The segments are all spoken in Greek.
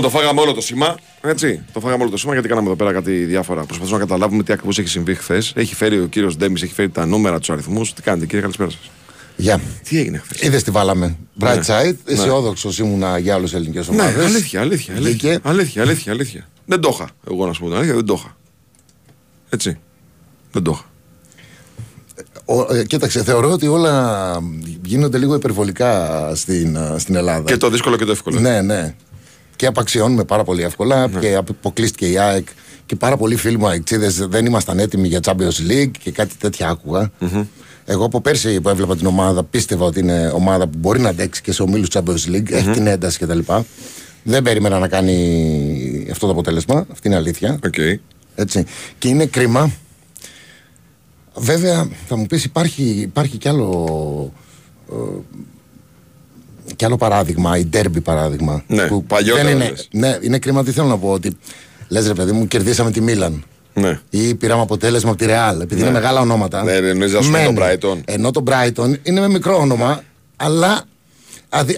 Λοιπόν, το φάγαμε όλο το σήμα. Έτσι. Το φάγαμε όλο το σήμα γιατί κάναμε εδώ πέρα κάτι διάφορα. Προσπαθούμε να καταλάβουμε τι ακριβώς έχει συμβεί χθες. Έχει φέρει ο κύριος Ντέμις, έχει φέρει τα νούμερα, τους αριθμούς. Τι κάνετε, κύριε, καλησπέρα σας. Γεια. Yeah. Τι έγινε χθες. Είδες τι βάλαμε. Bright side. Αισιόδοξος ήμουνα για άλλες ελληνικές ομάδες. Ναι, αλήθεια. Δεν το είχα. Εγώ να σου πω την αλήθεια, δεν το είχα. Έτσι. Δεν το είχα. Κοίταξε, θεωρώ ότι όλα γίνονται λίγο υπερβολικά στην Ελλάδα. Και το δύσκολο και το εύκολο. Ναι, ναι. Και απαξιώνουμε πάρα πολύ εύκολα. Ναι. Και αποκλείστηκε η ΑΕΚ. Και πάρα πολλοί φίλοι μου αεξίδες δεν ήμασταν έτοιμοι για Champions League και κάτι τέτοια άκουγα. Mm-hmm. Εγώ από πέρσι που έβλεπα την ομάδα, πίστευα ότι είναι ομάδα που μπορεί να αντέξει και σε ομίλους Champions League. Mm-hmm. Έχει την ένταση κτλ. Δεν περίμενα να κάνει αυτό το αποτέλεσμα. Αυτή είναι αλήθεια. Okay. Έτσι. Και είναι κρίμα. Βέβαια, θα μου πεις, υπάρχει κι άλλο παράδειγμα, η ντέρμπι παράδειγμα. Ναι, που παλιότερα είναι, ναι, είναι κρίμα, τι θέλω να πω, ότι λες ρε παιδί μου, κερδίσαμε τη Μίλαν. Ναι. Ή πήραμε αποτέλεσμα από τη Ρεάλ, επειδή ναι. είναι μεγάλα ονόματα. Ναι, εννοείς να σου πει τον Brighton. Ενώ το Brighton είναι με μικρό όνομα, αλλά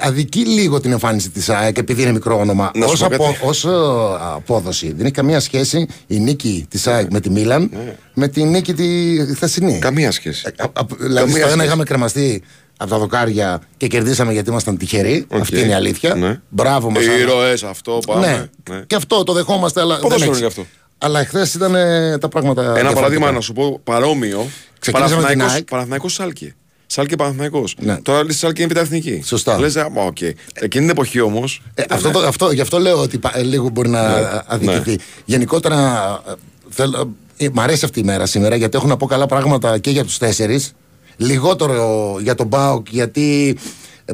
αδικεί λίγο την εμφάνιση της ΑΕΚ επειδή είναι μικρό όνομα. Ως απόδοση. Δεν έχει καμία σχέση η νίκη της ΑΕΚ με τη Μίλαν με τη νίκη τη χθεσινή. Καμία σχέση. Δηλαδή, στο ένα είχαμε κρεμαστεί από τα δοκάρια και κερδίσαμε γιατί ήμασταν τυχεροί. Okay. Αυτή είναι η αλήθεια. Ναι. Μπράβο μας. Ήρωες, αυτό πάμε. Ναι. Ναι. Και αυτό το δεχόμαστε, αλλά. Πώς δεν είναι αυτό. Αλλά εχθές ήταν τα πράγματα. Ένα παράδειγμα να σου πω παρόμοιο. Παναθηναϊκός Σάλκη. Σάλκη Παναθηναϊκός. Ναι. Τώρα λες Σάλκη είναι επιταθνική. Σωστά. Λες, okay. Εκείνη την εποχή όμως. Γι' αυτό λέω ότι λίγο μπορεί να αδικηθεί. Ναι. Γενικότερα, μ' αρέσει αυτή η μέρα σήμερα γιατί έχω να πω καλά πράγματα και για τους τέσσερις. Λιγότερο για τον ΠΑΟΚ, γιατί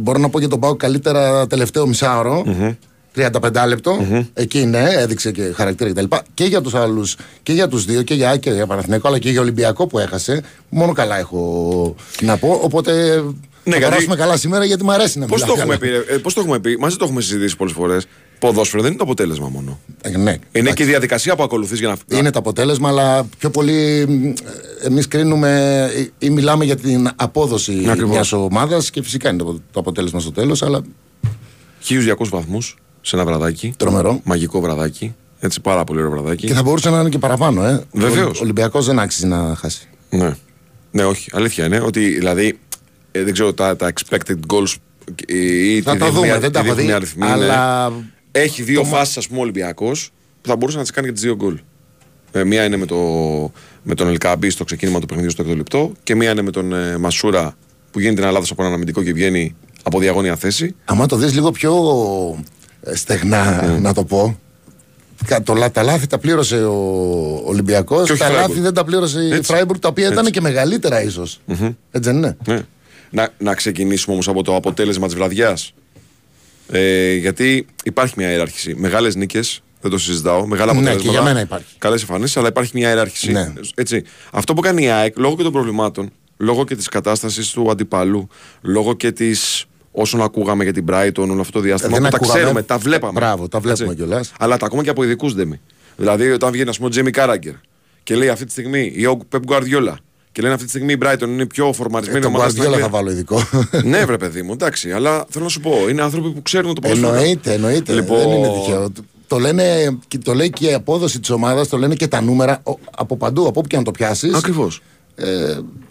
μπορώ να πω για τον ΠΑΟΚ καλύτερα τελευταίο μισάωρο. Mm-hmm. 35 λεπτό, mm-hmm. εκεί ναι, έδειξε και χαρακτήρα κτλ. Και για τους άλλους, και για τους δύο, και για Παναθηναϊκό, αλλά και για Ολυμπιακό που έχασε. Μόνο καλά έχω να πω. Οπότε ναι, θα περάσουμε καλά σήμερα γιατί μου αρέσει να μιλάω. Πώς το έχουμε πει, μαζί το έχουμε συζητήσει πολλές φορές. Ποδόσφαιρο δεν είναι το αποτέλεσμα μόνο. Ναι, είναι και η διαδικασία που ακολουθείς για να. Είναι το αποτέλεσμα, αλλά πιο πολύ εμείς κρίνουμε ή μιλάμε για την απόδοση μιας ομάδας και φυσικά είναι το αποτέλεσμα στο τέλος, αλλά. 1200 βαθμούς. Σε ένα βραδάκι. Τρομερό. Μαγικό βραδάκι. Έτσι, πάρα πολύ ωραίο βραδάκι. Και θα μπορούσε να είναι και παραπάνω, Βεβαίως. Ο Ολυμπιακός δεν άξιζε να χάσει. Ναι. Ναι, όχι. Αλήθεια είναι ότι δηλαδή. Δεν ξέρω τα expected goals ή θα τα δούμε, δεν τα έχω δει. Αλλά. Έχει δύο φάσεις, ας πούμε, ο Ολυμπιακός που θα μπορούσε να τις κάνει και τις δύο γκολ. Μία είναι με τον Ελ Κααμπί στο ξεκίνημα του παιχνιδιού στο 8 λεπτό και μία είναι με τον Μασούρα που γίνεται ένα λάθος από έναν αμυντικό και βγαίνει από διαγώνια θέση. Αμά το δεις λίγο πιο. Στεγνά, να το πω. Τα λάθη τα πλήρωσε ο Ολυμπιακός. Τα λάθη δεν τα πλήρωσε η Φράιμπουργκ, τα οποία ήταν και μεγαλύτερα, ίσως. Mm-hmm. Έτσι δεν είναι. Ναι. Να ξεκινήσουμε όμως από το αποτέλεσμα της βραδιάς. Γιατί υπάρχει μια ιεράρχηση. Μεγάλες νίκες, δεν το συζητάω. Μεγάλα αποτελέσματα. Ναι, και για μένα υπάρχει. Καλές εμφανίσεις, αλλά υπάρχει μια ιεράρχηση. Ναι. Έτσι. Αυτό που κάνει η ΑΕΚ, λόγω και των προβλημάτων, λόγω και της κατάστασης του αντιπάλου, λόγω και της. Όσον ακούγαμε για την Brighton, όλο αυτό το διάστημα. Που ακούγαμε, τα ξέρουμε, τα βλέπαμε. Μπράβο, τα βλέπουμε κιόλας. Αλλά τα ακούμε και από ειδικούς Ντέμι. Δηλαδή, όταν βγαίνει, ας πούμε, ο Τζέιμι Κάραγκερ και λέει αυτή τη στιγμή η Πεπ Γκαρδιόλα και λένε αυτή τη στιγμή η Brighton είναι πιο φορματισμένη ομάδα. Τον Γκαρδιόλα θα βάλω ειδικό. Ναι, βρε παιδί μου, εντάξει, αλλά θέλω να σου πω, είναι άνθρωποι που ξέρουν το ποδόσφαιρο. Εννοείται. Λοιπόν. Δεν είναι τυχαίο. Το λέει και η απόδοση της ομάδας, το λένε και τα νούμερα από παντού, από όπου και αν το πιάσει.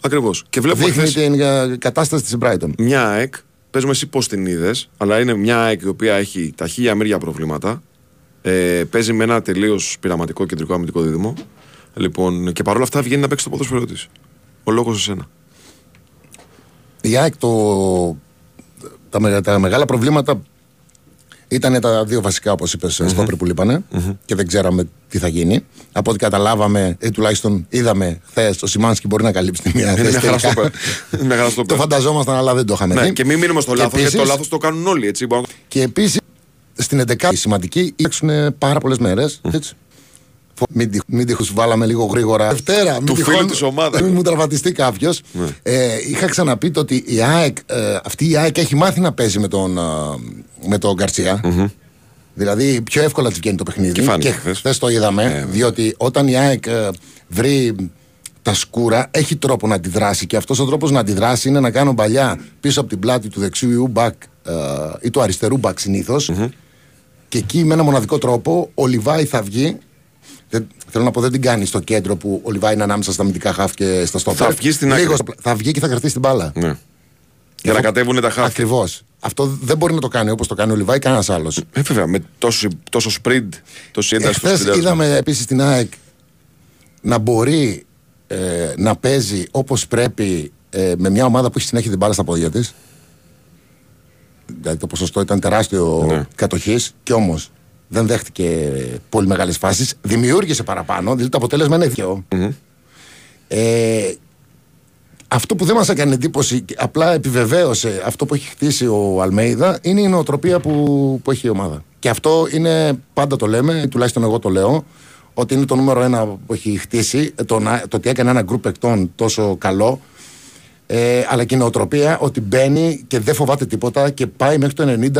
Ακριβώς. Και βλέπουμε την κατάσταση της Brighton. Μια ΑΕΚ. Πες μου εσύ πώς την είδες, αλλά είναι μια ΑΕΚ η οποία έχει τα χίλια μύρια προβλήματα. Παίζει με ένα τελείως πειραματικό κεντρικό αμυντικό δίδυμο. Λοιπόν, και παρόλα αυτά βγαίνει να παίξει το ποδόσφαιρό της. Ο λόγος σε σένα. Η ΑΕΚ τα μεγάλα προβλήματα ήταν τα δύο βασικά, όπως είπες, mm-hmm. στόπερ που λείπανε mm-hmm. και δεν ξέραμε τι θα γίνει. Από ό,τι καταλάβαμε, τουλάχιστον είδαμε χθες, ο Σιμάνσκι μπορεί να καλύψει τη μία θέση. Είναι μια χαρά. Το φανταζόμασταν, αλλά δεν το είχαμε δει. Και μην μείνουμε στο λάθος, γιατί το λάθος το κάνουν όλοι. Έτσι. Και επίσης, στην 11η σημαντική, ήρθαν πάρα πολλές μέρες. Μην τυχώς βάλαμε λίγο γρήγορα. Δευτέρα, του φίλου της ομάδας. Μην μου τραυματιστεί κάποιος. Είχα ξαναπεί ότι αυτή η ΑΕΚ έχει μάθει να παίζει με τον Γκαρσία. Δηλαδή πιο εύκολα της βγαίνει το παιχνίδι. Και χθες το είδαμε. Διότι όταν η ΑΕΚ βρει τα σκούρα, έχει τρόπο να αντιδράσει. Και αυτός ο τρόπος να αντιδράσει είναι να κάνουν παλιά πίσω από την πλάτη του δεξιού μπακ ή του αριστερού μπακ συνήθως. Και εκεί με ένα μοναδικό τρόπο ο Λιβάη θα βγει. Θέλω να πω, δεν την κάνει στο κέντρο που ο Λιβάη είναι ανάμεσα στα αμυντικά χαφ και στα στόπερ. Θα βγει στην άκρη. Θα βγει και θα κρατήσει την μπάλα. Ναι. Για να κατέβουν τα χαφ. Ακριβώς. Αυτό δεν μπορεί να το κάνει όπως το κάνει ο Λιβάη κανένας άλλος. Βέβαια, με τόσο σπριντ, τόση ένταση. Χθες είδαμε επίσης την ΑΕΚ να μπορεί να παίζει όπως πρέπει με μια ομάδα που έχει συνέχεια την μπάλα στα πόδια της. Δηλαδή το ποσοστό ήταν τεράστιο κατοχής και όμως δεν δέχτηκε πολύ μεγάλες φάσεις. Δημιούργησε παραπάνω, δηλαδή το αποτέλεσμα είναι δίκαιο. Αυτό που δεν μας έκανε εντύπωση, απλά επιβεβαίωσε αυτό που έχει χτίσει ο Αλμέιδα, είναι η νοοτροπία που έχει η ομάδα. Και αυτό είναι, πάντα το λέμε, τουλάχιστον εγώ το λέω, ότι είναι το νούμερο ένα που έχει χτίσει, το ότι έκανε ένα γκρουπ παικτών τόσο καλό, αλλά και η νοοτροπία ότι μπαίνει και δεν φοβάται τίποτα και πάει μέχρι το 90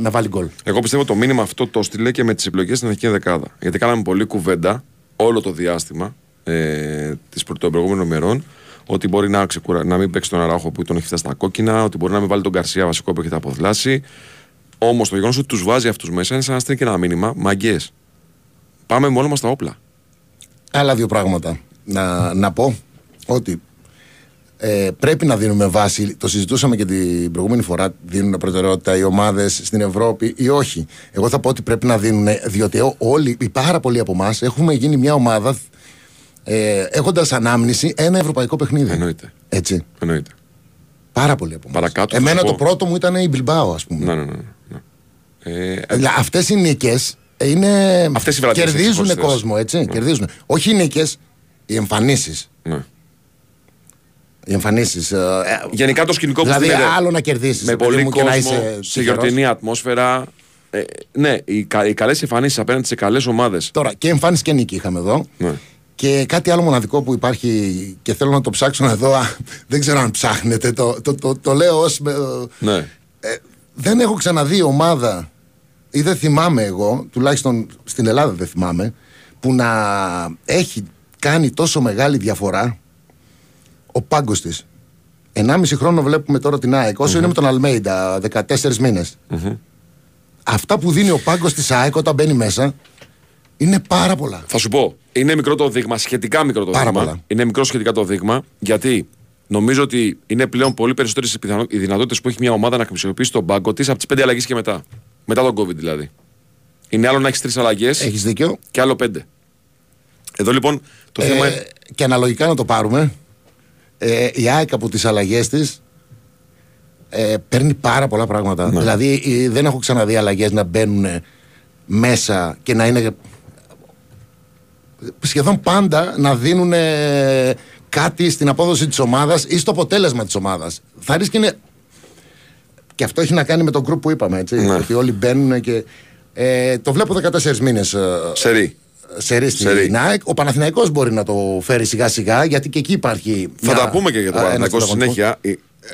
να βάλει γκολ. Εγώ πιστεύω το μήνυμα αυτό το στείλε και με τις επιλογές στην αρχική δεκάδα. Γιατί κάναμε πολλή κουβέντα όλο το διάστημα των προηγούμενων ημερών. Ότι μπορεί να μην παίξει τον Αράχο που τον έχει φτάσει στα κόκκινα, ότι μπορεί να μην βάλει τον Γκαρσία βασικό που έχει τα αποθλάσει. Όμως το γεγονός ότι τους βάζει αυτούς μέσα είναι σαν να στείλει και ένα μήνυμα: μαγκές. Πάμε μόνο μας τα όπλα. Άλλα δύο πράγματα να πω. Ότι πρέπει να δίνουμε βάση. Το συζητούσαμε και την προηγούμενη φορά. Δίνουν προτεραιότητα οι ομάδες στην Ευρώπη ή όχι. Εγώ θα πω ότι πρέπει να δίνουν, διότι όλοι, πάρα πολλοί από εμάς, έχουμε γίνει μια ομάδα. Έχοντας ανάμνηση ένα ευρωπαϊκό παιχνίδι. Εννοείται. Έτσι. Εννοείται. Πάρα πολύ από εμάς. Εμένα το πρώτο μου ήταν η Μπιλμπάο, ας πούμε. Αυτές οι νίκες κερδίζουν κόσμο, έτσι. Ναι. Κερδίζουν. Όχι οι νίκες, οι εμφανίσεις. Ναι. Οι εμφανίσεις. Γενικά το σκηνικό που δηλαδή, που άλλο να κερδίσεις. Με πολύ κόσμο, να είσαι σε γιορτινή ατμόσφαιρα. Ναι, οι καλές εμφανίσεις απέναντι σε καλές ομάδες. Τώρα και εμφάνιση και νίκη είχαμε εδώ. Και κάτι άλλο μοναδικό που υπάρχει και θέλω να το ψάξω εδώ, δεν ξέρω αν ψάχνετε, το λέω ως... Ναι. Δεν έχω ξαναδεί ομάδα, ή δεν θυμάμαι εγώ, τουλάχιστον στην Ελλάδα δεν θυμάμαι, που να έχει κάνει τόσο μεγάλη διαφορά ο πάγκος της. 1,5 χρόνο βλέπουμε τώρα την ΑΕΚ, όσο είναι με τον Αλμέιντα, 14 μήνες. Αυτά που δίνει ο πάγκος της ΑΕΚ όταν μπαίνει μέσα, είναι πάρα πολλά. Θα σου πω, είναι μικρό το δείγμα, σχετικά μικρό το δείγμα. Είναι μικρό σχετικά το δείγμα, γιατί νομίζω ότι είναι πλέον πολύ περισσότερες οι δυνατότητες που έχει μια ομάδα να αξιοποιήσει τον πάγκο της από τις 5 αλλαγές και μετά. Μετά τον COVID δηλαδή. Είναι άλλο να έχεις 3 αλλαγές. Έχεις δίκιο. Και άλλο 5. Εδώ λοιπόν το θέμα. Και αναλογικά να το πάρουμε. Η ΑΕΚ από τις αλλαγές της παίρνει πάρα πολλά πράγματα. Ναι. Δηλαδή δεν έχω ξαναδεί αλλαγές να μπαίνουν μέσα και να είναι. Σχεδόν πάντα να δίνουν κάτι στην απόδοση της ομάδας ή στο αποτέλεσμα της ομάδας. Θα ρίσκινε. Και αυτό έχει να κάνει με τον group που είπαμε, έτσι. Ναι. Ότι όλοι μπαίνουν και. Το βλέπω 14 μήνες. Σερί στην ΑΕΚ. Ο Παναθηναϊκός μπορεί να το φέρει σιγά σιγά, γιατί και εκεί υπάρχει. Θα τα πούμε και για το Παναθηναϊκό στη συνέχεια.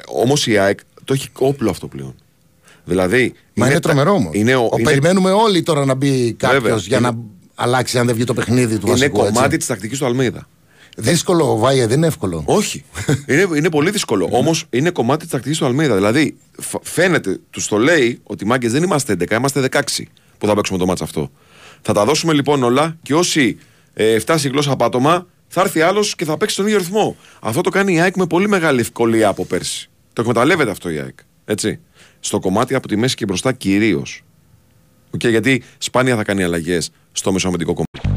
Όμως η ΑΕΚ το έχει όπλο αυτό πλέον. Δηλαδή. Μα είναι τρομερό όμως. Περιμένουμε όλοι τώρα να μπει κάποιος για να. Αλλάξει αν δεν βγει το παιχνίδι του βασικού. Είναι κομμάτι της τακτικής του Αλμέιδα. Δύσκολο, Βάια, δεν είναι εύκολο. Όχι. Είναι πολύ δύσκολο. Όμως είναι κομμάτι της τακτικής του Αλμέιδα. Δηλαδή, φαίνεται, τους το λέει ότι μάγκες δεν είμαστε 11, είμαστε 16 που θα παίξουμε το μάτς αυτό. Θα τα δώσουμε λοιπόν όλα και όσοι φτάσει η γλώσσα πάτωμα, θα έρθει άλλος και θα παίξει τον ίδιο ρυθμό. Αυτό το κάνει η ΑΕΚ με πολύ μεγάλη ευκολία από πέρσι. Το εκμεταλλεύεται αυτό η ΑΕΚ. Έτσι. Στο κομμάτι από τη μέση και μπροστά κυρίως. Okay, γιατί σπάνια θα κάνει αλλαγές στο μεσοαμυντικό κομμάτι.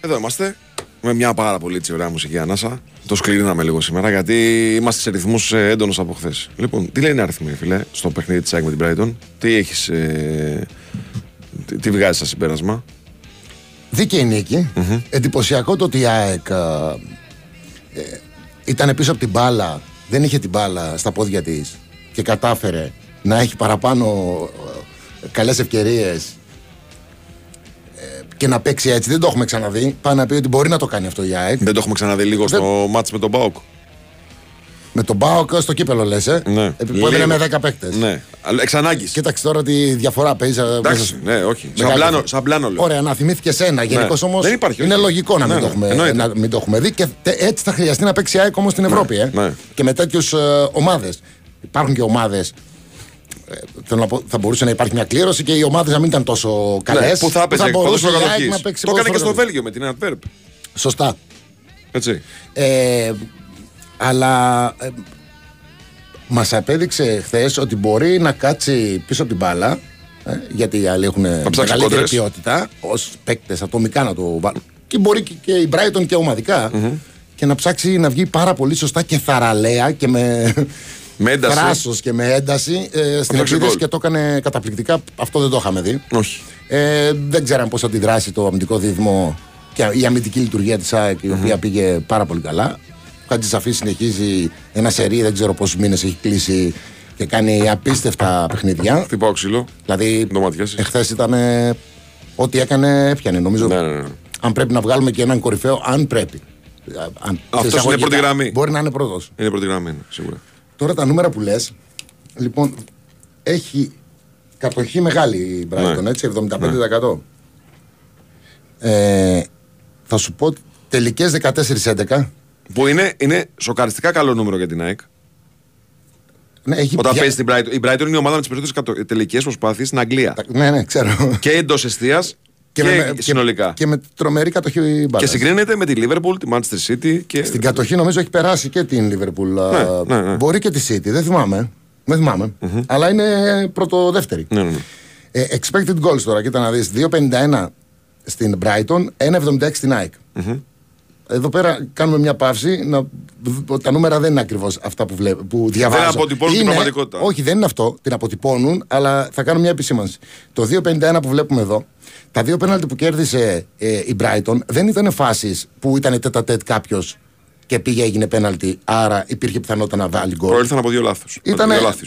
Εδώ είμαστε. Με μια πάρα πολύ ωραία μουσική ανάσα. Το σκληρίναμε λίγο σήμερα γιατί είμαστε σε ρυθμούς έντονους από χθες. Λοιπόν, τι λένε αριθμοί, φίλε, στο παιχνίδι της ΑΕΚ με την Brighton? Τι έχεις. Τι βγάζεις σαν συμπέρασμα? Δίκαιη νίκη. Mm-hmm. Εντυπωσιακό το ότι η ΑΕΚ ήταν πίσω από την μπάλα. Δεν είχε την μπάλα στα πόδια της και κατάφερε να έχει παραπάνω καλές ευκαιρίες και να παίξει έτσι. Δεν το έχουμε ξαναδεί. Πάει να πει ότι μπορεί να το κάνει αυτό η ΑΕΚ. Δεν το έχουμε ξαναδεί λίγο στο μάτς με τον ΠΑΟΚ. Με τον ΠΑΟΚ στο κύπελο, λες. Ναι. Επιπλέον με 10 παίκτες. Ναι. Εξ ανάγκης. Κοίταξε τώρα τη διαφορά παίζει. Εντάξει. Ναι, όχι. Σαν πλάνο λέω. Ωραία, να θυμήθηκε ένα. Γενικώς όμως είναι λογικό να μην το έχουμε δει. Και έτσι θα χρειαστεί να παίξει η ΑΕΚ όμως στην Ευρώπη. Και με τέτοιους ομάδες. Υπάρχουν και ομάδες. Θα μπορούσε να υπάρχει μια κλήρωση και οι ομάδες να μην ήταν τόσο καλές. Που θα έπαιζε ποδοσφαιροκατοχής. Το έκανε και στο Βέλγιο με την Αντβέρπ. Σωστά. Έτσι. Αλλά μας απέδειξε χθες ότι μπορεί να κάτσει πίσω από την μπάλα. Γιατί οι άλλοι έχουν μεγαλύτερη ποιότητα. Ως παίκτες ατομικά να το βάλουν. Και μπορεί και η Brighton και ομαδικά. Και να ψάξει να βγει πάρα πολύ σωστά και θαραλέα και με. Με ένταση. Και με ένταση στην εκδήλωση και το έκανε καταπληκτικά. Αυτό δεν το είχαμε δει. Όχι. Δεν ξέραμε πώς θα αντιδράσει το αμυντικό δίδυμο και η αμυντική λειτουργία της ΑΕΚ, η οποία πήγε πάρα πολύ καλά. Ο Χατζησαφής συνεχίζει ένα σερί, δεν ξέρω πόσους μήνες έχει κλείσει και κάνει απίστευτα παιχνίδια. Χτυπάω ξύλο. Δηλαδή, εχθές ήταν ό,τι έκανε, έπιανε. Νομίζω. Ναι, ναι, ναι. Αν πρέπει να βγάλουμε και έναν κορυφαίο, αν πρέπει. Αυτό είναι πρώτη γραμμή. Μπορεί να είναι πρώτος. Είναι πρώτη γραμμή, σίγουρα. Τώρα τα νούμερα που λες, λοιπόν, έχει κατοχή μεγάλη η Brighton, ναι, έτσι, 75%. Ναι. Θα σου πω τελικές 14-11. Που είναι σοκαριστικά καλό νούμερο για την ΑΕΚ. Ναι, όταν παίζει την Brighton, η Brighton είναι η ομάδα με τις περισσότερες τελικές προσπάθειες στην Αγγλία. Ναι, ναι, ξέρω. Και εντός εστίας και συνολικά. Και με τρομερή κατοχή μπάλας. Και συγκρίνεται με τη Liverpool, τη Manchester City. Και... Στην κατοχή νομίζω έχει περάσει και την Liverpool. Ναι, ναι, ναι. Μπορεί και τη City, δεν θυμάμαι. Δεν θυμάμαι. Mm-hmm. Αλλά είναι πρωτοδεύτερη. Ναι, ναι. Expected goals τώρα, κοίτα να δεις. 2,51 στην Brighton, 1,76 στην ΑΕΚ. Mm-hmm. Εδώ πέρα κάνουμε μια παύση. Τα νούμερα δεν είναι ακριβώς αυτά που διαβάζω. Δεν αποτυπώνουν την πραγματικότητα. Όχι, δεν είναι αυτό. Την αποτυπώνουν, αλλά θα κάνω μια επισήμανση. Το 2,51 που βλέπουμε εδώ. Τα δύο πέναλτι που κέρδισε η Brighton δεν ήταν φάσεις που ήταν τέτα-τέτ κάποιος και πήγε, έγινε πέναλτι, άρα υπήρχε πιθανότητα να βάλει γκολ. Προήλθαν από δύο λάθος.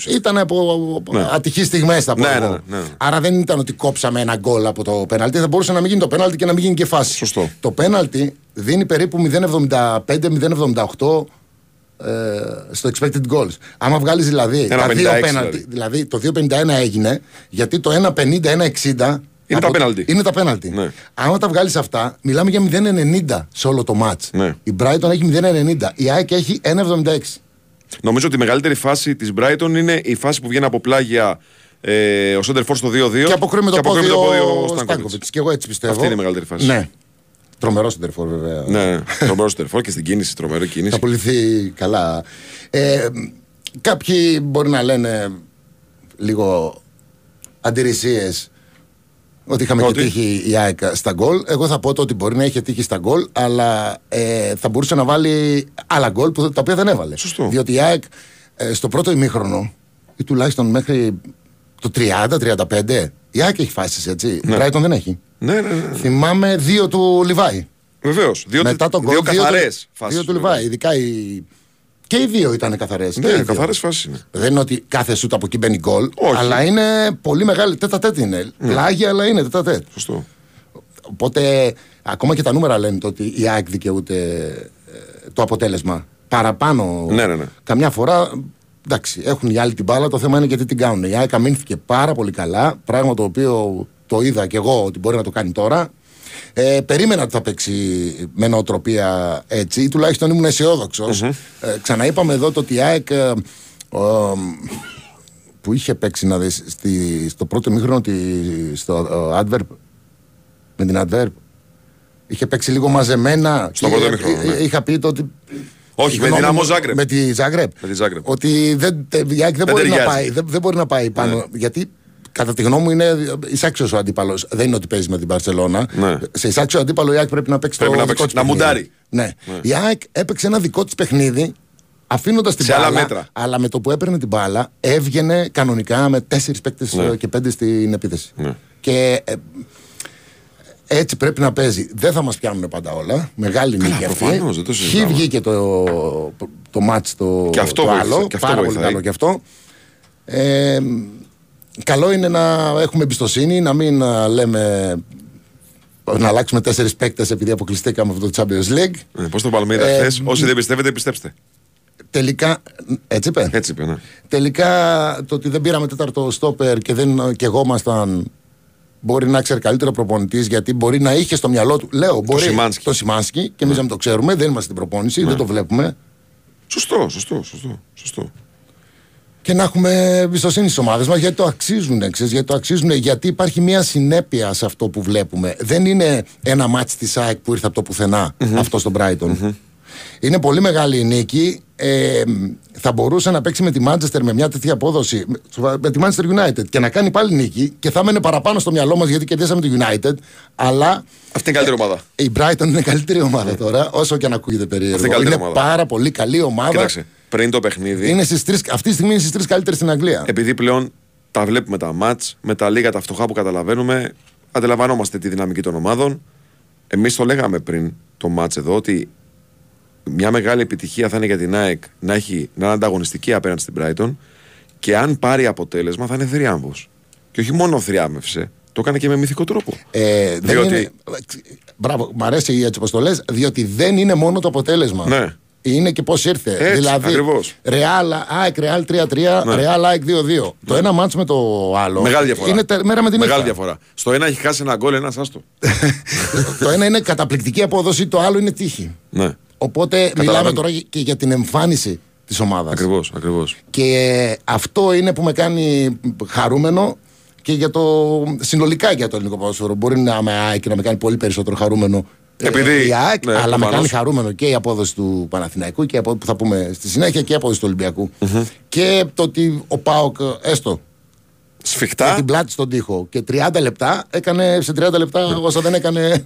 Ήταν από ναι, ατυχείς στιγμές, θα πω. Ναι, ναι, ναι. Άρα δεν ήταν ότι κόψαμε ένα γκολ από το πέναλτι. Θα μπορούσε να μην γίνει το πέναλτι και να μην γίνει και φάση. Σωστό. Το πέναλτι δίνει περίπου 0,75-0,78 στο expected goals. Άμα βγάλεις δηλαδή, δηλαδή το 2,51 έγινε γιατί το 1,50-1,60. Είναι τα πέναλτι. Ναι. Άμα τα βγάλεις αυτά, μιλάμε για 0,90 σε όλο το μάτς. Ναι. Η Brighton έχει 0,90. Η ΑΕΚ έχει 1,76. Νομίζω ότι η μεγαλύτερη φάση της Brighton είναι η φάση που βγαίνει από πλάγια ο Σέντερφορ στο 2-2. Και αποκρίνει το πόδι ο Στάνκοβιτς. Και εγώ έτσι πιστεύω. Αυτή είναι η μεγαλύτερη φάση. Ναι. Τρομερό Σέντερφορ, βέβαια. Ναι, τρομερό Σέντερφορ και στην κίνηση. Τρομερό κίνηση. Θα πουληθεί καλά. Κάποιοι μπορεί να λένε λίγο αντιρρησίες. Ότι είχαμε και τύχει η ΑΕΚ στα γκολ. Εγώ θα πω το ότι μπορεί να είχε τύχει στα γκολ, αλλά θα μπορούσε να βάλει άλλα γκολ τα οποία δεν έβαλε. Σωστό. Διότι η ΑΕΚ στο πρώτο ημίχρονο, ή τουλάχιστον μέχρι το 30-35, η ΑΕΚ έχει φάσεις, έτσι. Ναι. Η Brighton δεν έχει. Ναι, ναι, ναι. Θυμάμαι δύο του Λιβάι. Βεβαίως. Μετά τον γκολ. Δύο καθαρές φάσεις. Δύο του Λιβάι. Ειδικά οι. Και οι δύο ήταν καθαρές. Ναι, καθαρές φάσεις είναι. Δεν είναι ότι κάθε σούτ από εκεί μπαίνει γκολ, αλλά είναι πολύ μεγάλη. Τέτα-τέτ είναι. Ναι. Πλάγια, αλλά είναι τέτα-τέτ. Σωστό. Οπότε, ακόμα και τα νούμερα λένε το ότι η ΑΕΚ δικαιούται το αποτέλεσμα. Παραπάνω. Ναι, ναι, ναι. Καμιά φορά, εντάξει, έχουν οι άλλοι την μπάλα. Το θέμα είναι γιατί την κάνουν. Η ΑΕΚ αμήνθηκε πάρα πολύ καλά. Πράγμα το οποίο το είδα και εγώ ότι μπορεί να το κάνει τώρα. Περίμενα ότι θα παίξει με νοοτροπία έτσι, ή τουλάχιστον ήμουν αισιόδοξος. Ξαναείπαμε εδώ το ότι η ΑΕΚ που είχε παίξει να δεις στο πρώτο μήχρονο στο Adverb, με την Adverb είχε παίξει λίγο μαζεμένα. Στο πρώτο μήχρονο είχα πει το ότι όχι, με την Ζάγκρεπ. Με τη Ζάγκρεπ. Ότι η ΑΕΚ δεν μπορεί να πάει πάνω, γιατί κατά τη γνώμη μου είναι εισάξιος ο αντίπαλος. Δεν είναι ότι παίζει με την Μπαρσελόνα. Ναι. Σε εισάξιο αντίπαλο η ΑΕΚ πρέπει να παίξει το δικό της παιχνίδι. Μουντάρει. Ναι. Ναι. Η ΑΕΚ έπαιξε ένα δικό της παιχνίδι, αφήνοντας την μπάλα. Αλλά με το που έπαιρνε την μπάλα, έβγαινε κανονικά με 4 παίκτες ναι. και 5 στην επίθεση. Ναι. Και έτσι πρέπει να παίζει. Δεν θα μας πιάνουν πάντα όλα. Μεγάλη νίκη αυτή. Χι βγήκε το μάτς το άλλο. Πάρα πολύ καλό κι αυτό. Καλό είναι να έχουμε εμπιστοσύνη, να μην λέμε να αλλάξουμε 4 παίκτες επειδή αποκλειστήκαμε από το Champions League. Πώς το Παλμίδα χθες, όσοι δεν πιστεύετε, πιστέψτε. Τελικά, έτσι είπε. Έτσι είπε ναι. Τελικά το ότι δεν πήραμε 4ο στόπερ και δεν κεγόμασταν, μπορεί να ξέρει καλύτερο προπονητής, γιατί μπορεί να είχε στο μυαλό του. Λέω, μπορεί το Σιμάνσκι και εμείς δεν το ξέρουμε, δεν είμαστε στην προπόνηση, δεν το βλέπουμε. Σωστό. Και να έχουμε εμπιστοσύνη στις ομάδες μας, γιατί το αξίζουν, γιατί υπάρχει μια συνέπεια σε αυτό που βλέπουμε. Δεν είναι ένα μάτς της ΑΕΚ που ήρθε από το πουθενά, αυτό στον Brighton. Είναι πολύ μεγάλη η νίκη. Θα μπορούσε να παίξει με τη Manchester με μια τέτοια απόδοση, με τη Manchester United, και να κάνει πάλι νίκη και θα έμενε παραπάνω στο μυαλό μας γιατί κερδίσαμε τη United. Αλλά αυτή είναι η καλύτερη ομάδα. Η Brighton είναι η καλύτερη ομάδα τώρα, όσο και αν ακούγεται περίεργο. Είναι πάρα πολύ καλή ομάδα. Κοιτάξε, πριν το παιχνίδι. Αυτή τη στιγμή είναι στις 3 καλύτερες στην Αγγλία. Επειδή πλέον τα βλέπουμε τα μάτς, με τα λίγα τα φτωχά που καταλαβαίνουμε, αντιλαμβανόμαστε τη δυναμική των ομάδων. Εμείς το λέγαμε πριν το μάτς εδώ ότι μια μεγάλη επιτυχία θα είναι για την ΑΕΚ να είναι ανταγωνιστική απέναντι στην Brighton, και αν πάρει αποτέλεσμα θα είναι θριάμβος. Και όχι μόνο θριάμβευσε, το έκανε και με μυθικό τρόπο. Μπράβο, μ' αρέσει έτσι όπως το λες, διότι δεν είναι μόνο το αποτέλεσμα. Ναι. Είναι και πώς ήρθε. Έτσι, δηλαδή, Ρεάλ 3-3, Ρεάλ ΑΕΚ 2-2. Το ένα μάτς με το άλλο. Μεγάλη διαφορά. Είναι μέρα με την μεγάλη διαφορά. Στο ένα έχει χάσει ένα γκολ, ένας άστο. Το ένα είναι καταπληκτική απόδοση, το άλλο είναι τύχη. Ναι. Οπότε μιλάμε τώρα και για την εμφάνιση της ομάδας. Ακριβώς. Και αυτό είναι που με κάνει χαρούμενο και για το, συνολικά για το ελληνικό ποδόσφαιρο. Μπορεί να είμαι ΑΕΚ και να με κάνει πολύ περισσότερο χαρούμενο η ΑΕΚ, αλλά με κάνει χαρούμενο και η απόδοση του Παναθηναϊκού και που θα πούμε στη συνέχεια και η απόδοση του Ολυμπιακού. Και το ότι ο ΠΑΟΚ έστω σφιχτά με την πλάτη στον τοίχο και 30 λεπτά έκανε σε 30 λεπτά όσα δεν έκανε.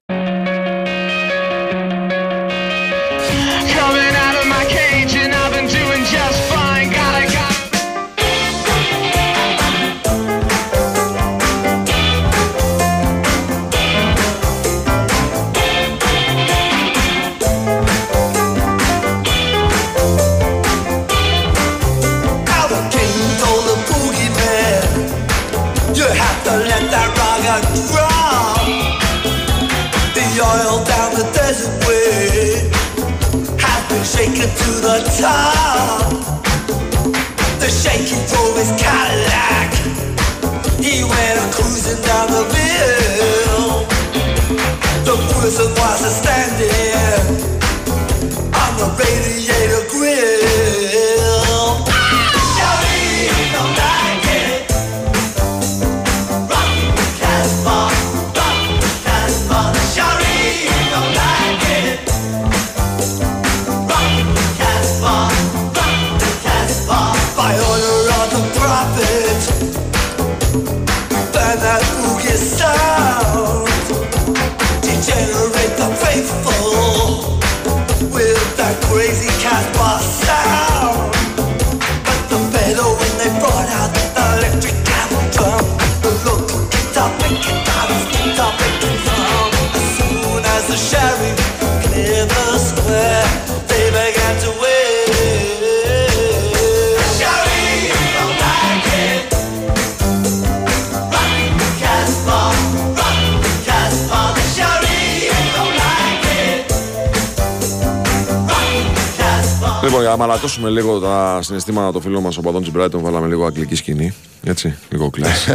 Λοιπόν, για να μαλακώσουμε λίγο τα συναισθήματα των φίλων μας οπαδών της Brighton, βάλαμε λίγο αγγλική σκηνή. Έτσι, λίγο κλάσ.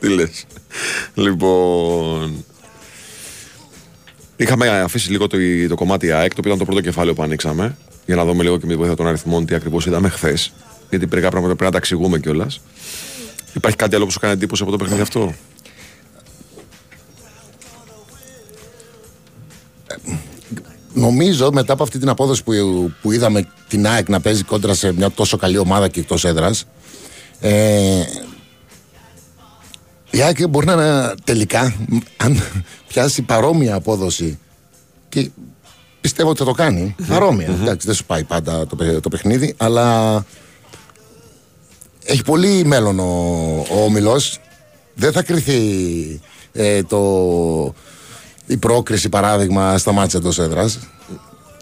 Τι λες. Λοιπόν, είχαμε αφήσει λίγο το κομμάτι ΑΕΚ, το οποίο ήταν το πρώτο κεφάλαιο που ανοίξαμε, για να δούμε λίγο και με τη βοήθεια των αριθμών τι ακριβώς είδαμε χθες. Γιατί μερικά πράγματα πρέπει να τα εξηγούμε κιόλας. Υπάρχει κάτι άλλο που σου κάνει εντύπωση από το παιχνίδι αυτό? Νομίζω μετά από αυτή την απόδοση που είδαμε την ΑΕΚ να παίζει κόντρα σε μια τόσο καλή ομάδα και εκτός έδρας, Η ΑΕΚ μπορεί να τελικά, αν πιάσει παρόμοια απόδοση, και πιστεύω ότι θα το κάνει, παρόμοια, εντάξει, δεν σου πάει πάντα το παιχνίδι, αλλά έχει πολύ μέλλον ο όμιλος. Δεν θα κριθεί η πρόκριση, παράδειγμα, στα μάτσα εκτός έδρας.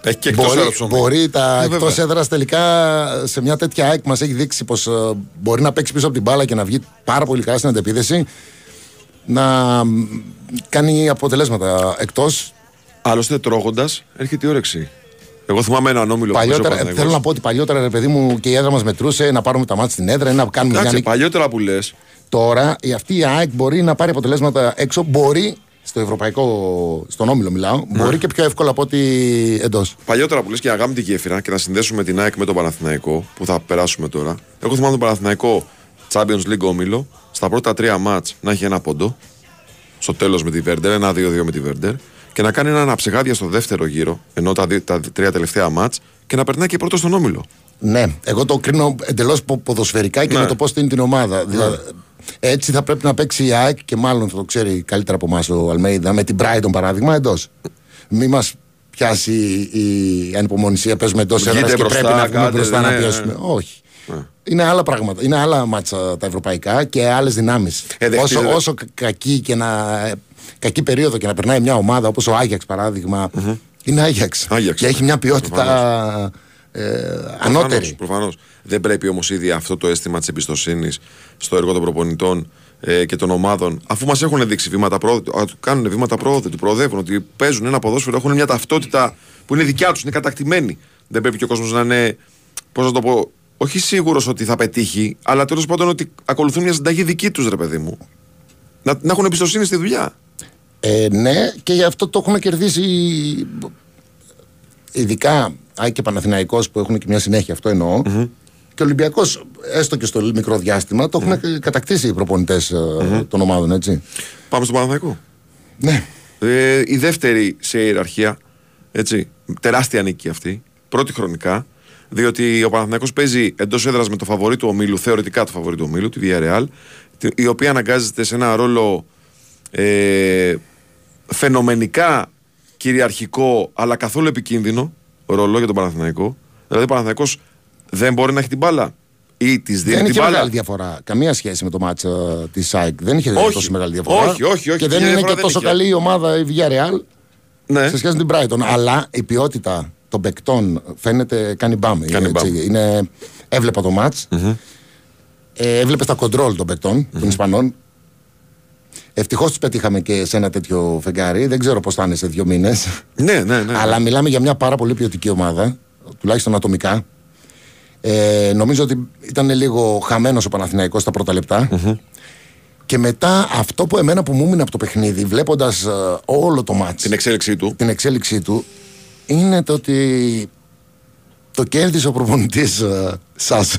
Έχει και εκτός έδρας. Μπορεί τα εκτός έδρας τελικά, σε μια τέτοια ΑΕΚ μας έχει δείξει πως μπορεί να παίξει πίσω από την μπάλα και να βγει πάρα πολύ καλά στην αντεπίδεση, να κάνει αποτελέσματα εκτός. Άλλωστε, τρώγοντας, έρχεται η όρεξη. Εγώ θυμάμαι έναν όμιλο που θέλω να πω ότι παλιότερα, ρε παιδί μου, και η έδρα μας μετρούσε να πάρουμε τα μάτς στην έδρα ή να κάνουμε. Εντάξει, μια... παλιότερα που λες. Τώρα αυτή η ΑΕΚ μπορεί να πάρει αποτελέσματα έξω, μπορεί στο ευρωπαϊκό, στον όμιλο μιλάω, μπορεί και πιο εύκολα από ό,τι εντός. Παλιότερα που λες, και να κάνουμε τη γέφυρα και να συνδέσουμε την ΑΕΚ με τον Παναθηναϊκό που θα περάσουμε τώρα. Εγώ θυμάμαι τον Παναθηναϊκό Champions League όμιλο, στα πρώτα τρία μάτς να έχει ένα πόντο, στο τέλος με τη Βέρντερ, ένα 2-2 με τη Βέρντερ, και να κάνει ένα αναψεγάδια στο δεύτερο γύρο, ενώ τα τρία τελευταία μάτς, και να περνάει και πρώτο στον όμιλο. Ναι, εγώ το κρίνω εντελώς ποδοσφαιρικά και με το πώς τίνει την ομάδα. Δηλαδή, έτσι θα πρέπει να παίξει η ΑΕΚ, και μάλλον θα το ξέρει καλύτερα από εμάς ο Αλμέιδα, με την Brighton παράδειγμα εντός. Μη μας πιάσει η ανυπομονησία, παίζουμε εντός έδρας και πρέπει να βγούμε μπροστά να πιέσουμε. Όχι. Είναι άλλα πράγματα. Είναι άλλα μάτσα τα ευρωπαϊκά και άλλες δυνάμεις. Όσο κακή περίοδο και να περνάει μια ομάδα όπως ο Άγιαξ παράδειγμα, είναι Άγιαξ και έχει μια ποιότητα ανώτερη. Προφανώς. Δεν πρέπει όμως ήδη αυτό το αίσθημα της εμπιστοσύνης στο έργο των προπονητών και των ομάδων, αφού μας έχουν δείξει βήματα πρόοδου, κάνουν βήματα πρόοδου, του προοδεύουν, ότι παίζουν ένα ποδόσφαιρο, έχουν μια ταυτότητα που είναι δικιά τους, είναι κατακτημένη. Δεν πρέπει και ο κόσμος να είναι, πώς να το πω, όχι σίγουρος ότι θα πετύχει, αλλά τέλος πάντων ότι ακολουθούν μια συνταγή δική τους, ρε παιδί μου. Να έχουν εμπιστοσύνη στη δουλειά. Ναι, και γι' αυτό το έχουν κερδίσει ειδικά ΑΕΚ και Παναθηναϊκός που έχουν και μια συνέχεια, αυτό εννοώ. Και ο Ολυμπιακός, έστω και στο μικρό διάστημα, το έχουν κατακτήσει οι προπονητές των ομάδων, έτσι. Πάμε στον Παναθηναϊκό. Ναι. Η δεύτερη σε ιεραρχία, έτσι, τεράστια νίκη αυτή, πρώτη χρονικά, διότι ο Παναθηναϊκός παίζει εντός έδρας με το φαβορί του ομίλου, θεωρητικά το φαβορί του ομίλου, τη Villarreal, η οποία αναγκάζεται σε ένα ρόλο φαινομενικά κυριαρχικό, αλλά καθόλου επικίνδυνο ρόλο για τον Παναθηναϊκό. Δηλαδή, ο Παναθηναϊκός δεν μπορεί να έχει την μπάλα ή τη δίνει την μπάλα. Δεν είχε μεγάλη διαφορά. Καμία σχέση με το μάτς της ΑΕΚ. Δεν είχε τόσο μεγάλη διαφορά. Όχι. Και δεν είναι και τόσο καλή η ομάδα η Villarreal σε σχέση με την Brighton. Αλλά η ποιότητα των παικτών φαίνεται κάνει μπάμ. Έβλεπα το μάτς. Έβλεπε τα κοντρόλ των παικτών, των Ισπανών. Ευτυχώς τους πετύχαμε και σε ένα τέτοιο φεγγάρι. Δεν ξέρω πώς θα είναι σε 2 μήνες. Ναι. Αλλά μιλάμε για μια πάρα πολύ ποιοτική ομάδα, τουλάχιστον ατομικά. Νομίζω ότι ήταν λίγο χαμένος ο Παναθηναϊκός στα πρώτα λεπτά. Και μετά αυτό που εμένα που μου έμεινε από το παιχνίδι, βλέποντας όλο το μάτς, την εξέλιξή του, είναι το ότι το κέρδισε ο προπονητής σας.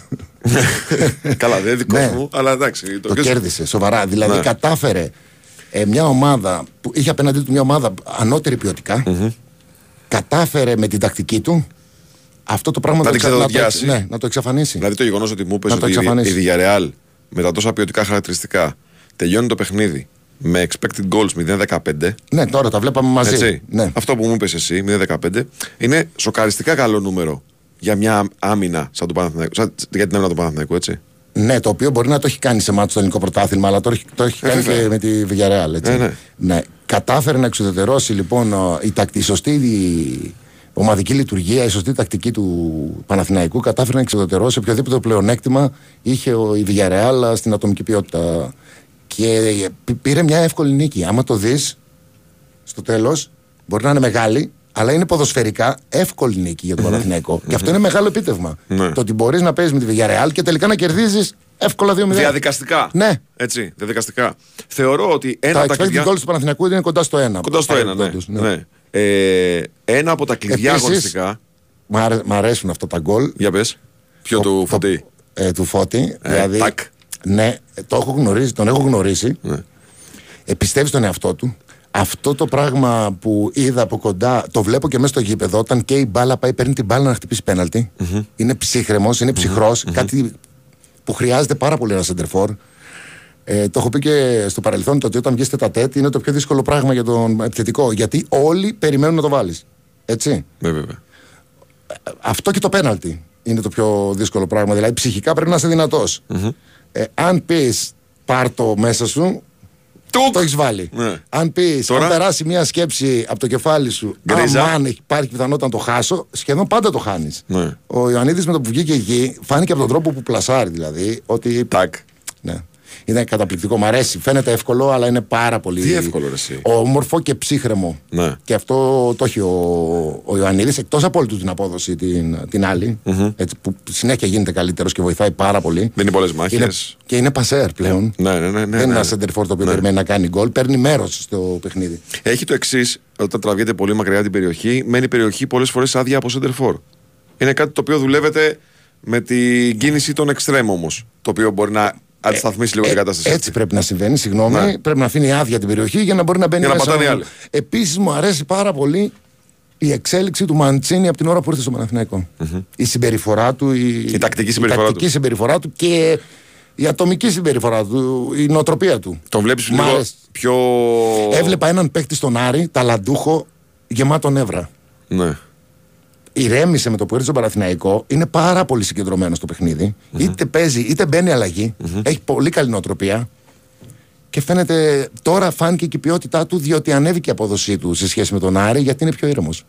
Καλά, δεν δικό μου, αλλά εντάξει. Το κέρδισε σοβαρά. Δηλαδή, κατάφερε μια ομάδα που είχε απέναντί του μια ομάδα ανώτερη ποιοτικά. Κατάφερε με την τακτική του αυτό το πράγμα να το εξαφανίσει. Δηλαδή, το γεγονός ότι μου είπες ότι η Villarreal με τα τόσα ποιοτικά χαρακτηριστικά τελειώνει το παιχνίδι με expected goals 0-15. Ναι, τώρα τα βλέπαμε μαζί. Αυτό που μου είπες εσύ, 0-15, είναι σοκαριστικά καλό νούμερο για μια άμυνα σαν του Παναθηναϊκού, για την άμυνα του Παναθηναϊκού, έτσι. Ναι, το οποίο μπορεί να το έχει κάνει σε μάτσο στο ελληνικό πρωτάθλημα, αλλά το έχει κάνει και με τη Villarreal, έτσι. Ναι. Κατάφερε να εξουδετερώσει λοιπόν η σωστή ομαδική λειτουργία, η σωστή τακτική του Παναθηναϊκού, κατάφερε να εξουδετερώσει οποιοδήποτε πλεονέκτημα είχε η Villarreal στην ατομική ποιότητα. Και πήρε μια εύκολη νίκη. Άμα το δεις στο τέλος, μπορεί να είναι μεγάλη, αλλά είναι ποδοσφαιρικά εύκολη νίκη για τον Παναθηναϊκό. Και αυτό είναι μεγάλο επίτευγμα. Το ότι μπορείς να παίζεις με τη Villarreal και τελικά να κερδίζεις εύκολα 2-0. Διαδικαστικά. Ναι. Έτσι, διαδικαστικά. Θεωρώ ότι ένα από τα κλειδιά. Τα expected goals του Παναθηναϊκού είναι κοντά στο 1. Κοντά στο 1, ναι. Ένα από τα κλειδιά αγωνιστικά. Μ' αρέσουν αυτά τα γκολ. Για πες. Ποιο του Φώτη. Του Φώτη. Δηλαδή. Ναι, τον έχω γνωρίσει. Πιστεύει στον εαυτό του. Αυτό το πράγμα που είδα από κοντά, το βλέπω και μέσα στο γήπεδο. Όταν και η μπάλα πάει, παίρνει την μπάλα να χτυπήσει πέναλτι. Είναι ψύχρεμος, είναι ψυχρός. Κάτι που χρειάζεται πάρα πολύ ένα σεντερφόρ. Το έχω πει και στο παρελθόν, το ότι όταν βγεις τέτα-τέτ είναι το πιο δύσκολο πράγμα για τον επιθετικό. Γιατί όλοι περιμένουν να το βάλεις. Έτσι. Βέβαια. Αυτό και το πέναλτι είναι το πιο δύσκολο πράγμα. Δηλαδή ψυχικά πρέπει να είσαι δυνατός. Mm-hmm. Αν πεις πάρ' το μέσα σου, το έχεις βάλει. Ναι. Αν πεις, αν περάσει μια σκέψη από το κεφάλι σου, αν υπάρχει πιθανότητα να το χάσω, σχεδόν πάντα το χάνεις. Ναι. Ο Ιωαννίδης με το που βγήκε εκεί, φάνηκε από τον τρόπο που πλασάρει δηλαδή. Ότι... Τάκ. Ναι. Είναι καταπληκτικό, μου αρέσει. Φαίνεται εύκολο, αλλά είναι πάρα πολύ. Τι εύκολο, εσύ. Όμορφο και ψύχρεμο. Ναι. Και αυτό το έχει ο Ιωαννίδης, εκτός από όλη του την απόδοση την άλλη, mm-hmm. έτσι, που συνέχεια γίνεται καλύτερος και βοηθάει πάρα πολύ. Δίνει πολλές μάχες. Και είναι πασέρ πλέον. Ναι, ναι, ναι, ναι, δεν είναι ένα σεντερφόρ το οποίο περιμένει να κάνει γκολ, παίρνει μέρος στο παιχνίδι. Έχει το εξής, όταν τραβιέται πολύ μακριά την περιοχή, μένει η περιοχή πολλές φορές άδεια από σεντερφόρ. Είναι κάτι το οποίο δουλεύεται με την κίνηση των εξτρέμ όμως. Το οποίο μπορεί να. Αντισταθμίσει λίγο την κατάσταση. Έτσι πρέπει να συμβαίνει, συγγνώμη. Ναι. Πρέπει να αφήνει άδεια την περιοχή για να μπορεί να μπαίνει μέσα. Επίσης μου αρέσει πάρα πολύ η εξέλιξη του Μαντσίνη από την ώρα που ήρθε στο Παναθηναϊκό. Mm-hmm. Η συμπεριφορά του, η τακτική συμπεριφορά, του και η ατομική συμπεριφορά του, η νοοτροπία του. Τον βλέπεις λίγο πιο. Έβλεπα έναν παίκτη στον Άρη, ταλαντούχο, γεμάτο νεύρα. Ναι. Ηρέμησε με το που ήρθε στον Παναθηναϊκό, είναι πάρα πολύ συγκεντρωμένο στο παιχνίδι. Mm-hmm. Είτε παίζει, είτε μπαίνει αλλαγή. Mm-hmm. Έχει πολύ καλή νοοτροπία. Και φαίνεται τώρα φάνηκε και η ποιότητά του, διότι ανέβηκε η απόδοσή του σε σχέση με τον Άρη, γιατί είναι πιο ήρεμος.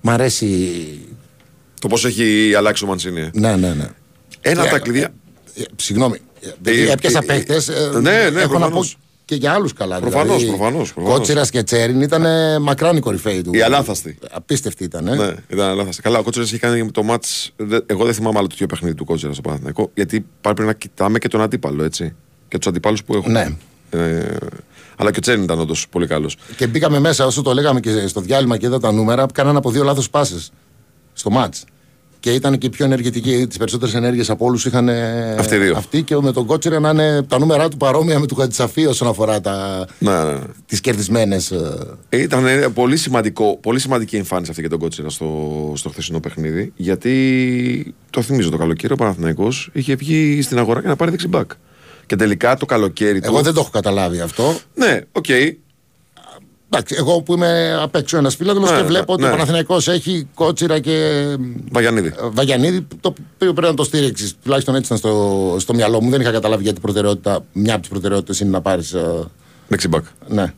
Μ' αρέσει. Το πώς έχει αλλάξει ο Μαντσίνη. Ναι, ναι, ναι. Ένα από τα κλειδιά. Συγγνώμη. Έπιασα παίκτες. Ναι, ναι, προφανώς. Και για άλλους καλά. Προφανώς, δηλαδή, προφανώς. Κότσιρας και Τσέριν ήταν μακράν η κορυφαίοι του. Η αλάθαστη. Απίστευτη ήταν. Ναι, ήταν αλάθαστη. Καλά, ο Κότσιρας είχε κάνει το μάτς. Εγώ δεν θυμάμαι άλλο τέτοιο παιχνίδι του Κότσιρα στο Παναθηναϊκό. Γιατί πρέπει να κοιτάμε και τον αντίπαλο, έτσι. Και τους αντιπάλους που έχουν. Ναι. Αλλά και ο Τσέριν ήταν όντως πολύ καλός. Και μπήκαμε μέσα, όσο το λέγαμε και στο διάλειμμα και είδα τα νούμερα, κάνανε από δύο λάθος πάσες στο μάτς. Και ήταν και πιο ενεργητική. Τις περισσότερες ενέργειες από όλους είχαν αυτοί. Και με τον Κότσιρα να είναι τα νούμερα του παρόμοια με του Χατζησαφή όσον αφορά τις κερδισμένες. Ήταν πολύ σημαντικό, πολύ σημαντική εμφάνιση αυτή για τον Κότσιρα στο χθεσινό παιχνίδι. Γιατί το θυμίζω το καλοκαίρι ο Παναθηναϊκός είχε βγει στην αγορά για να πάρει δεξιμπάκ. Και τελικά το καλοκαίρι. Εγώ δεν το έχω καταλάβει αυτό. Ναι, οκ. Εντάξει, εγώ που είμαι απ' έξω ένας φιλάδελος και βλέπω ότι ο Παναθηναϊκός έχει Κότσιρα και Βαγιανίδη, το οποίο πρέπει να το στήριξεις. Τουλάχιστον έτσι ήταν στο μυαλό μου. Δεν είχα καταλάβει γιατί μια από τις προτεραιότητες είναι να πάρεις. Δεξιμπάκ. Ναι.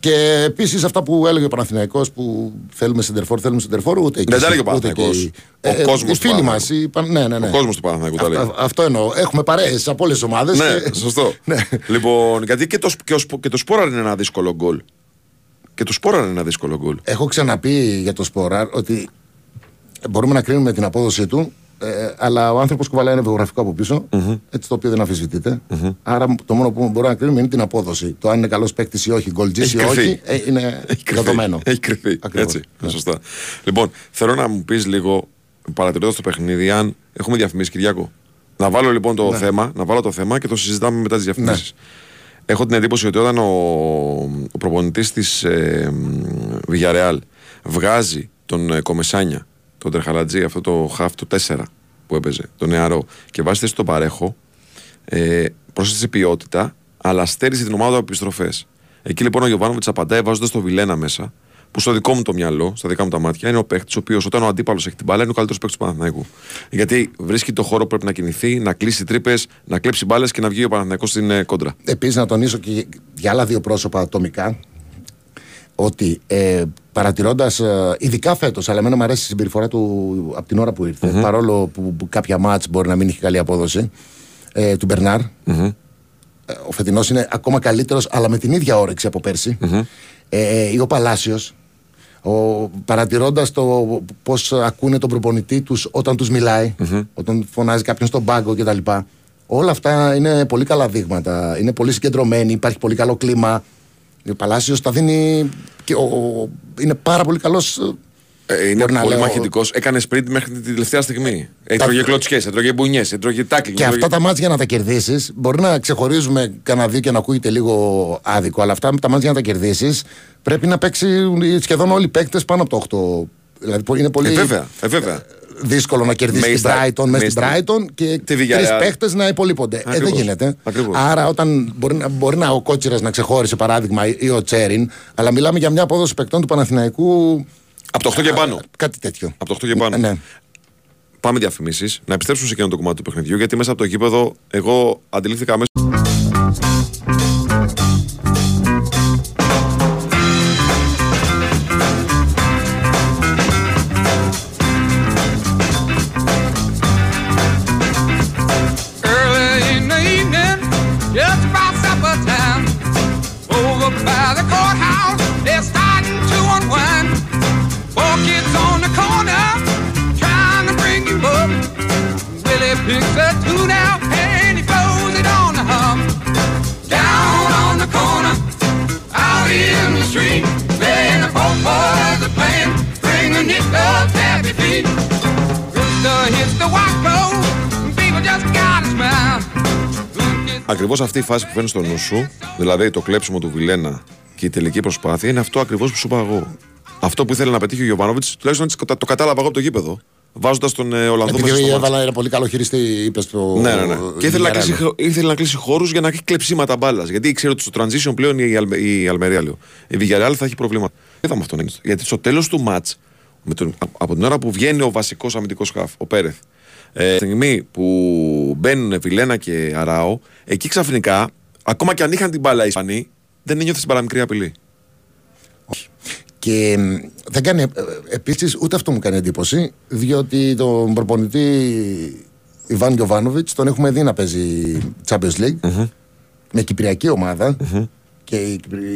Και επίσης αυτά που έλεγε ο Παναθηναϊκός που θέλουμε σεντερφόρ, ούτε εκεί. Δεν τα έλεγε ο Παναθηναϊκός. Ο κόσμος του Παναθηναϊκού τα λέει. Αυτό εννοώ. Έχουμε παρέες από όλες τις ομάδες. Ναι, σωστό. Λοιπόν, γιατί και το Σπόραρ είναι ένα δύσκολο γκολ. Και το Σπόραρ είναι ένα δύσκολο γκολ. Έχω ξαναπεί για το Σπόραρ ότι μπορούμε να κρίνουμε την απόδοσή του, αλλά ο άνθρωπος κουβαλάει ένα βιογραφικό από πίσω, mm-hmm. έτσι το οποίο δεν αμφισβητείται. Mm-hmm. Άρα το μόνο που μπορούμε να κρίνουμε είναι την απόδοση. Το αν είναι καλός παίκτης ή όχι, γκολτζής ή όχι, είναι δεδομένο. Έχει κρυφθεί. Έτσι. Ναι. Σωστά. Λοιπόν, θέλω να μου πεις λίγο, παρατηρώντας το παιχνίδι, αν έχουμε διαφημίσει, Κυριάκο. Να βάλω λοιπόν το θέμα, και το συζητάμε μετά τις διαφημίσεις. Ναι. Έχω την εντύπωση ότι όταν ο προπονητής της Villarreal βγάζει τον Κομεσάνια, τον Τερχαλατζή, αυτό το χαφ του 4 που έπαιζε, τον νεαρό, και βάζει θέση στον Παρέχο, πρόσθεσε ποιότητα, αλλά στέρισε την ομάδα από επιστροφές. Εκεί λοιπόν ο Γιοβάνοβιτς απαντάει βάζοντας τον Βιλένα μέσα, που στο δικό μου το μυαλό, στα δικά μου τα μάτια, είναι ο παίκτης ο οποίος όταν ο αντίπαλος έχει την μπάλα είναι ο καλύτερος παίκτης του Παναθηναϊκού. Γιατί βρίσκει το χώρο που πρέπει να κινηθεί, να κλείσει τρύπες, να κλέψει μπάλες και να βγει ο Παναθηναϊκός στην κόντρα. Επίσης, να τονίσω και για άλλα δύο πρόσωπα ατομικά ότι παρατηρώντας, ειδικά φέτος, αλλά εμένα μου αρέσει η συμπεριφορά του από την ώρα που ήρθε, mm-hmm. παρόλο που κάποια μάτς μπορεί να μην είχε καλή απόδοση, του Μπερνάρ. Mm-hmm. Ο φετινός είναι ακόμα καλύτερος, αλλά με την ίδια όρεξη από πέρσι. Mm-hmm. Ή ο Παλάσιος, παρατηρώντας το πώς ακούνε τον προπονητή τους όταν τους μιλάει, mm-hmm. όταν φωνάζει κάποιον στον πάγκο κτλ. Όλα αυτά είναι πολύ καλά δείγματα. Είναι πολύ συγκεντρωμένοι, υπάρχει πολύ καλό κλίμα. Ο Παλάσιος τα δίνει. Και είναι πάρα πολύ καλός. Είναι πολύ μαχητικός. Έκανε sprint μέχρι την τελευταία στιγμή. Έτρωγε κλωτσιές, έτρωγε μπουνιές, έτρωγε τάκλι. Και αυτά τα μάτς για να τα κερδίσεις, μπορεί να ξεχωρίζουμε κανένα δύο και να ακούγεται λίγο άδικο, αλλά αυτά τα μάτς για να τα κερδίσεις πρέπει να παίξει σχεδόν όλοι οι παίκτες πάνω από το 8. Δηλαδή είναι πολύ. Βέβαια. δύσκολο να κερδίσει την Brighton, μέσα στην Brighton και τρεις παίχτες να υπολείπονται. Δεν γίνεται. Ακριβώς. Άρα, όταν μπορεί να ο Κότσιρας να ξεχώρισε παράδειγμα ή ο Τσέριν, αλλά μιλάμε για μια απόδοση παικτών του Παναθηναϊκού. Από το 8 και πάνω. Κάτι τέτοιο. Από το 8 και πάνω. Ναι. Πάμε διαφημίσεις, να επιστρέψουμε σε εκείνο το κομμάτι του παιχνιδιού, γιατί μέσα από το γήπεδο εγώ αντιλήφθηκα αμέσως. Ακριβώς αυτή η φάση που φαίνεται στο νου σου, δηλαδή το κλέψιμο του Βιλένα και η τελική προσπάθεια, είναι αυτό ακριβώς που σου είπα εγώ. Αυτό που ήθελε να πετύχει ο Γιοβάνοβιτς, τουλάχιστον το κατάλαβα εγώ από το γήπεδο, βάζοντας τον Ολλανδό μέσα στο μάτσο. Ένα πολύ καλό χειριστή, είπες το. Ναι, ναι, ναι. Και ήθελε να κλείσει χώρους για να έχει κλεψίματα μπάλας. Γιατί ήξερε ότι στο transition πλέον η Αλμερία, λέω, η Villarreal θα έχει προβλήματα. Δεν θα με αυτό. Γιατί στο τέλος του μάτς, από την ώρα που βγαίνει ο βασικός αμυντικός χαφ, ο Πέρεθ, τη στιγμή που μπαίνουν Βιλένα και Αράο, εκεί ξαφνικά, ακόμα και αν είχαν την μπάλα οι Ισπανοί, δεν ένιωθε την παραμικρή απειλή. Όχι. Και δεν κάνει επίσης, ούτε αυτό μου κάνει εντύπωση, διότι τον προπονητή Ιβάν Γιοβάνοβιτς τον έχουμε δει να παίζει Champions League με κυπριακή ομάδα και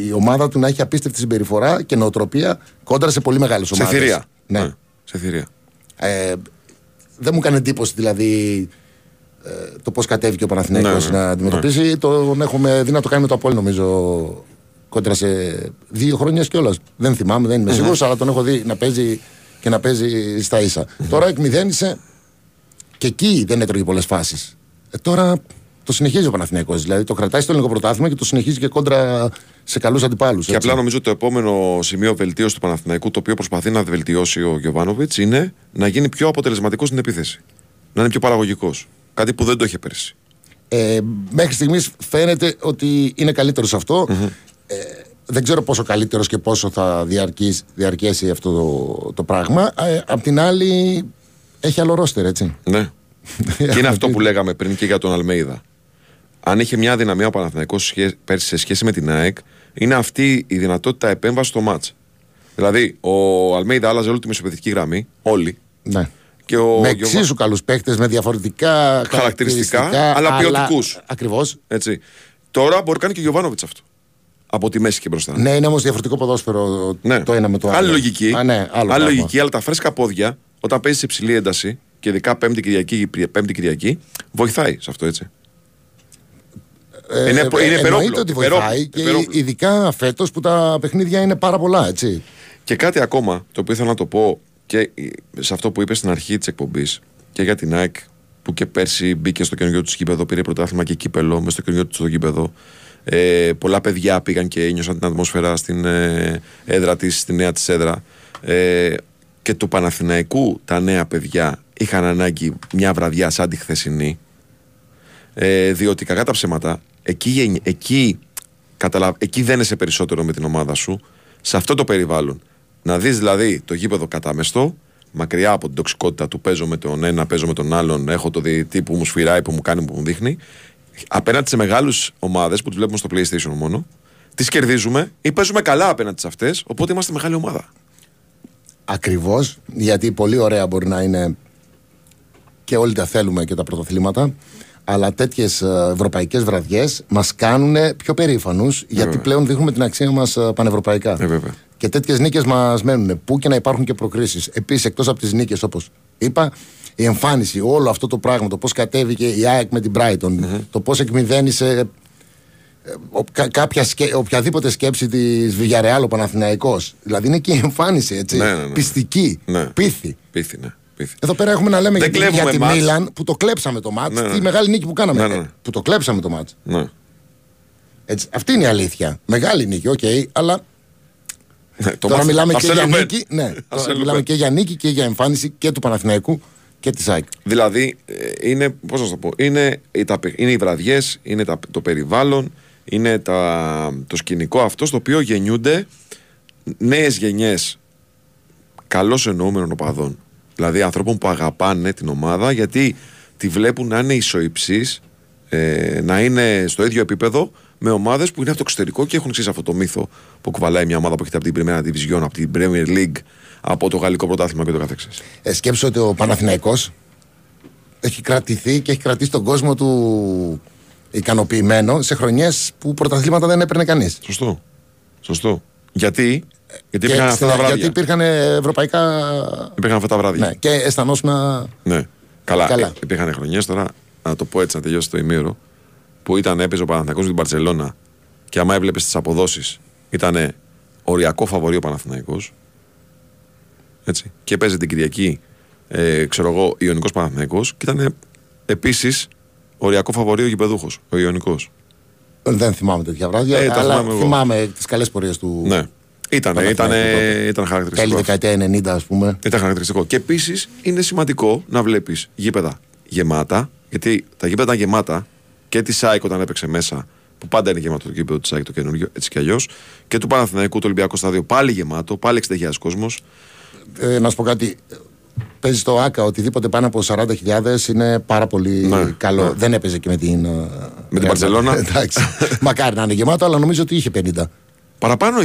η ομάδα του να έχει απίστευτη συμπεριφορά και νοοτροπία κόντρα σε πολύ μεγάλες ομάδες. Σε θηρία. Ναι. Σε θηρία. Δεν μου κάνει εντύπωση δηλαδή το πώς κατέβηκε ο Παναθηναϊκός να αντιμετωπίσει. Τον έχουμε δει να το κάνει με το Απόλλη, νομίζω, κόντρα σε 2 χρόνια κιόλας. Δεν θυμάμαι, δεν είμαι σίγουρος, αλλά τον έχω δει να παίζει και να παίζει στα ίσα. Τώρα εκμηδένισε και εκεί δεν έτρωγε πολλές φάσεις. Τώρα το συνεχίζει ο Παναθηναϊκός. Δηλαδή το κρατάει στο ελληνικό πρωτάθλημα και το συνεχίζει και κόντρα σε καλούς αντιπάλους. Και έτσι. Απλά νομίζω ότι το επόμενο σημείο βελτίωση του Παναθηναϊκού, το οποίο προσπαθεί να βελτιώσει ο Γιοβάνοβιτς, είναι να γίνει πιο αποτελεσματικός στην επίθεση. Να είναι πιο παραγωγικός. Κάτι που δεν το είχε πέρυσι. Μέχρι στιγμής φαίνεται ότι είναι καλύτερο σε αυτό. Δεν ξέρω πόσο καλύτερος και πόσο θα διαρκέσει αυτό το πράγμα. Απ' την άλλη, έχει άλλο ρόστερ, έτσι. Ναι. Και είναι αυτό που λέγαμε πριν και για τον Αλμέιδα. Αν είχε μια αδυναμία ο Παναθηναϊκός πέρσι σε σχέση με την ΑΕΚ, είναι αυτή η δυνατότητα επέμβαση στο μάτς. Δηλαδή, ο Αλμέιδα άλλαζε όλη τη μεσοπαιδευτική γραμμή, όλοι. Ναι. Και με εξίσου καλούς παίκτες, με διαφορετικά χαρακτηριστικά, αλλά ποιοτικούς. Ακριβώς. Τώρα μπορεί να κάνει και ο Γιοβάνοβιτς αυτό. Από τη μέση και μπροστά. Ναι, είναι όμως διαφορετικό ποδόσφαιρο το ένα με το άλλο. Άλλη λογική. Άλλη λογική, αλλά τα φρέσκα πόδια, όταν παίζει σε υψηλή ένταση, και ειδικά Πέμπτη Κυριακή, βοηθάει σε αυτό, έτσι. Είναι εννοείται ότι βοηθάει και ειδικά φέτος που τα παιχνίδια είναι πάρα πολλά, έτσι. Και κάτι ακόμα το οποίο ήθελα να το πω και σε αυτό που είπε στην αρχή της εκπομπής και για την ΑΕΚ που και πέρσι μπήκε στο καινούργιο του γήπεδο, πήρε πρωτάθλημα και κύπελλο μες στο καινούργιο του γήπεδο. Πολλά παιδιά πήγαν και ένιωσαν την ατμόσφαιρα στην έδρα της, στη νέα της έδρα. Και του Παναθηναϊκού τα νέα παιδιά είχαν ανάγκη μια βραδιά σαν τη χθεσινή. Διότι κακά τα ψέματα, εκεί δένεσαι περισσότερο με την ομάδα σου, σε αυτό το περιβάλλον. Να δεις δηλαδή το γήπεδο κατάμεστο, μακριά από την τοξικότητα του παίζω με τον ένα, παίζω με τον άλλον, έχω το διαιτητή που μου σφυράει, που μου κάνει, που μου δείχνει. Απέναντι σε μεγάλους ομάδες που τις βλέπουμε στο PlayStation μόνο, τις κερδίζουμε ή παίζουμε καλά απέναντι σε αυτές, οπότε είμαστε μεγάλη ομάδα. Ακριβώς, γιατί πολύ ωραία μπορεί να είναι και όλοι τα θέλουμε και τα πρωτοθλήματα. Αλλά τέτοιες ευρωπαϊκές βραδιές μας κάνουν πιο περήφανους, γιατί πλέον δείχνουμε την αξία μας πανευρωπαϊκά. Και τέτοιες νίκες μας μένουν, που και να υπάρχουν και προκρίσεις. Επίσης, εκτός από τις νίκες, όπως είπα, η εμφάνιση, όλο αυτό το πράγμα, το πώς κατέβηκε η ΑΕΚ με την Brighton, το πώς εκμηδένισε οποιαδήποτε σκέψη της Villarreal ο Παναθηναϊκός. Δηλαδή, είναι και η εμφάνιση, έτσι. Πιστική, πίθη. Εδώ πέρα έχουμε να λέμε για τη Μίλαν που το κλέψαμε το μάτς, τη μεγάλη νίκη που κάναμε. Που το κλέψαμε το μάτς. Αυτή είναι η αλήθεια. Μεγάλη νίκη, οκ, αλλά Τώρα μιλάμε και για νίκη και για εμφάνιση και του Παναθηναϊκού και της ΑΕΚ. Δηλαδή, είναι, πώς να το πω, είναι οι βραδιές, είναι το περιβάλλον, είναι το σκηνικό αυτό στο οποίο γεννιούνται νέες γενιές καλώς εννοούμενων οπαδών. Δηλαδή ανθρώπων που αγαπάνε την ομάδα γιατί τη βλέπουν να είναι ισοϊψής, να είναι στο ίδιο επίπεδο με ομάδες που είναι από το εξωτερικό και έχουν ξύσει αυτό το μύθο που κουβαλάει μια ομάδα που έχετε από την Πρεμέρα Division, από την Premier League, από το Γαλλικό Πρωτάθλημα και το καθεξής. Σκέψω ότι ο Παναθηναϊκός έχει κρατηθεί και έχει κρατήσει τον κόσμο του ικανοποιημένο σε χρονιές που πρωταθλήματα δεν έπαιρνε κανείς. Σωστό. Σωστό. Γιατί υπήρχαν αυτά τα βράδια. Γιατί υπήρχαν ευρωπαϊκά. Υπήρχαν αυτά τα βράδια. Ναι, και αισθανόσουν να. Ναι. Καλά. Υπήρχαν χρονιές τώρα, να το πω έτσι, να τελειώσει το ημίρο, που έπαιζε ο Παναθηναϊκός με την Μπαρσελόνα και άμα έβλεπες τις αποδόσεις, ήταν οριακό φαβορί ο Παναθηναϊκός. Έτσι. Και παίζει την Κυριακή, ξέρω εγώ, Ιωνικός Παναθηναϊκός και ήταν επίσης οριακό φαβορί ο γηπεδούχος, ο Ιωνικός. Δεν θυμάμαι τέτοια βράδια, αλλά θυμάμαι τις καλές πορείες του. Ναι. Ήταν χαρακτηριστικό. Τέλη δεκαετία 90, ας πούμε. Ήταν χαρακτηριστικό. Και επίσης είναι σημαντικό να βλέπεις γήπεδα γεμάτα, γιατί τα γήπεδα ήταν γεμάτα και τη ΑΕΚ όταν έπαιξε μέσα, που πάντα είναι γεμάτο το γήπεδο τη ΑΕΚ το καινούριο, έτσι κι αλλιώς, και του Παναθηναϊκού, το Ολυμπιακό Στάδιο πάλι γεμάτο, πάλι 60.000 κόσμος. Να σου πω κάτι. Παίζει το ΆΚΑ, οτιδήποτε πάνω από 40.000 είναι πάρα πολύ καλό. Ναι. Δεν έπαιζε και με την Μπαρσελόνα. Εντάξει. Μακάρι να είναι γεμάτο, αλλά νομίζω ότι είχε 50. Παραπάνω.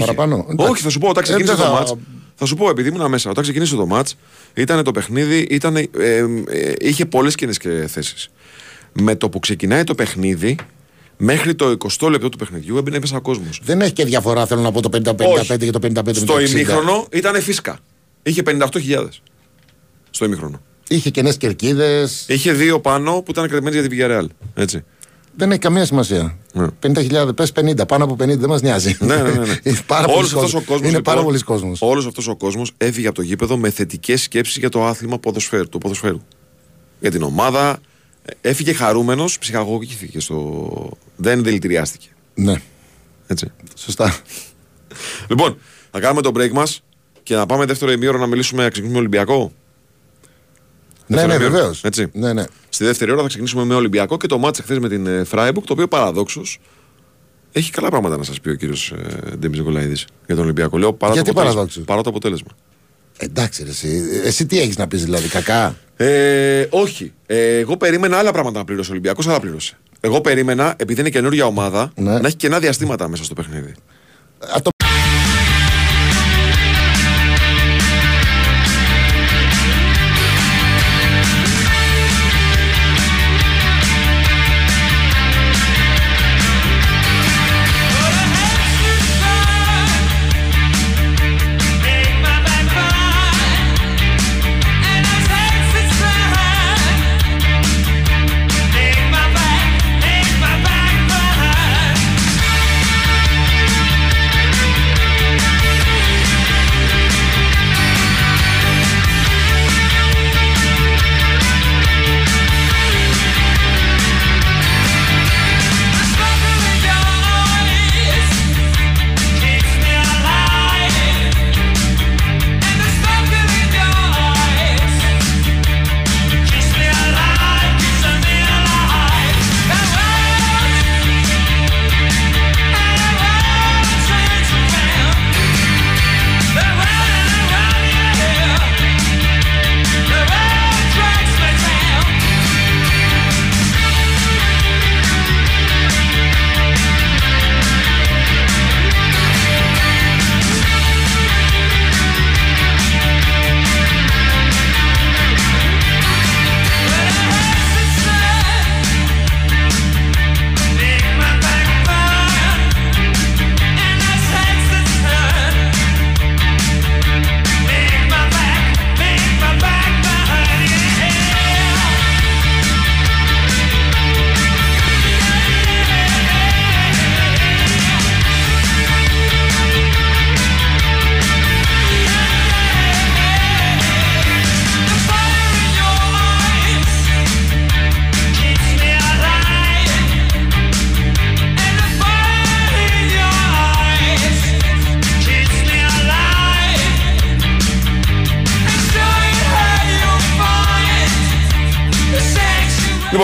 Όχι, θα σου πω, όταν ξεκίνησε το μάτς. Θα σου πω, επειδή ήμουν μέσα, όταν ξεκίνησε το μάτς, ήταν το παιχνίδι, είχε πολλές κοινές θέσεις. Με το που ξεκινάει το παιχνίδι, μέχρι το 20 λεπτό του παιχνιδιού έμπαινε μέσα ο κόσμος. Δεν έχει και διαφορά, θέλω να πω, το 50-55 και το 55-60. Στο ημίχρονο ήταν φίσκα. Είχε 58.000. Στο ημίχρονο. Είχε κενές κερκίδες. Είχε δύο πάνω που ήταν κρατημένες για την Villarreal. Έτσι. Δεν έχει καμία σημασία. Ναι. 50.000, πες 50, πάνω από 50 δεν μας νοιάζει. Ναι. Είναι πάρα πολλοί κόσμος. Όλος αυτός ο κόσμος έφυγε από το γήπεδο με θετικές σκέψεις για το άθλημα του ποδοσφαίρου. Για την ομάδα. Έφυγε χαρούμενος, ψυχαγωγήθηκε. Δεν δηλητηριάστηκε. Ναι. Έτσι. Σωστά. Λοιπόν, θα κάνουμε το break μας και να πάμε δεύτερο ημίωρο να μιλήσουμε, να ξεκινήσουμε Ολυμπιακό. Ναι, βεβαίως. Ναι. Στη δεύτερη ώρα θα ξεκινήσουμε με Ολυμπιακό και το μάτς χθες με την Freiburg, το οποίο παραδόξως έχει καλά πράγματα να σας πει ο κύριος Ντέμις Νικολαΐδης για τον Ολυμπιακό. Λέω παρά το αποτέλεσμα. Εντάξει, ρε, εσύ τι έχεις να πεις, δηλαδή, κακά? Όχι. Εγώ περίμενα άλλα πράγματα να πληρώσει ο Ολυμπιακός, αλλά πλήρωσε. Εγώ περίμενα, επειδή είναι καινούργια ομάδα, να έχει κενά διαστήματα μέσα στο παιχνίδι.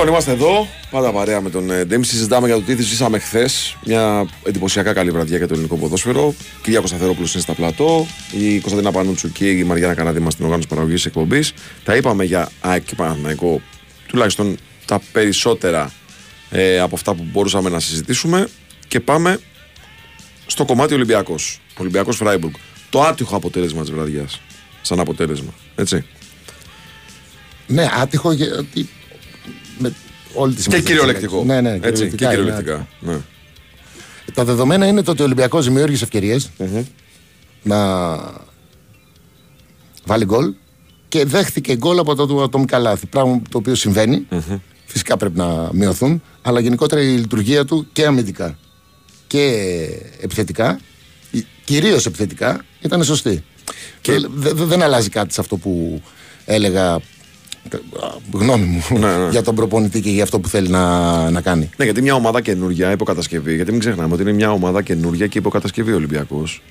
Λοιπόν, είμαστε εδώ, πάντα παρέα με τον Ντέμι. Συζητάμε για το τι ζήσαμε χθες. Μια εντυπωσιακά καλή βραδιά για το ελληνικό ποδόσφαιρο. Κυριάκος Σταθερόπουλος είναι στα πλατό. Η Κωνσταντίνα Πανούτσου και η Μαριάνα Καναδί μας στην οργάνωση παραγωγής εκπομπής. Τα είπαμε για ΑΕΚ και Παναθηναϊκό, τουλάχιστον τα περισσότερα από αυτά που μπορούσαμε να συζητήσουμε. Και πάμε στο κομμάτι Ολυμπιακός. Ολυμπιακός Φράιμπουργκ. Το άτυχο αποτέλεσμα της βραδιάς. Σαν αποτέλεσμα. Έτσι. Ναι, άτυχο γιατί. Με όλη τη και κυριολεκτικό. Ναι, ναι, έτσι, και κυριολεκτικά. Ναι. Τα δεδομένα είναι το ότι ο Ολυμπιακός δημιούργησε ευκαιρίες να βάλει γκολ και δέχθηκε γκολ από το Ατομικαλάθι. Πράγμα το οποίο συμβαίνει. Φυσικά πρέπει να μειωθούν. Αλλά γενικότερα η λειτουργία του και αμυντικά και επιθετικά, κυρίως επιθετικά, ήταν σωστή. Και δεν αλλάζει κάτι σε αυτό που έλεγα. Γνώμη μου για τον προπονητή και για αυτό που θέλει να κάνει. Ναι, γιατί μια ομάδα καινούρια, υποκατασκευή. Γιατί μην ξεχνάμε ότι είναι μια ομάδα καινούρια και υποκατασκευή ο Ολυμπιακός.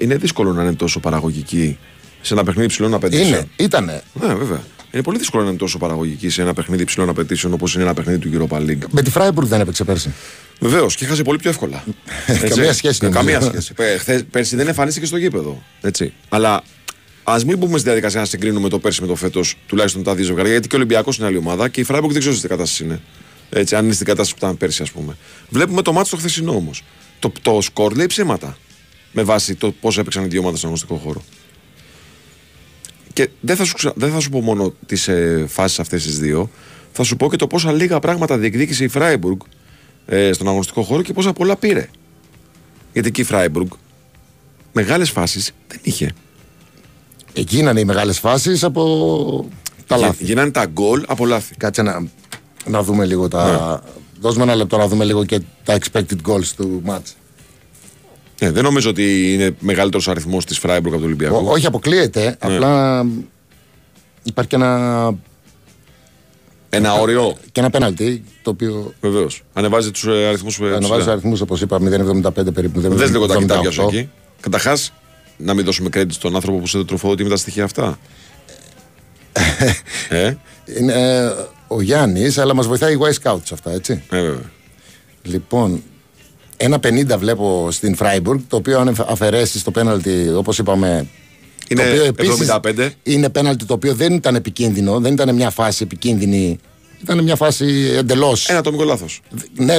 Είναι δύσκολο να είναι τόσο παραγωγική σε ένα παιχνίδι υψηλών απαιτήσεων. Ήτανε. Ναι, βέβαια. Είναι πολύ δύσκολο να είναι τόσο παραγωγική σε ένα παιχνίδι υψηλών απαιτήσεων όπως είναι ένα παιχνίδι του Europa League. Με τη Φράιμπουργκ δεν έπαιξε πέρσι. Βεβαίως και χάσε πολύ πιο εύκολα. Καμία σχέση. Καμία σχέση. Πέρσι δεν εμφανίστηκε στο γήπεδο. Έτσι. Αλλά. Ας μην μπούμε στη διαδικασία να συγκρίνουμε το πέρσι με το φέτος, τουλάχιστον τα δύο ζευγάρια, γιατί και ο Ολυμπιακός είναι άλλη ομάδα και η Φράιμπουργκ δεν ξέρω τι κατάσταση είναι. Έτσι, αν είναι στην κατάσταση που ήταν πέρσι, ας πούμε. Βλέπουμε το μάτσο το χθεσινό όμως. Το σκορ λέει ψέματα. Με βάση το πώς έπαιξαν οι δύο ομάδες στον αγωνιστικό χώρο. Και δεν θα σου πω μόνο τις φάσεις αυτές τις δύο, θα σου πω και το πόσα λίγα πράγματα διεκδίκησε η Φράιμπουργκ στον αγωνιστικό χώρο και πόσα πολλά πήρε. Γιατί και η Φράιμπουργκ μεγάλες φάσεις δεν είχε. Γίνανε οι μεγάλες φάσεις από τα λάθη. Γίνανε τα γκολ από λάθη. Κάτσε να δούμε λίγο τα. Yeah. Δώσουμε ένα λεπτό να δούμε λίγο και τα expected goals του match. Ναι, δεν νομίζω ότι είναι μεγαλύτερος αριθμός της Φράιμπουργκ από τον Ολυμπιακό. Όχι, αποκλείεται. Yeah. Απλά υπάρχει και ένα όριο. Και ένα πέναλτι. Το οποίο. Βεβαίως. Ανεβάζει τους αριθμούς. Ανεβάζει τους αριθμούς, όπως είπα, 0,75 περίπου. Δες λίγο τα κοιτάκια σου εκεί. Καταρχάς. Να μην δώσουμε credit στον άνθρωπο που σε το τροφοδοτεί με τα στοιχεία αυτά. Είναι ο Γιάννης, αλλά μας βοηθάει η Y Scout σε αυτά, έτσι. Βέβαια. Λοιπόν, 1,50 βλέπω στην Φράιμπουργκ, το οποίο αν αφαιρέσεις το πέναλτι, όπως είπαμε. Είναι το οποίο επίσης 75. Είναι πέναλτι το οποίο δεν ήταν επικίνδυνο, δεν ήταν μια φάση επικίνδυνη. Ήταν μια φάση εντελώς. Ένα ατομικό λάθος. Ναι,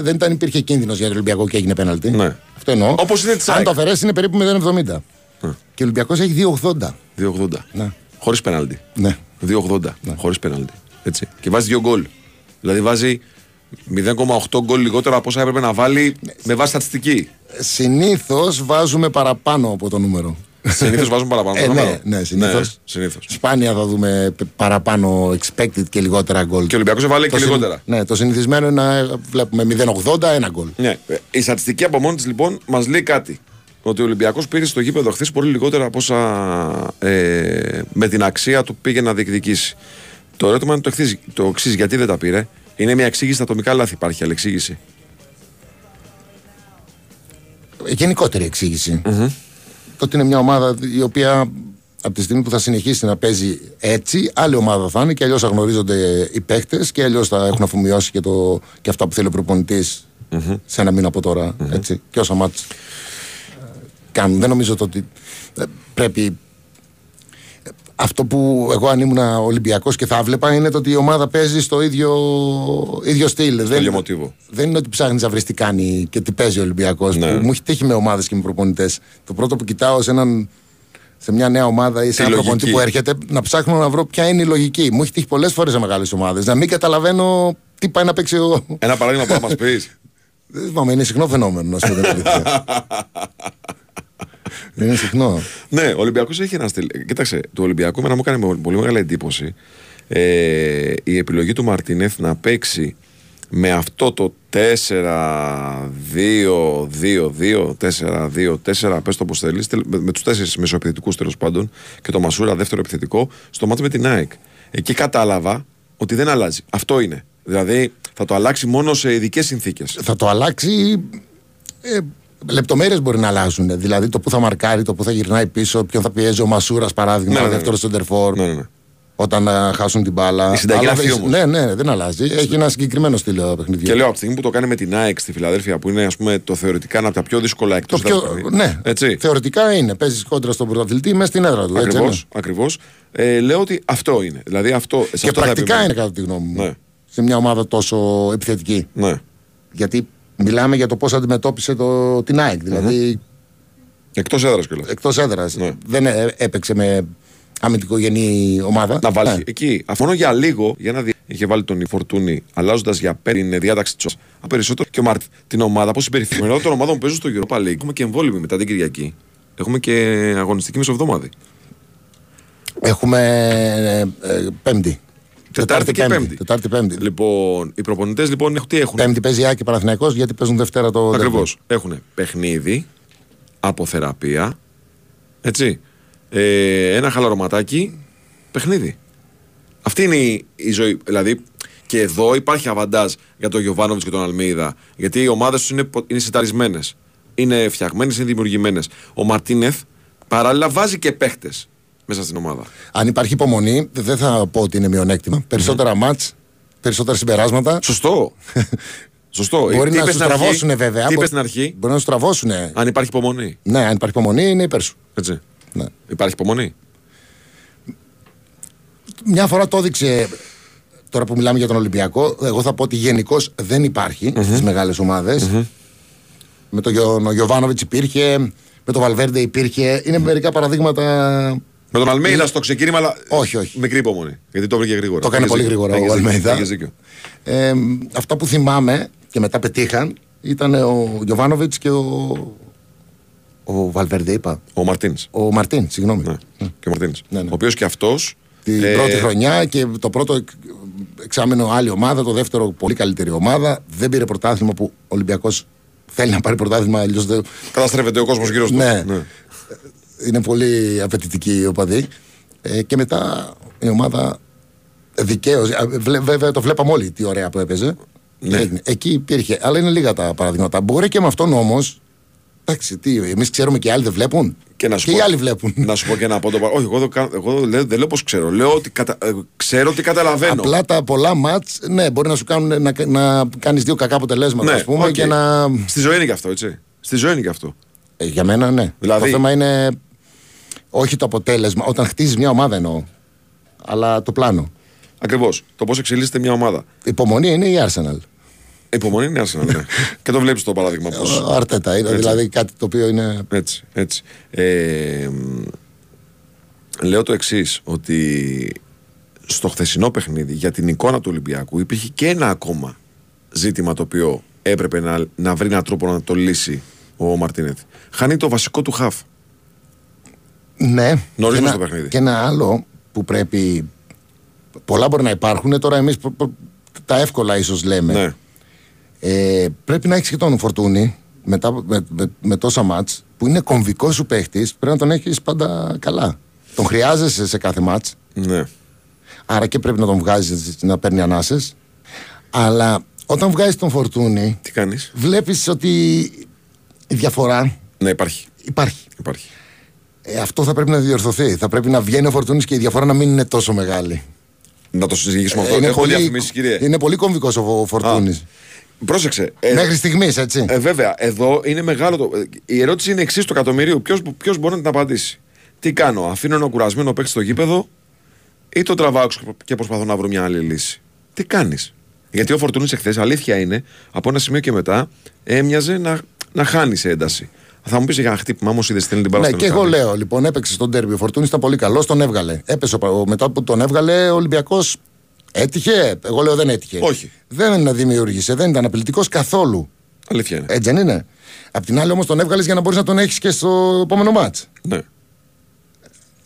δεν υπήρχε κίνδυνος για τον Ολυμπιακό και έγινε πέναλτι. Ναι. Αυτό εννοώ. Όπως είναι αν το αφαιρέσει είναι περίπου 0,70. Ναι. Και ο Ολυμπιακός έχει 2,80. 2,80. Ναι. Χωρίς πέναλτι. Ναι. 2,80. Ναι. Χωρίς πέναλτι. Έτσι. Και βάζει 2 γκολ. Δηλαδή βάζει 0,8 γκολ λιγότερα από όσα έπρεπε να βάλει με βάση στατιστική. Συνήθως βάζουμε παραπάνω από το νούμερο. Συνήθως βάζουμε παραπάνω. Ναι, συνήθως. Σπάνια θα δούμε παραπάνω expected και λιγότερα γκολ. Και ο Ολυμπιακός έβαλε και λιγότερα. Ναι, το συνηθισμένο είναι να βλέπουμε 0,80 ένα γκολ. Ναι. Η στατιστική από μόνη της λοιπόν μας λέει κάτι. Ότι ο Ολυμπιακός πήρε στο γήπεδο χθες πολύ λιγότερα από όσα με την αξία του πήγε να διεκδικήσει. Το ερώτημα είναι το εξής: γιατί δεν τα πήρε. Είναι μια εξήγηση στα ατομικά λάθη. Υπάρχει άλλη εξήγηση. Γενικότερη εξήγηση. Το ότι είναι μια ομάδα η οποία από τη στιγμή που θα συνεχίσει να παίζει έτσι, άλλη ομάδα θα είναι και αλλιώς θα γνωρίζονται οι παίκτες και αλλιώς θα έχουν αφομοιώσει και αυτά που θέλει ο προπονητής σε ένα μήνα από τώρα. Έτσι, και όσα μάτς κάνουν. Δεν νομίζω ότι πρέπει. Αυτό που εγώ αν ήμουν Ολυμπιακός και θα βλέπα είναι το ότι η ομάδα παίζει στο ίδιο στυλ. Δεν είναι ότι ψάχνεις να βρεις τι κάνει και τι παίζει ο Ολυμπιακός. Ναι. Μου έχει τύχει με ομάδες και με προπονητές. Το πρώτο που κοιτάω σε μια νέα ομάδα ή σε έναν προπονητή που έρχεται, να ψάχνω να βρω ποια είναι η λογική. Μου έχει τύχει πολλές φορές σε μεγάλες ομάδες. Να μην καταλαβαίνω τι πάει να παίξει εγώ. Ένα παράδειγμα που να μας πεις. Δεν θυμάμαι, είναι συχνό φαινόμενο. Είναι συχνό. Ναι, ο Ολυμπιακός έχει ένα στυλ. Κοίταξε, του Ολυμπιακού εμένα μου έκανε πολύ μεγάλη εντύπωση η επιλογή του Μαρτίνεθ να παίξει με αυτό το 4-2-2-2-4-2-4. Πες το όπως θέλεις, με τους 4 μεσοεπιθετικούς τέλος πάντων και το Μασούρα δεύτερο επιθετικό στο μάτι με την ΑΕΚ. Εκεί κατάλαβα ότι δεν αλλάζει. Αυτό είναι. Δηλαδή θα το αλλάξει μόνο σε ειδικές συνθήκες. Θα το αλλάξει. Λεπτομέρειες μπορεί να αλλάζουν. Δηλαδή το που θα μαρκάρει, το που θα γυρνάει πίσω, ποιον θα πιέζει ο Μασούρας παράδειγμα, δεύτερο στον τερφόρ. όταν χάσουν την μπάλα. Η συνταγή όμως. Ναι, ναι, δεν αλλάζει. Έχει ένα συγκεκριμένο στυλ παιχνιδιού. Και λέω από τη στιγμή που το κάνει με την ΑΕΚ στη Φιλαδέλφια, που είναι ας πούμε, το θεωρητικά ένα από τα πιο δύσκολα εκτός. Ναι, έτσι. Θεωρητικά είναι. Παίζει κόντρα στον πρωταθλητή μέσα στην έδρα του. Ακριβώς. Λέω ότι αυτό είναι. Δηλαδή, αυτό, και αυτό πρακτικά είναι κατά τη γνώμη μου. Ναι. Σε μια ομάδα τόσο επιθετική. Ναι. Γιατί μιλάμε για το πώς αντιμετώπισε την ΑΕΚ. Δηλαδή. Εκτός έδρας κιόλας. Εκτός έδρας. Ναι. Δεν έπαιξε με αμυντικογενή ομάδα. Να βάλει. Ναι. Εκεί, αφού για λίγο, για να δει. Είχε βάλει τον Φορτούνη αλλάζοντας για πέντε διάταξη τη ομάδα. Περισσότερο και ο Μάρτιν. Την ομάδα, πώς συμπεριφέρεται. Μετά των ομάδων που παίζουν στο Europa League. Έχουμε και εμβόλυμη μετά την Κυριακή. Έχουμε και αγωνιστική μεσοβδόμαδη. Έχουμε Πέμπτη. Τετάρτη, Πέμπτη. Λοιπόν, οι προπονητές λοιπόν έχουν τι έχουν. Πέμπτη παίζει Άκη Παναθηναϊκός γιατί παίζουν Δευτέρα το. Ακριβώς. Έχουν παιχνίδι. Από θεραπεία, έτσι, ένα χαλαρωματάκι, παιχνίδι. Αυτή είναι η ζωή, δηλαδή και εδώ υπάρχει αβαντάζ για τον Γιοβάνοβιτς και τον Αλμέιδα, γιατί οι ομάδες τους είναι σιταρισμένες, είναι φτιαγμένες, είναι δημιουργημένες. Ο Μαρτίνεθ παράλληλα βάζει και παίχτες μέσα στην ομάδα. Αν υπάρχει υπομονή, δεν θα πω ότι είναι μειονέκτημα. Περισσότερα μάτς, περισσότερα συμπεράσματα. Σωστό. Σωστό. Μπορεί να σου τραβώσουν βέβαια. Τι είπε στην αρχή. Μπορεί να σου τραβώσουν. Αν υπάρχει υπομονή. Ναι, αν υπάρχει υπομονή είναι υπέρ σου. Έτσι. Ναι. Υπάρχει υπομονή. Μια φορά το έδειξε. Τώρα που μιλάμε για τον Ολυμπιακό, εγώ θα πω ότι γενικώς δεν υπάρχει στις μεγάλες ομάδες. Με τον Γιοβάνοβιτς υπήρχε, με τον Βαλβέρντε υπήρχε. Είναι μερικά παραδείγματα. Με τον Αλμέιδα στο ξεκίνημα, αλλά. Όχι, όχι. Μικρή υπομονή. Γιατί το βρήκε γρήγορα. Το έκανε πολύ γρήγορα ο Αλμέιδα. Αυτά που θυμάμαι. Και μετά πετύχαν, ήταν ο Γιοβάνοβιτς και ο Βαλβέρντε, είπα. Ο Μαρτίνς. Ο Μαρτίν, συγγνώμη. Ναι. Ναι. Και ο Μαρτίνς. Ναι, ναι. Ο οποίος και αυτός. Την πρώτη χρονιά και το πρώτο εξάμενο άλλη ομάδα, το δεύτερο πολύ καλύτερη ομάδα. Δεν πήρε πρωτάθλημα που ο Ολυμπιακός θέλει να πάρει πρωτάθλημα. Αλλιώς δεν. Καταστρέφεται ο κόσμος γύρω του. Ναι. Ναι. Είναι πολύ απαιτητική η οπαδή. Και μετά η ομάδα δικαίως. Βέβαια το βλέπαμε όλοι τι ωραία που έπαιζε. Ναι. Εκεί υπήρχε, αλλά είναι λίγα τα παραδείγματα. Μπορεί και με αυτόν όμως. Εντάξει, εμείς ξέρουμε και οι άλλοι δεν βλέπουν. Και οι άλλοι βλέπουν. Να σου πω και ένα απότοπα. Όχι, εγώ δεν λέω πως ξέρω. Λέω ότι ξέρω ότι καταλαβαίνω. Απλά τα πολλά μάτς, ναι, μπορεί να σου κάνουν να κάνεις δύο κακά αποτελέσματα, ναι, ας πούμε. Okay. Και να... Στη ζωή είναι και αυτό, έτσι. Στη ζωή είναι και αυτό. Για μένα, ναι. Δηλαδή... Το θέμα είναι όχι το αποτέλεσμα. Όταν χτίζεις μια ομάδα εννοώ, αλλά το πλάνο. Ακριβώς. Το πώς εξελίσσεται μια ομάδα. Υπομονή είναι η Arsenal. Υπομονή είναι η Arsenal, ναι. Και το βλέπεις το παράδειγμα πώς. Άρτετα, δηλαδή κάτι το οποίο είναι. Έτσι, έτσι. Λέω το εξής, ότι στο χθεσινό παιχνίδι για την εικόνα του Ολυμπιακού υπήρχε και ένα ακόμα ζήτημα το οποίο έπρεπε να βρει έναν τρόπο να το λύσει ο Μαρτίνεθ. Χάνει το βασικό του χαφ. Ναι. Νωρίζουμε στο παιχνίδι. Και ένα άλλο που πρέπει. Πολλά μπορεί να υπάρχουν, τώρα εμείς τα εύκολα ίσως λέμε. Ναι. Πρέπει να έχεις και τον Φορτούνη με τόσα μάτς που είναι κομβικός σου παίχτης, πρέπει να τον έχεις πάντα καλά. Τον χρειάζεσαι σε κάθε μάτς. Ναι. Άρα και πρέπει να τον βγάζεις να παίρνει ανάσες. Αλλά όταν βγάζεις τον Φορτούνη, τι κάνεις? Βλέπεις ότι η διαφορά. Ναι, υπάρχει. Υπάρχει. Αυτό θα πρέπει να διορθωθεί. Θα πρέπει να βγαίνει ο Φορτούνης και η διαφορά να μην είναι τόσο μεγάλη. Να το συζητήσουμε αυτό. Είναι πολύ κομβικός ο Φορτούνης. Πρόσεξε. Μέχρι στιγμής, έτσι. Βέβαια, εδώ είναι μεγάλο το. Η ερώτηση είναι εξής του εκατομμυρίου. Ποιος μπορεί να την απαντήσει. Τι κάνω, αφήνω έναν κουρασμένο παίκτη στο γήπεδο ή το τραβάω και προσπαθώ να βρω μια άλλη λύση. Τι κάνεις. Γιατί ο Φορτούνης εχθές, αλήθεια είναι, από ένα σημείο και μετά έμοιαζε να χάνει σε ένταση. Θα μου πεις για ένα χτύπημα, όμως είδες την παράσταση. Ναι, και εγώ λέω, λοιπόν, έπαιξε στον ντέρμπι. Ο Φορτούνης ήταν πολύ καλός, τον έβγαλε. Έπεσε, μετά που τον έβγαλε, ο Ολυμπιακός έτυχε. Εγώ λέω δεν έτυχε. Όχι. Δεν δημιούργησε, δεν ήταν απειλητικός καθόλου. Αλήθεια είναι. Έτσι δεν είναι. Απ' την άλλη, όμως τον έβγαλες για να μπορείς να τον έχεις και στο επόμενο μάτς. Ναι.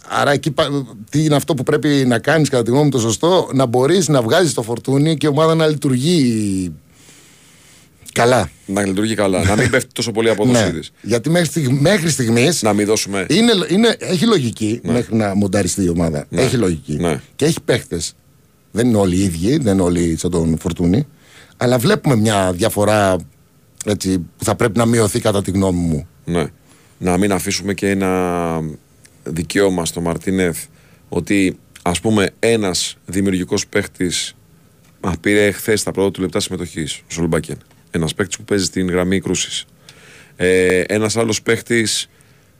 Άρα, εκεί, τι είναι αυτό που πρέπει να κάνεις, κατά τη γνώμη μου, το σωστό, να μπορείς να βγάζεις το Φορτούνη και η ομάδα να λειτουργεί. Καλά. Να λειτουργεί καλά. Να μην πέφτει τόσο πολύ απόδοση της. Γιατί μέχρι στιγμής. Να μην δώσουμε. Έχει λογική μέχρι να μονταριστεί η ομάδα. Έχει λογική. Και έχει παίχτες. Δεν είναι όλοι οι ίδιοι, δεν είναι όλοι σαν τον Φορτούνη. Αλλά βλέπουμε μια διαφορά έτσι, που θα πρέπει να μειωθεί κατά τη γνώμη μου. Ναι. Να μην αφήσουμε και ένα δικαίωμα στο Μαρτίνεθ ότι ας πούμε, ένας δημιουργικός παίχτης πήρε χθες τα πρώτα του λεπτά συμμετοχής, ο Σολμπάκεν. Ένας παίχτης που παίζει στην γραμμή κρούσης. Ένας άλλος παίχτης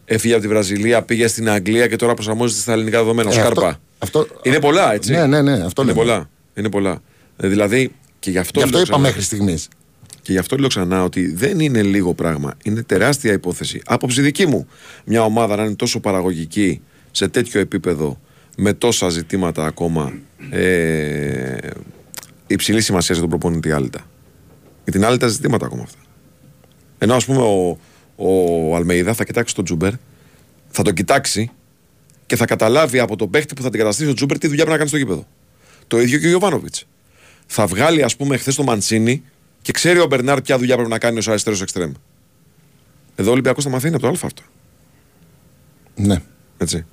έφυγε από τη Βραζιλία, πήγε στην Αγγλία και τώρα προσαρμόζεται στα ελληνικά δεδομένα. Σκάρπα. Είναι πολλά, έτσι. Ναι, αυτό είναι πολλά. Είναι πολλά. Δηλαδή, και γι' αυτό, είπα μέχρι στιγμής. Και γι' αυτό λέω ξανά ότι δεν είναι λίγο πράγμα. Είναι τεράστια υπόθεση. Άποψη δική μου. Μια ομάδα να είναι τόσο παραγωγική σε τέτοιο επίπεδο, με τόσα ζητήματα ακόμα υψηλή σημασία στον προπονητή Άλτα. Για την Άλτα ζητήματα ακόμα αυτά. Ενώ ας πούμε ο Αλμέιδα θα κοιτάξει τον Τζούμπερ, θα τον κοιτάξει και θα καταλάβει από τον παίχτη που θα την καταστήσει ο Τζούμπερ τι δουλειά πρέπει να κάνει στο γήπεδο. Το ίδιο και ο Γιοβάνοβιτς. Θα βγάλει, ας πούμε, χθες τον Μαντσίνι και ξέρει ο Μπερνάρ ποια δουλειά πρέπει να κάνει ως αριστερός εξτρέμ. Εδώ ο Ολυμπιακός θα μαθαίνει από το Α αυτό. Ναι. Έτσι.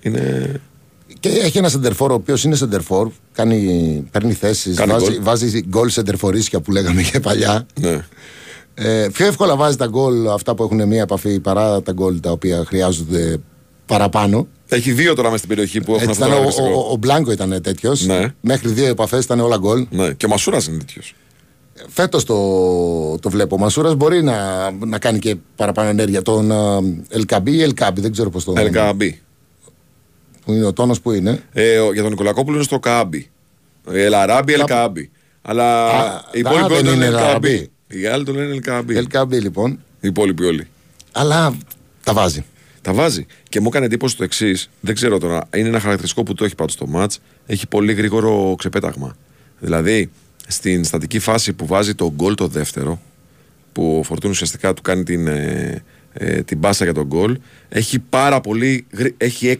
Είναι. Και έχει ένα σεντερφόρ ο οποίος είναι σεντερφόρ, παίρνει θέσεις, βάζει γκολ σεντερφορίσια που λέγαμε και παλιά. Ναι. Πιο εύκολα βάζει τα γκολ αυτά που έχουν μία επαφή παρά τα γκολ τα οποία χρειάζονται παραπάνω. Έχει δύο τώρα μες στην περιοχή που έχουν αυτά. Ο Μπλάνκο ήταν τέτοιος. Ναι. Μέχρι δύο επαφές ήταν όλα γκολ. Ναι. Και ο Μασούρας είναι τέτοιος. Φέτος το βλέπω. Ο Μασούρας μπορεί να κάνει και παραπάνω ενέργεια. Τον Ελ Κααμπί ή Ελ Κααμπί, δεν ξέρω πώς το. Ελ Κααμπί. Που είναι ο τόνος που είναι. Για τον Νικολακόπουλο είναι στο Κααμπί. Ελ Αράμπι, Ελ Κααμπί. Αλλά οι υπόλοιποι όλοι είναι Ελ Κααμπί. Οι άλλοι το λένε Ελ Κααμπί. Ελ Κααμπί, λοιπόν. Οι υπόλοιποι όλοι. Αλλά τα βάζει. Τα βάζει. Και μου έκανε εντύπωση το εξής. Δεν ξέρω τώρα. Είναι ένα χαρακτηριστικό που το έχει πάντως στο μάτς. Έχει πολύ γρήγορο ξεπέταγμα. Δηλαδή, στην στατική φάση που βάζει το γκολ το δεύτερο, που ο Φορτούνης ουσιαστικά του κάνει την πάσα για τον γκολ, έχει πάρα πολύ. Έχει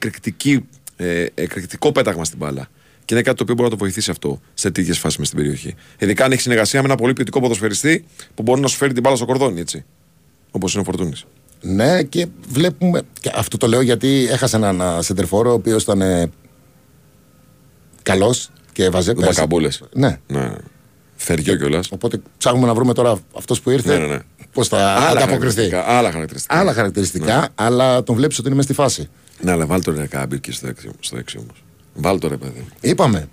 εκρηκτικό πέταγμα στην μπάλα. Και είναι κάτι το οποίο μπορεί να το βοηθήσει αυτό σε τέτοιες φάσεις μες στην περιοχή. Ειδικά αν έχει συνεργασία με ένα πολύ ποιοτικό ποδοσφαιριστή που μπορεί να σου φέρει την μπάλα στο κορδόνι, έτσι. Όπως είναι ο Φορτούνης. Ναι, και βλέπουμε. Και αυτό το λέω γιατί έχασε έναν σεντερφόρο ο οποίος ήταν καλός και έβαζε. Τον Μπακαμπούλες. Ναι. Θεριό κιόλας. Οπότε ψάχνουμε να βρούμε τώρα αυτός που ήρθε. Ναι. Πώς θα ανταποκριθεί. Άλλα χαρακτηριστικά, ναι. Αλλά τον βλέπεις ότι είναι μες στη φάση. Ναι, αλλά βάλ το ρε Κααμπί και στο έξι όμως. Βάλ το ρε παιδί. Είπαμε.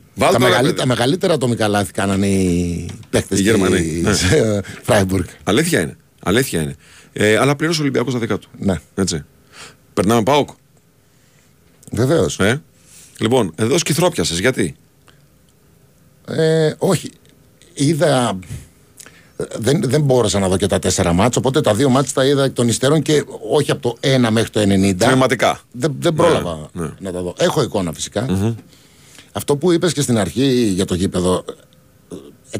Τα μεγαλύτερα ατομικά λάθη κάνανε οι παίκτες της Φράιμπουργκ. Αλήθεια είναι. Αλλά πλήρωσε ο Ολυμπιακός τα δικά του. Ναι. Έτσι. Περνάμε ΠΑΟΚ. Βεβαίως. Λοιπόν, εδώ σκυθρόπιασες. Γιατί? Όχι. Είδα. Δεν μπόρεσα να δω και τα 4 μάτς. Οπότε τα 2 μάτς τα είδα εκ των υστέρων και όχι από το 1 μέχρι το 90. Θεματικά. Δεν πρόλαβα να τα δω. Έχω εικόνα φυσικά. Mm-hmm. Αυτό που είπες και στην αρχή για το γήπεδο.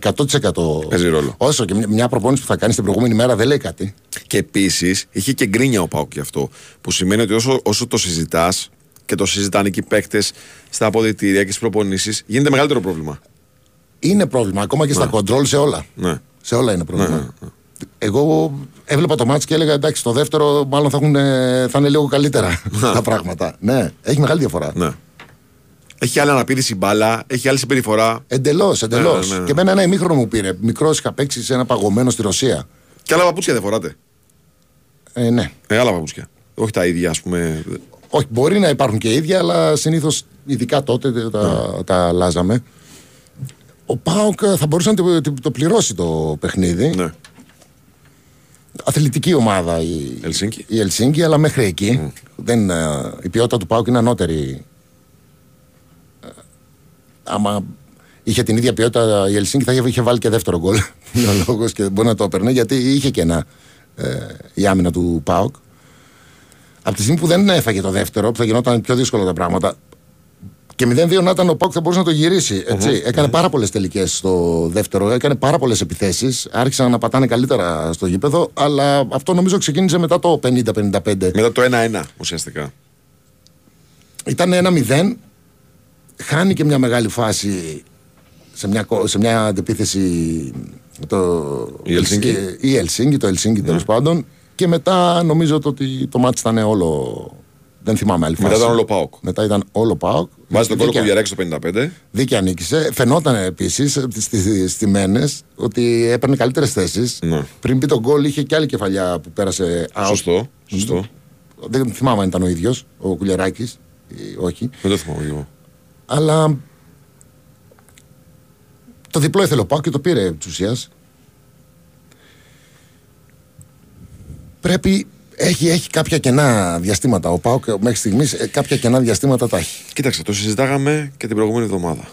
100% παίζει ρόλο. Όσο και μια προπόνηση που θα κάνει την προηγούμενη μέρα δεν λέει κάτι. Και επίσης είχε και γκρίνια ο ΠΑΟΚ γι' αυτό. Που σημαίνει ότι όσο το συζητάς και το συζητάνε και οι παίκτες στα αποδυτήρια και στις προπονήσεις, γίνεται μεγαλύτερο πρόβλημα. Είναι πρόβλημα. Ακόμα και στα κοντρόλ, σε όλα. Ναι. Σε όλα είναι πρόβλημα. Ναι. Εγώ έβλεπα το μάτς και έλεγα εντάξει, το δεύτερο μάλλον θα είναι λίγο καλύτερα τα πράγματα. Ναι, έχει μεγάλη διαφορά. Ναι. Έχει άλλη αναπήδηση μπάλα, έχει άλλη συμπεριφορά. Εντελώς. Ναι. Και εμένα ένα ημίχρονο μου πήρε. Μικρός, είχα παίξει σε ένα παγωμένο στη Ρωσία. Και άλλα παπούτσια δεν φοράτε. Ναι. Άλλα παπούτσια. Όχι τα ίδια, ας πούμε. Όχι, μπορεί να υπάρχουν και ίδια, αλλά συνήθως ειδικά τότε τα αλλάζαμε. Ο ΠΑΟΚ θα μπορούσε να το πληρώσει το παιχνίδι. Ναι. Αθλητική ομάδα η Ελσίνκη, αλλά μέχρι εκεί. Δεν, η ποιότητα του ΠΑΟΚ είναι ανώτερη. Άμα είχε την ίδια ποιότητα η Ελσίνκη θα είχε βάλει και δεύτερο γκολ. Είναι ο λόγος και μπορεί να το έπαιρνε, γιατί είχε και ένα η άμυνα του ΠΑΟΚ. Από τη στιγμή που δεν έφαγε το δεύτερο, που θα γινόταν πιο δύσκολα τα πράγματα. Και 0-2 να ήταν ο ΠΑΟΚ θα μπορούσε να το γυρίσει. Έτσι. Έκανε πάρα πολλές τελικές στο δεύτερο, έκανε πάρα πολλές επιθέσεις. Άρχισαν να πατάνε καλύτερα στο γήπεδο, αλλά αυτό νομίζω ξεκίνησε μετά το 50-55. Μετά το 1-1 ουσιαστικά. Ήταν 1-0. Χάνει και μια μεγάλη φάση σε μια αντεπίθεση η Ελσίνκη, το Ελσίνκη τέλος πάντων. Και μετά νομίζω ότι το μάτι ήταν όλο. Δεν θυμάμαι άλλη φάση. Μετά ήταν όλο ΠΑΟΚ. Βάζει τον κόλλο που διαρρέξει το 55. Δίκαια νίκησε. Φαινόταν επίσης στις στιμένες ότι έπαιρνε καλύτερες θέσεις. Ναι. Πριν πει τον γκολ είχε και άλλη κεφαλιά που πέρασε. Σωστό. Δεν θυμάμαι αν ήταν ο ίδιος, ο Κουλιεράκης. Όχι. Δεν το θυμάμαι εγώ. Αλλά το διπλό ήθελε ο Πάκ και το πήρε της ουσίας. Πρέπει, έχει κάποια κενά διαστήματα. Ο ΠΑΟΚ μέχρι στιγμής κάποια κενά διαστήματα τα έχει. Κοίταξε, το συζητάγαμε και την προηγούμενη εβδομάδα.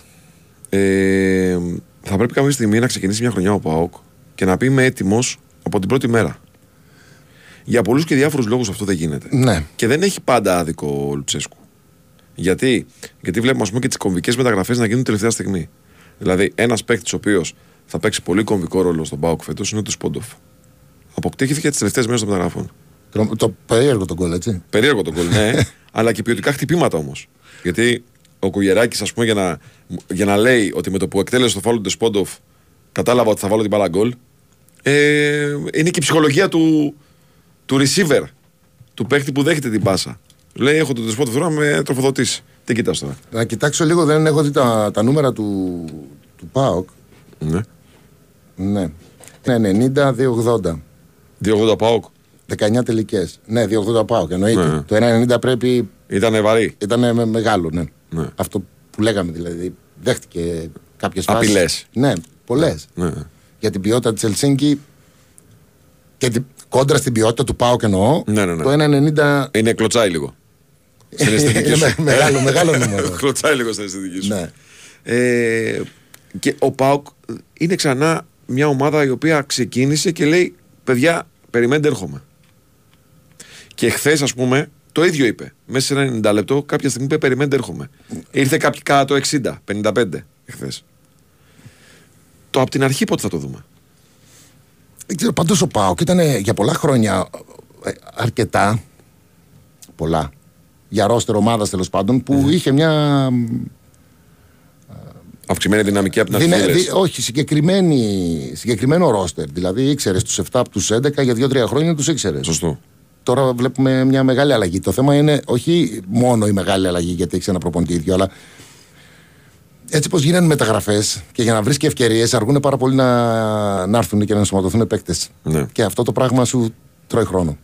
Θα πρέπει κάποια στιγμή να ξεκινήσει μια χρονιά ο ΠΑΟΚ και να πει είμαι έτοιμος από την πρώτη μέρα. Για πολλούς και διάφορους λόγους αυτό δεν γίνεται. Ναι. Και δεν έχει πάντα άδικο ο Λουτσέσκου. Γιατί βλέπουμε, ας πούμε, και τις κομβικές μεταγραφές να γίνουν τελευταία στιγμή. Δηλαδή, ένας παίκτης ο οποίος θα παίξει πολύ κομβικό ρόλο στον ΠΑΟΚ φέτος είναι ο Τουσπόντοφ. Αποκτήθηκε τις τελευταίες μέρες των μεταγραφών. Το περίεργο τον γκολ, έτσι. Περίεργο τον γκολ, ναι. Αλλά και ποιοτικά χτυπήματα όμως. Γιατί ο Κουγεράκης, ας πούμε, για να λέει ότι με το που εκτέλεσε το φάουλ του Τουσπόντοφ κατάλαβα ότι θα βάλω την μπάλα γκολ. Είναι και η ψυχολογία του receiver, του παίκτη που δέχεται την πάσα. Λέει: έχω τον Τουσπόντοφ τώρα να με τροφοδοτήσει. Τι κοιτάς τώρα? Να κοιτάξω λίγο, δεν έχω δει τα νούμερα του ΠΑΟΚ. Ναι. Ναι. 90-280. 280 ΠΑΟΚ. 19 τελικές. Ναι, 280 ΠΑΟΚ. Εννοείται. Ναι. Το 190 πρέπει. Ήταν βαρύ. Ήταν μεγάλο, ναι. Ναι. Αυτό που λέγαμε δηλαδή. Δέχτηκε κάποιες φάσεις. Απειλές. Ναι, πολλές. Ναι. Για την ποιότητα της Ελσίνκη και κόντρα στην ποιότητα του ΠΑΟΚ εννοώ. Ναι, ναι, ναι. Το 190. Είναι κλωτσάει λίγο. Στην αισθητική σου. Μεγάλο νούμερο. Κλωτσάει λίγο στην αισθητική σου. Ναι. Και ο ΠΑΟΚ είναι ξανά μια ομάδα η οποία ξεκίνησε και λέει: παιδιά, περιμένετε, έρχομαι. Και χθες, ας πούμε, το ίδιο είπε. Μέσα σε ένα 90 λεπτό, κάποια στιγμή είπε: περιμένετε, έρχομαι. Ήρθε κάποιοι κάτω 60, 55 χθες. Το από την αρχή πότε θα το δούμε? Δεν ξέρω. Πάντως ο ΠΑΟΚ ήταν για πολλά χρόνια αρκετά. Πολλά. Για ρόστερ ομάδας, τέλος πάντων, που είχε μια. Αυξημένη δυναμική από την αρχή. Όχι, συγκεκριμένο ρόστερ. Δηλαδή ήξερες τους 7 από τους 11, για 2-3 χρόνια τους ήξερες. Σωστό. Τώρα βλέπουμε μια μεγάλη αλλαγή. Το θέμα είναι όχι μόνο η μεγάλη αλλαγή, γιατί έχει ένα προπονητή ίδιο, αλλά έτσι πως γίνανε μεταγραφές και για να βρεις και ευκαιρίες, αργούν πάρα πολύ να έρθουν και να ενσωματωθούν παίκτες. Ναι. Και αυτό το πράγμα σου τρώει χρόνο.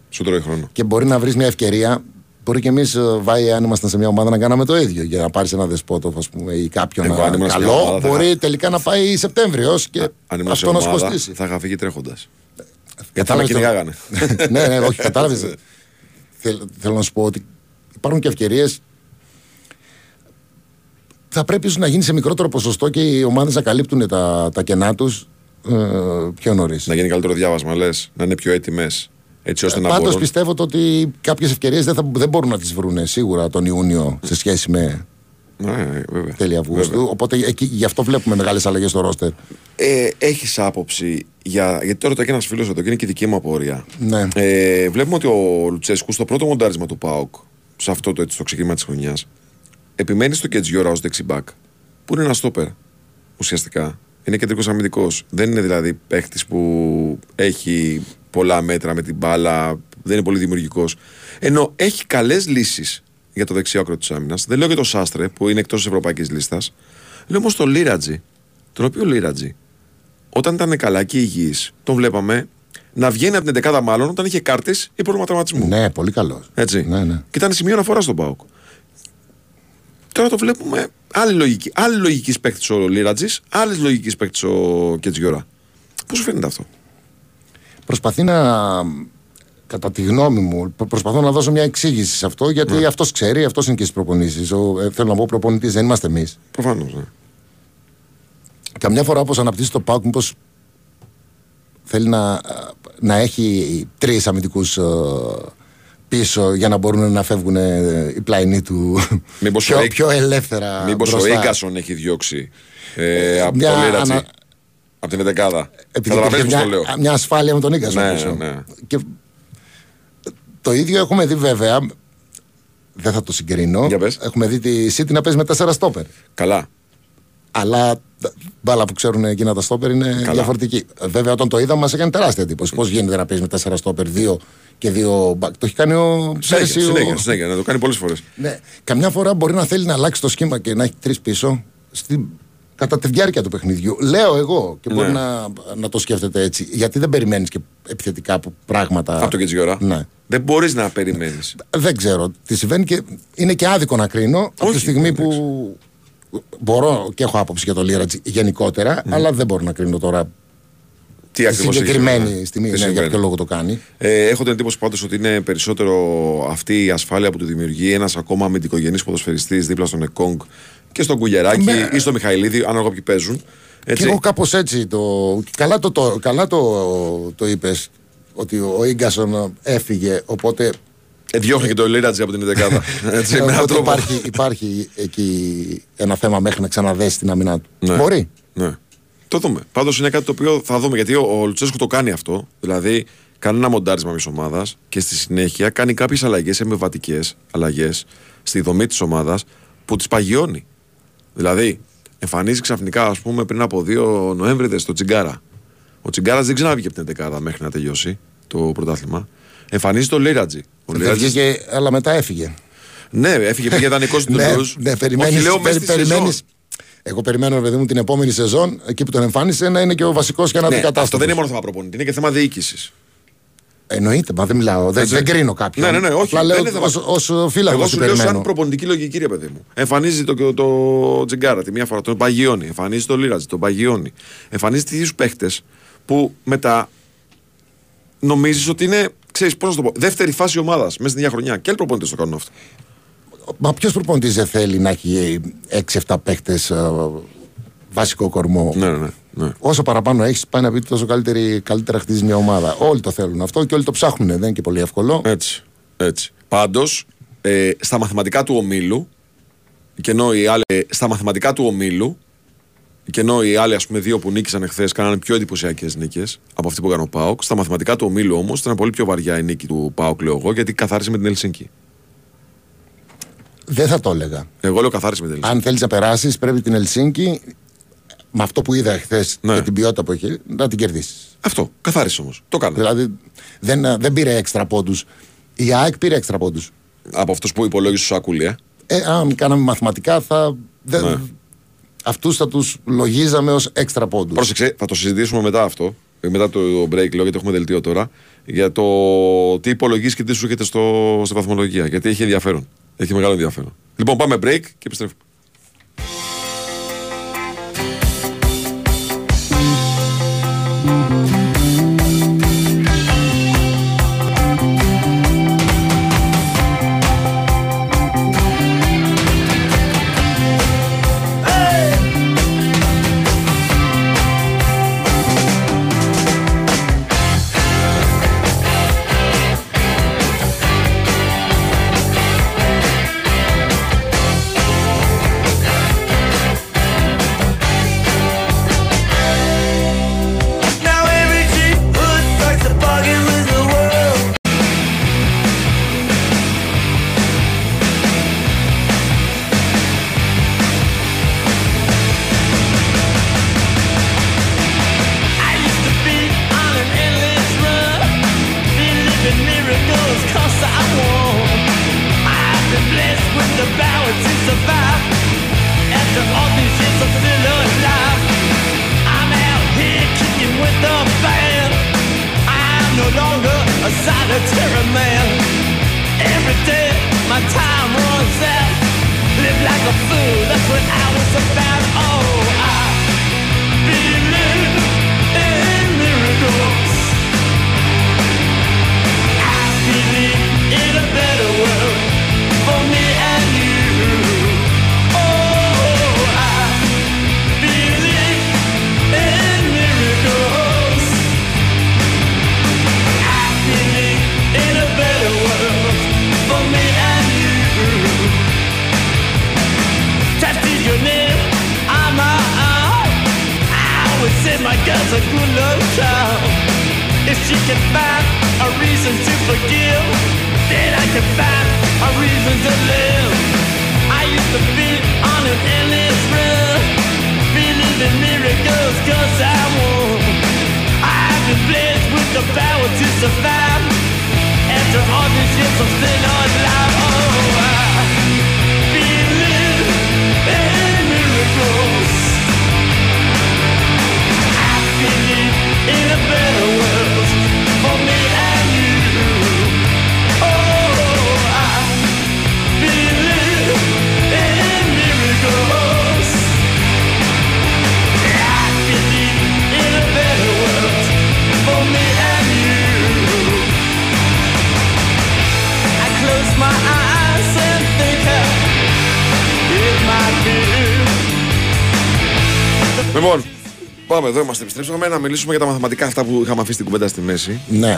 Και μπορεί να βρεις μια ευκαιρία. Μπορεί και εμείς, Βάη, αν ήμασταν σε μια ομάδα να κάναμε το ίδιο. Για να πάρεις ένα Δεσπότοφ, ας πούμε, ή κάποιον καλό, ομάδα, μπορεί τελικά να πάει Σεπτέμβριος και αυτό να σου κοστίσει. Θα είχα φύγει τρέχοντας. Γιατί θα με κυνηγάγανε. Ναι, όχι, κατάλαβες. Θέλω να σου πω ότι υπάρχουν και ευκαιρίες. Θα πρέπει να γίνει σε μικρότερο ποσοστό και οι ομάδες να καλύπτουν τα κενά τους πιο νωρίς. Να γίνει καλύτερο διάβασμα, λες, να είναι πιο έτοιμες. Πάντως πιστεύω ότι κάποιες ευκαιρίες δεν μπορούν να τις βρούνε σίγουρα τον Ιούνιο σε σχέση με τέλη Αυγούστου. Βέβαια. Οπότε γι' αυτό βλέπουμε μεγάλες αλλαγές στο ρόστερ. Έχεις άποψη γιατί τώρα το έκανε ένας φίλος εδώ και είναι και δική μου απορία. Ναι. Βλέπουμε ότι ο Λουτσέσκου στο πρώτο μοντάρισμα του ΠΑΟΚ, σε αυτό το ξεκίνημα της χρονιάς, επιμένει στο Κετζιόρα ως δεξιμπάκ, που είναι ένα στόπερ ουσιαστικά. Είναι κεντρικός αμυντικός. Δεν είναι δηλαδή παίχτης που έχει πολλά μέτρα με την μπάλα, δεν είναι πολύ δημιουργικός. Ενώ έχει καλές λύσεις για το δεξιό άκρο της άμυνας. Δεν λέω για το Σάστρε που είναι εκτός της ευρωπαϊκής λίστας. Λέω όμως το Λίρατζι, τον οποίο Λίρατζι, όταν ήταν καλά και υγιής, τον βλέπαμε να βγαίνει από την δεκάδα μάλλον όταν είχε κάρτες ή πρόβλημα τραυματισμού. Ναι, πολύ καλός. Έτσι. Ναι, ναι. Και ήταν σημείο αναφορά στον ΠΑΟΚ. Τώρα το βλέπουμε άλλη λογική παίκτη ο Λίρατζης, άλλη λογική παίκτη ο Κετζιόρα. Πώς σου φαίνεται αυτό? Προσπαθεί να. Κατά τη γνώμη μου, προσπαθώ να δώσω μια εξήγηση σε αυτό, γιατί αυτός ξέρει, αυτός είναι και στις προπονήσεις. Θέλω να πω, προπονητής δεν είμαστε εμείς. Προφανώς. Ναι. Καμιά φορά όπως αναπτύσσει το ΠΑΟΚ, μήπως θέλει να έχει τρεις αμυντικούς πίσω για να μπορούν να φεύγουν οι πλαϊνοί του πιο ελεύθερα. Μήπως ο Ίγκασον έχει διώξει από το Λίρατζι, από την Εντεκάδα. Καταλαβαίνεις το λέω. Μια ασφάλεια με τον Ίγκασον. Ναι, πίσω. Ναι. Και το ίδιο έχουμε δει βέβαια, δεν θα το συγκρίνω, έχουμε δει τη City να παίζει με 4 στόπερ. Καλά. Αλλά μπάλα που ξέρουν εκείνα τα στόπερ είναι διαφορετική. Βέβαια, όταν το είδαμε, μας έκανε τεράστια εντύπωση. Πώς γίνεται να παίζει με 4 στόπερ, 2 και 2 μπακ. Το έχει κάνει ο Πέρσι. Συνέχεια, να το κάνει πολλές φορές. Ναι. Καμιά φορά μπορεί να θέλει να αλλάξει το σχήμα και να έχει 3 πίσω κατά τη διάρκεια του παιχνιδιού. Λέω εγώ και μπορεί να το σκέφτεται έτσι. Γιατί δεν περιμένεις και επιθετικά πράγματα. Από το Κετζιόρα. Ναι. Δεν μπορείς να περιμένεις. Δεν ξέρω τι συμβαίνει και είναι και άδικο να κρίνω από τη στιγμή που. μπορώ και έχω άποψη για το Λίρατς γενικότερα, αλλά δεν μπορώ να κρίνω τώρα τη συγκεκριμένη στιγμή για ποιο λόγο το κάνει. Έχω την εντύπωση πάντως ότι είναι περισσότερο αυτή η ασφάλεια που του δημιουργεί ένας ακόμα αμυντικογενής ποδοσφαιριστής δίπλα στον Εκκόγκ και στον Κουγεράκη ή στον Μιχαηλίδη, ανάλογα ποιοι παίζουν. Έτσι. Και εγώ κάπως έτσι. Καλά το είπες ότι ο Ίγκασον έφυγε, οπότε. Διώχνει και το Λίρατζι από την 11η. Οπότε υπάρχει εκεί ένα θέμα μέχρι να ξαναδέσει την αμυνά του. Ναι. Μπορεί. Ναι. Το δούμε. Πάντως είναι κάτι το οποίο θα δούμε, γιατί ο Λουτσέσκου το κάνει αυτό. Δηλαδή κάνει ένα μοντάρισμα μιας ομάδας και στη συνέχεια κάνει κάποιες αλλαγές, εμβατικές αλλαγές στη δομή της ομάδας που τις παγιώνει. Δηλαδή εμφανίζει ξαφνικά, ας πούμε, πριν από 2 Νοέμβριδες το Τσιγκάρα. Ο Τσιγκάρας δεν ξαναβγήκε από την 11η μέχρι να τελειώσει το πρωτάθλημα. Εμφανίζει το Λίρατζι. Βγήκε, αλλά μετά έφυγε. Ναι, έφυγε, πήγε δανεικός του Ντρούζ. Ναι, περιμένεις. Εγώ περιμένω, παιδί μου, την επόμενη σεζόν, εκεί που τον εμφάνισε, να είναι και ο βασικός και να αντικατάστατος. Αυτό δεν είναι μόνο θέμα προπονητή, είναι και θέμα διοίκησης. Εννοείται, μα δεν μιλάω. Δεν κρίνω κάποιον. Ναι, όχι. Ω φύλακας. Εγώ σου λέω σαν προπονητική λογική, ρε παιδί μου. Εμφανίζει το Τσιγκάρα τη μία φορά, τον παγιώνει. Εμφανίζει το Λίρατζι, τον παγιώνει. Εμφανίζει τέτοιους παίχτες που μετά νομίζεις ότι είναι. Ξέρεις, πώς να το πω, δεύτερη φάση ομάδας μέσα στην ίδια χρονιά. Και άλλοι προπονητές το κάνουν αυτό. Μα ποιος προπονητής δεν θέλει να έχει 6-7 παίχτες βασικό κορμό. Ναι. Όσο παραπάνω έχεις, πάει να πει τόσο καλύτερα χτίζεις μια ομάδα. Όλοι το θέλουν αυτό και όλοι το ψάχνουν. Δεν είναι και πολύ εύκολο. Έτσι. Πάντως, στα μαθηματικά του ομίλου, και ενώ οι άλλοι, ας πούμε, 2 που νίκησαν εχθές κάνανε πιο εντυπωσιακές νίκες από αυτή που έκανε ο ΠΑΟΚ. Στα μαθηματικά του ομίλου όμως ήταν πολύ πιο βαριά η νίκη του ΠΑΟΚ, λέω εγώ, γιατί καθάρισε με την Ελσίνκη. Δεν θα το έλεγα. Εγώ λέω καθάρισε με την Ελσίνκη. Αν θέλεις να περάσεις, πρέπει την Ελσίνκη, με αυτό που είδα εχθές και την ποιότητα που έχει, να την κερδίσεις. Αυτό. Καθάρισε όμως. Το κάνανε. Δηλαδή δεν πήρε έξτρα πόντους. Η ΑΕΚ πήρε έξτρα πόντους. Από αυτούς που υπολόγισε στους Σακούλη. Αν κάναμε μαθηματικά θα. Αυτούς θα τους λογίζαμε ως έξτρα πόντους. Πρόσεξε, θα το συζητήσουμε μετά αυτό. Μετά το break, λέω, γιατί έχουμε δελτίο τώρα. Για το τι υπολογίζει και τι σου έρχεται στη βαθμολογία. Γιατί έχει ενδιαφέρον. Έχει μεγάλο ενδιαφέρον. Λοιπόν, πάμε break και επιστρέφουμε. Πάμε εδώ, είμαστε, επιστρέψαμε να μιλήσουμε για τα μαθηματικά αυτά που είχαμε αφήσει την κουβέντα στη μέση. Ναι.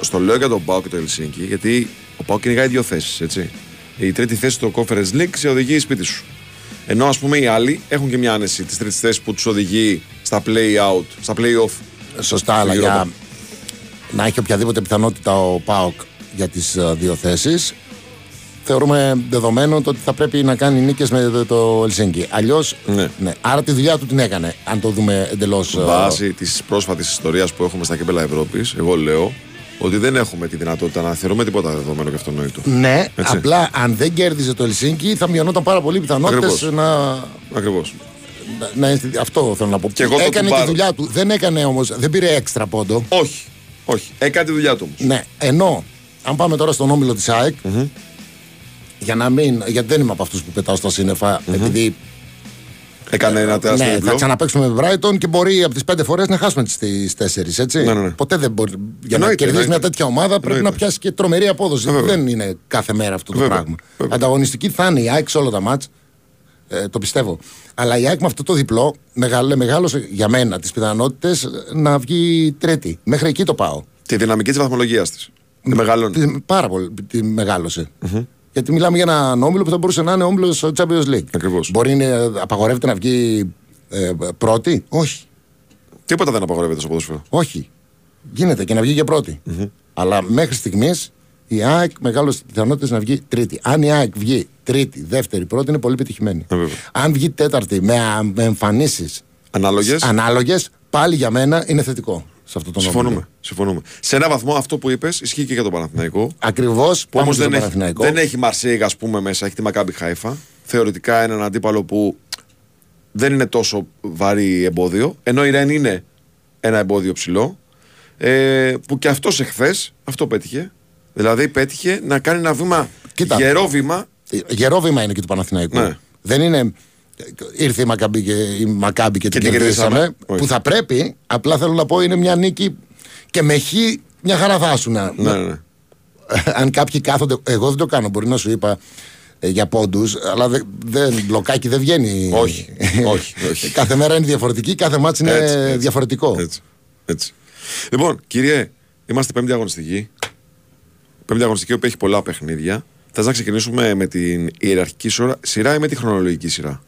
Στο λέω για τον ΠΑΟ και το Ελσίνκι, γιατί ο ΠΑΟ κυνηγάει δύο θέσεις, έτσι. Η τρίτη θέση του Conference League σε οδηγεί σπίτι σου. Ενώ ας πούμε οι άλλοι έχουν και μια άνεση της τρίτης θέσης που τους οδηγεί στα play-out, στα play-off. Σωστά, αλλά για να έχει οποιαδήποτε πιθανότητα ο ΠΑΟΚ για τις δύο θέσεις, θεωρούμε δεδομένο το ότι θα πρέπει να κάνει νίκες με το Ελσίνκι. Αλλιώς, ναι. Ναι. Άρα τη δουλειά του την έκανε, αν το δούμε εντελώς. Βάσει της πρόσφατης ιστορίας που έχουμε στα κύπελλα Ευρώπης, εγώ λέω ότι δεν έχουμε τη δυνατότητα να θεωρούμε τίποτα δεδομένο και αυτονόητο. Ναι, έτσι. Απλά αν δεν κέρδιζε το Ελσίνκι θα μειωνόταν πάρα πολύ πιθανότητες να. Ακριβώς. Αυτό θέλω να πω. Έκανε τη δουλειά του. Δεν έκανε όμως, δεν πήρε έξτρα πόντο. Όχι. Όχι. Έκανε τη δουλειά του όμως. Ναι. Ενώ, αν πάμε τώρα στον όμιλο της ΑΕΚ, mm-hmm. για να μην. Γιατί δεν είμαι από αυτούς που πετάω στα σύννεφα, mm-hmm. επειδή. Έκανε ένα τεράστιο. Ναι, θα ξαναπαίξουμε με Brighton και μπορεί από τις 5 φορές να χάσουμε τις 4. Έτσι. Ναι, ναι. Ποτέ δεν μπορεί. Για να κερδίσει μια τέτοια ομάδα πρέπει να πιάσει και τρομερή απόδοση. Δεν είναι κάθε μέρα αυτό το πράγμα. Ανταγωνιστική θα είναι η ΑΕΚ σε όλα τα μάτς. Το πιστεύω. Αλλά η ΑΕΚ με αυτό το διπλό μεγάλωσε για μένα τις πιθανότητες να βγει τρίτη. Μέχρι εκεί το πάω. Τη δυναμική της βαθμολογίας της. Πάρα πολύ τη μεγάλωσε. Mm-hmm. Γιατί μιλάμε για έναν όμιλο που θα μπορούσε να είναι όμιλος στο Champions League. Ακριβώς. Μπορεί να απαγορεύεται να βγει πρώτη. Όχι. Τίποτα δεν απαγορεύεται στο ποδόσφαιρο. Όχι. Γίνεται και να βγει και πρώτη. Mm-hmm. Αλλά μέχρι στιγμής η ΑΕΚ μεγάλωσε τις πιθανότητες να βγει τρίτη. Αν η ΑΕΚ βγει τρίτη, δεύτερη, πρώτη, είναι πολύ πετυχημένη. Αν βγει τέταρτη με εμφανίσεις ανάλογες, πάλι για μένα είναι θετικό. Σε αυτό το συμφωνούμε. Σε ένα βαθμό αυτό που είπες ισχύει και για τον Παναθηναϊκό. Ακριβώς. Που όμως δεν έχει Μαρσέιγα, ας πούμε, μέσα, έχει τη Μακάμπι Χάιφα. Θεωρητικά έναν αντίπαλο που δεν είναι τόσο βαρύ εμπόδιο. Ενώ η Ρεν είναι ένα εμπόδιο ψηλό. Που και αυτός εχθές αυτό πέτυχε. Δηλαδή πέτυχε να κάνει ένα βήμα. Κοίτα, γερό βήμα. Γερό βήμα είναι και του Παναθηναϊκού. Ναι. Δεν είναι. Ήρθε η Μακάμπι και την κερδίσαμε. Που θα πρέπει, απλά θέλω να πω, είναι μια νίκη και με χει μια χαρά θάσουνα. Ναι, ναι. Αν κάποιοι κάθονται. Εγώ δεν το κάνω. Μπορεί να σου είπα για πόντους, αλλά μπλοκάκι δεν βγαίνει. Όχι. Κάθε μέρα είναι διαφορετική, κάθε μάτς είναι έτσι, διαφορετικό. Έτσι. Λοιπόν, κύριε, είμαστε πέμπτη αγωνιστική. Πέμπτη αγωνιστική που έχει πολλά παιχνίδια. Θες να ξεκινήσουμε με την ιεραρχική σειρά ή με τη χρονολογική σειρά?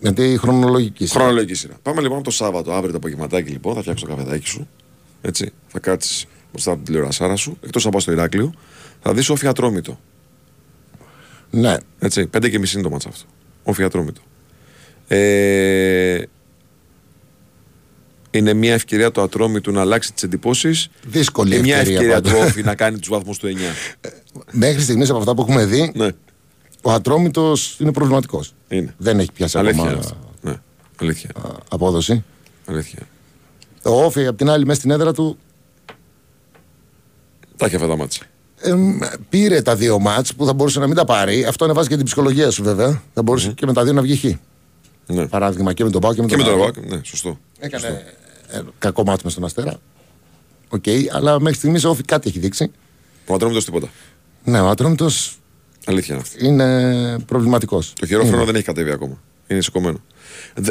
Με τη χρονολογική σειρά. Πάμε λοιπόν το Σάββατο, αύριο το απογευματάκι λοιπόν. Θα φτιάξεις το καφεδάκι σου. Έτσι. Θα κάτσεις μπροστά από την τηλεορασάρα σου. Εκτός από στο Ηράκλειο, θα δεις Όφι Ατρόμητο. Ναι. Έτσι. 5:30 είναι το μάτς αυτό. Όφι Ατρόμητο. Είναι μια ευκαιρία του Ατρόμητου να αλλάξει τις εντυπώσεις. Δύσκολη ευκαιρία. Μια ευκαιρία του Όφι να κάνει τους βαθμούς του 9. Μέχρι στιγμής από αυτά που έχουμε δει, ναι. Ο Ατρόμητος είναι προβληματικός. Δεν έχει πιάσει ακόμα απόδοση. Αλήθεια. Ο Όφι απ' την άλλη μέσα στην έδρα του τα είχε αυτά τα μάτς. Πήρε τα δύο μάτς που θα μπορούσε να μην τα πάρει. Αυτό ανεβάζει και την ψυχολογία σου βέβαια. Θα μπορούσε και με τα δύο να βγει χ. Ναι. Παράδειγμα και με τον Πάο και με τον Άρη. Ναι, σωστό. Έκανε κακό μάτς μες στον Αστέρα. Οκ, αλλά μέχρι στιγμής ο Όφι κάτι έχει δείξει. Ο Ατρόμητος τίποτα. Ναι, ο Ατρόμητος. Αλήθεια είναι αυτή. Είναι προβληματικός. Το χειρόφρονο δεν έχει κατέβει ακόμα. Είναι σηκωμένο.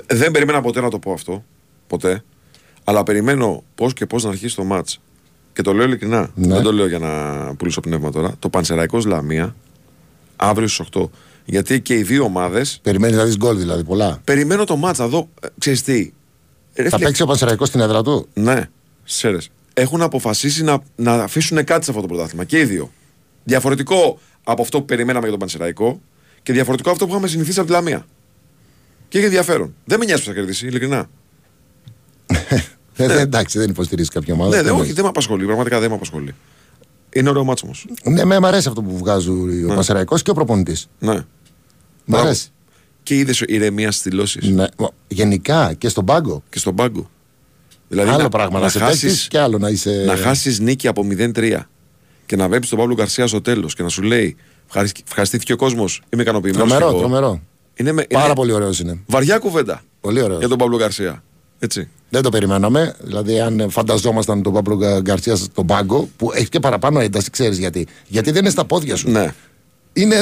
Δεν περιμένω ποτέ να το πω αυτό. Ποτέ. Αλλά περιμένω πώς και πώς να αρχίσει το μάτς. Και το λέω ειλικρινά. Ναι. Δεν το λέω για να πουλήσω πνεύμα τώρα. Το Πανσεραϊκός Λαμία αύριο στις 8. Γιατί και οι δύο ομάδες. Περιμένει να δεις γκολ δηλαδή πολλά. Περιμένω το μάτς να δω. Ξέρεις τι. Θα παίξει ο Πανσεραϊκός στην έδρα του. Ναι, ξέρεις. Έχουν αποφασίσει να αφήσουν κάτι σε αυτό το πρωτάθλημα. Και οι δύο. Διαφορετικό από αυτό που περιμέναμε για τον Πανσεραϊκό και διαφορετικό από αυτό που είχαμε συνηθίσει από τη Λαμία. Και έχει ενδιαφέρον. Δεν με νοιάζει που θα κερδίσει, ειλικρινά. Εντάξει, δεν υποστηρίζει κάποια ομάδα. Ναι, όχι, δεν με απασχολεί. Πραγματικά δεν με απασχολεί. Είναι ωραίο μάτσο όμως. Ναι, με αρέσει αυτό που βγάζει ο Πανσεραϊκός και ο προπονητής. Ναι. Μ' αρέσει. Και είδες ηρεμία στις δηλώσεις. Ναι. Γενικά και στον πάγκο. Δηλαδή άλλο πράγμα να σε χάσεις και άλλο να είσαι. Να χάσεις νίκη από 0-3 και να βλέπεις τον Παύλο Γκαρσία στο τέλος και να σου λέει ευχαριστήθηκε ο κόσμος, είμαι ικανοποιημένος. Τρομερό. Πάρα πολύ ωραίος είναι. Βαριά κουβέντα. Πολύ ωραίος. Για τον Παύλο Γκαρσία. Έτσι. Δεν το περιμέναμε. Δηλαδή, αν φανταζόμασταν τον Παύλο Γκαρσία στον πάγκο που έχει και παραπάνω ένταση, ξέρεις γιατί. Γιατί δεν είναι στα πόδια σου. Ναι. Είναι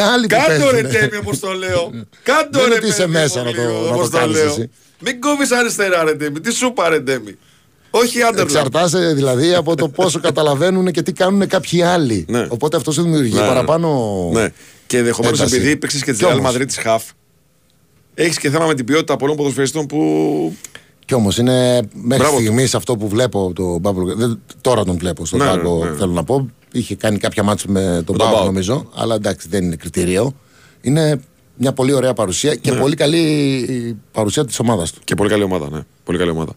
άλλη κουβέντα. Κάντο ρε τέμι, όπως το λέω. Κάντο ρε τέμι, όπως το λέω. Μην κόβεις αριστερά, ρε Ντέμι. Τι σου πάρε, Ντέμι. Όχι άντερλα. Εξαρτάσαι δηλαδή από το πόσο καταλαβαίνουν και τι κάνουν κάποιοι άλλοι. Ναι. Οπότε αυτό σου δημιουργεί παραπάνω. Ναι. Και ενδεχομένως επειδή υπήρξε και τη Real Madrid τη Χαφ, έχει και θέμα με την ποιότητα πολλών ποδοσφαιριστών που. Κι όμως είναι μέχρι στιγμής αυτό που βλέπω τον Παύλο. Τώρα τον βλέπω στον Πάγκο, θέλω να πω. Είχε κάνει κάποια μάτς με τον Πάγκο, νομίζω. Αλλά εντάξει, δεν είναι κριτήριο. Είναι μια πολύ ωραία παρουσία και πολύ καλή παρουσία της ομάδας του. Και πολύ καλή ομάδα, ναι. Πολύ καλή ομάδα.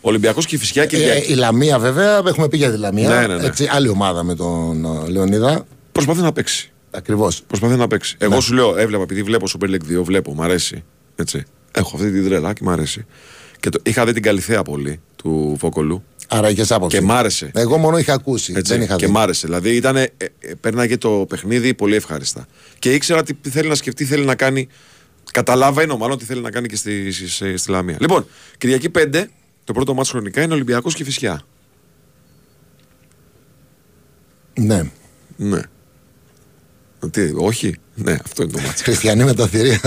Ολυμπιακός και η Φυσιά και η Κυριακή. Η Λαμία, βέβαια, έχουμε πει για τη Λαμία. Ναι. Έτσι, άλλη ομάδα με τον Λεωνίδα. Προσπαθεί να παίξει. Ακριβώς. Προσπαθεί να παίξει. Εγώ σου λέω, έβλεπα επειδή βλέπω Super League 2, βλέπω, μ' αρέσει. Έτσι. Έχω αυτή την τρέλα και μ' αρέσει. Και είχα δει την Καλυθέα πολύ του Φόκολου. Άρα είχες άποψη. Και μ' άρεσε. Εγώ μόνο είχα ακούσει. Έτσι, δεν είχα δει. Και μ' άρεσε. Δηλαδή πέρναγε το παιχνίδι πολύ ευχάριστα. Και ήξερα τι θέλει να σκεφτεί, θέλει να κάνει. Καταλαβαίνω μάλλον τι θέλει να κάνει και στη Λαμία. Λοιπόν, Κυριακή 5, το πρώτο μάτς χρονικά είναι Ολυμπιακός και Φυσιά. Ναι. Ναι. Τι, όχι. Ναι, αυτό είναι το μάτι. Χριστιανή με τα θηρία.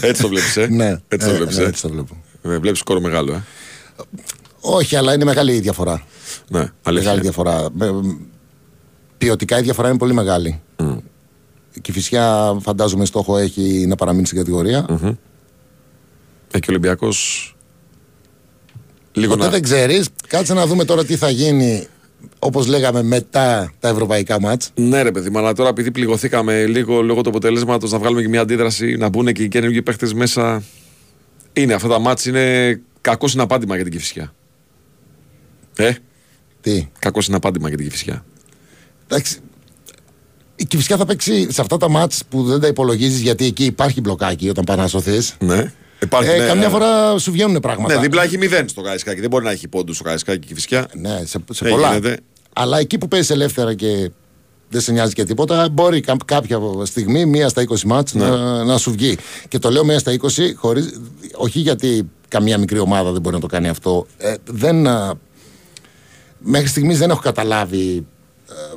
Έτσι το βλέπεις, Ναι, έτσι το βλέπεις. Έτσι το βλέπω. Βλέπεις κόρο μεγάλο, Όχι, αλλά είναι μεγάλη η διαφορά. Ναι, αλήθεια. Μεγάλη διαφορά. Ποιοτικά η διαφορά είναι πολύ μεγάλη. Mm. Και η Φυσιά, φαντάζομαι, στόχο έχει να παραμείνει στην κατηγορία. Mm-hmm. Και ο Ολυμπιακός. Λίγο δεν ξέρεις. Κάτσε να δούμε τώρα τι θα γίνει. Όπως λέγαμε μετά τα ευρωπαϊκά μάτς. Ναι, ρε παιδί, αλλά τώρα επειδή πληγωθήκαμε λίγο λόγω του αποτελέσματος, να βγάλουμε και μια αντίδραση, να μπουν και οι καινούργιοι παίχτες μέσα. Είναι αυτά τα μάτς, είναι κακό συναπάντημα για την Κηφισιά. Τι. Κακό συναπάντημα για την Κηφισιά. Εντάξει. Η Κηφισιά θα παίξει σε αυτά τα μάτς που δεν τα υπολογίζεις, γιατί εκεί υπάρχει μπλοκάκι όταν πας να σωθείς. Ναι. Καμιά φορά σου βγαίνουν πράγματα. Ναι, δίπλα έχει 0 στο Καραϊσκάκι. Δεν μπορεί να έχει πόντους στο Καραϊσκάκι και Φυσιά. Ναι, σε πολλά. Γίνεται. Αλλά εκεί που παίζεις ελεύθερα και δεν σε νοιάζει και τίποτα, μπορεί κάποια στιγμή, μία στα 20 μάτς, να σου βγει. Και το λέω μία στα 20, όχι γιατί καμία μικρή ομάδα δεν μπορεί να το κάνει αυτό. Μέχρι στιγμής δεν έχω καταλάβει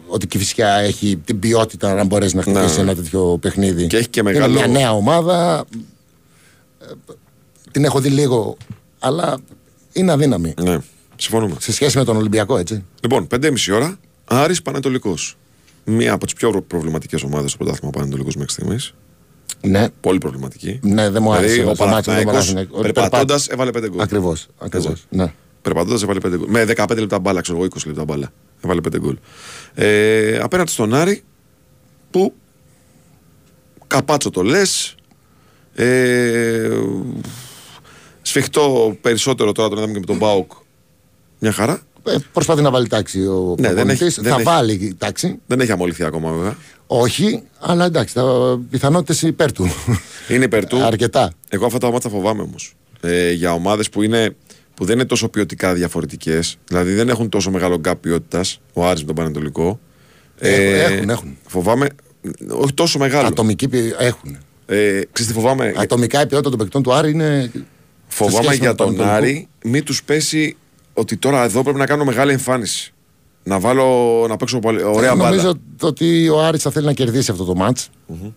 ότι η Φυσιά έχει την ποιότητα να μπορέσει να χτυπήσει ένα τέτοιο παιχνίδι. Και έχει και μεγάλο. Είναι μια νέα ομάδα. Την έχω δει λίγο, αλλά είναι αδύναμη. Ναι, συμφωνούμε. Σε σχέση με τον Ολυμπιακό, έτσι. Λοιπόν, 5,5 ώρα, Άρης Παναιτωλικός. Μία από τις πιο προβληματικές ομάδες του πρωτάθλημα, Παναιτωλικός μέχρι στιγμής. Ναι. Πολύ προβληματική. Ναι, δεν μου άρεσε. Ο Παναιτωλικός περπατώντας έβαλε 5 γκολ. Ακριβώς. Ναι. Περπατώντας έβαλε 5 γκολ. Με 15 λεπτά μπάλα, ξέρω εγώ, 20 λεπτά μπάλα. Έβαλε 5 γκολ. Απέναντι στον Άρη, που καπάτσο το λες. Σφιχτό περισσότερο τώρα, τον είδαμε και με τον Μπάουκ. Μια χαρά. Προσπαθεί να βάλει τάξη ο προπονητής. Θα βάλει τάξη. Δεν έχει αμολυθεί ακόμα, βέβαια. Όχι, αλλά εντάξει, τα πιθανότητες είναι υπέρ του. Είναι υπέρ του. Αρκετά. Εγώ αυτά τα ομάδα φοβάμαι όμως. Για ομάδες που δεν είναι τόσο ποιοτικά διαφορετικές, δηλαδή δεν έχουν τόσο μεγάλο γκάπ ποιότητας, ο Άρης με τον Παναιτωλικό. Έχουν. Φοβάμαι. Όχι τόσο μεγάλο. Ατομική έχουν. Φοβάμαι. Ατομικά η ποιότητα των παικτών του Άρη είναι. Φοβάμαι για τον Άρη, μην τους πέσει ότι τώρα εδώ πρέπει να κάνω μεγάλη εμφάνιση. Να παίξω πολύ ωραία μπάλα. Νομίζω ότι ο Άρης θα θέλει να κερδίσει αυτό το μάτς. Mm-hmm.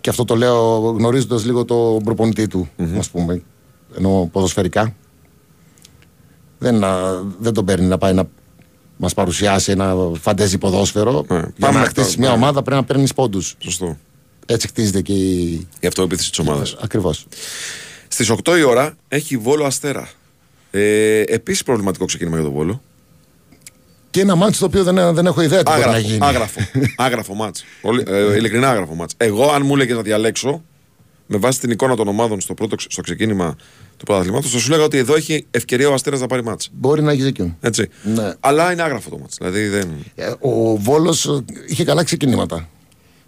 Και αυτό το λέω γνωρίζοντας λίγο τον προπονητή του, ας πούμε. Ενώ ποδοσφαιρικά. Δεν τον παίρνει να πάει να μας παρουσιάσει ένα φαντέζι ποδόσφαιρο. Πάμε να χτίσει μια ομάδα, πρέπει να παίρνει πόντους. Σωστό. Έτσι χτίζεται και η αυτοεπίθεση της ομάδας. Ακριβώς. Στις 8 η ώρα έχει Βόλο Αστέρα. Επίσης προβληματικό ξεκίνημα για τον Βόλο. Και ένα μάτσο το οποίο δεν έχω ιδέα τι μπορεί να γίνει. Άγραφο μάτσο. Ειλικρινά άγραφο μάτσο. Εγώ, αν μου έλεγε να διαλέξω με βάση την εικόνα των ομάδων στο ξεκίνημα του πρωταθλήματος, θα σου λέγα ότι εδώ έχει ευκαιρία ο Αστέρας να πάρει μάτσο. Μπορεί να έχει δίκιο. Έτσι. Ναι. Αλλά είναι άγραφο το μάτσο. Δηλαδή ο Βόλος είχε καλά ξεκινήματα.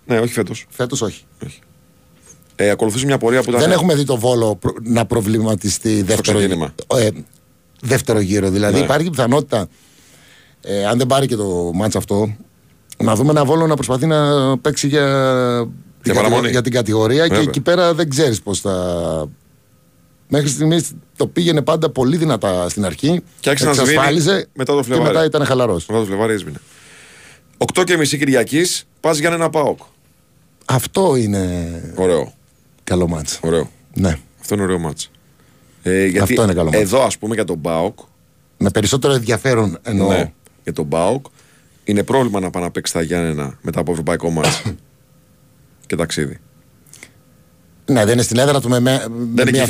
Ναι, όχι φέτος. Φέτος όχι. Ακολουθούσε μια πορεία που ήταν. Δεν έχουμε δει το Βόλο να προβληματιστεί δεύτερο γύρο. Δηλαδή υπάρχει πιθανότητα, αν δεν πάρει και το μάτς αυτό, να δούμε ένα Βόλο να προσπαθεί να παίξει για την κατηγορία. Βέβαια. Και εκεί πέρα δεν ξέρεις πώς θα. Μέχρι στιγμής το πήγαινε πάντα πολύ δυνατά στην αρχή. Και άρχισε να σβήνει μετά το Φλεβάρι. Και μετά ήταν χαλαρός. Μετά το Φλεβάρι έσβηνε. 8:30 Κυριακής, πας για ένα ΠΑΟΚ. Αυτό είναι ωραίο. Καλό μάτς. Ωραίο. Ναι. Αυτό είναι ωραίο μάτς. Γιατί αυτό είναι καλό μάτς. Εδώ, ας πούμε, για τον ΠΑΟΚ. Με περισσότερο ενδιαφέρον εννοώ. Ναι, για τον ΠΑΟΚ. Είναι πρόβλημα να πάνε να παίξει τα Γιάννενα μετά από ευρωπαϊκό μάτς και ταξίδι. Ναι, δεν είναι στην έδρα του με μια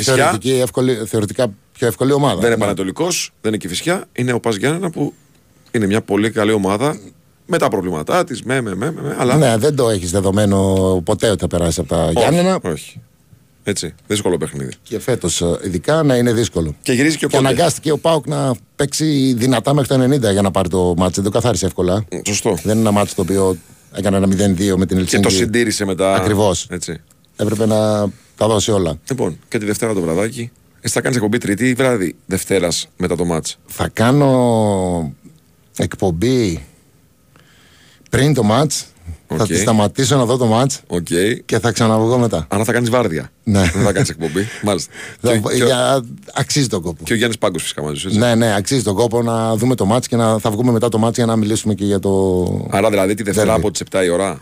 θεωρητικά πιο εύκολη ομάδα. Δεν είναι Πανατολικός, δεν είναι Κηφισιά. Είναι ο ΠΑΣ Γιάννενα που είναι μια πολύ καλή ομάδα. Με τα προβλήματά της, αλλά... Ναι, δεν το έχεις δεδομένο ποτέ ότι θα περάσει από τα Γιάννενα. Όχι. Έτσι. Δύσκολο παιχνίδι. Και φέτος ειδικά να είναι δύσκολο. Και γυρίζει και ο Πάοκ. Και αναγκάστηκε ο Πάοκ να παίξει δυνατά μέχρι το 90 για να πάρει το μάτσο. Δεν το καθάρισε εύκολα. Σωστό. Δεν είναι ένα μάτσο το οποίο έκανε ένα 0-2 με την Ελσίνκη. Και το συντήρησε μετά. Ακριβώς. Έπρεπε να τα δώσει όλα. Λοιπόν, και τη Δευτέρα το βραδάκι. Εσύ θα κάνεις εκπομπή Τρίτη ή βράδυ Δευτέρας μετά το μάτσο? Θα κάνω εκπομπή πριν το μάτς, θα τη σταματήσω να δω το μάτς και θα ξαναβγω μετά. Αλλά θα κάνεις βάρδια. Ναι. Δεν θα κάνεις εκπομπή. Μάλιστα. Αξίζει τον κόπο. Και ο Γιάννης Πάγκος φυσικά μαζί σου. Ναι, ναι, αξίζει τον κόπο να δούμε το μάτς και θα βγούμε μετά το μάτς για να μιλήσουμε και για το. Άρα δηλαδή τη Δευτέρα από τις 7 η ώρα.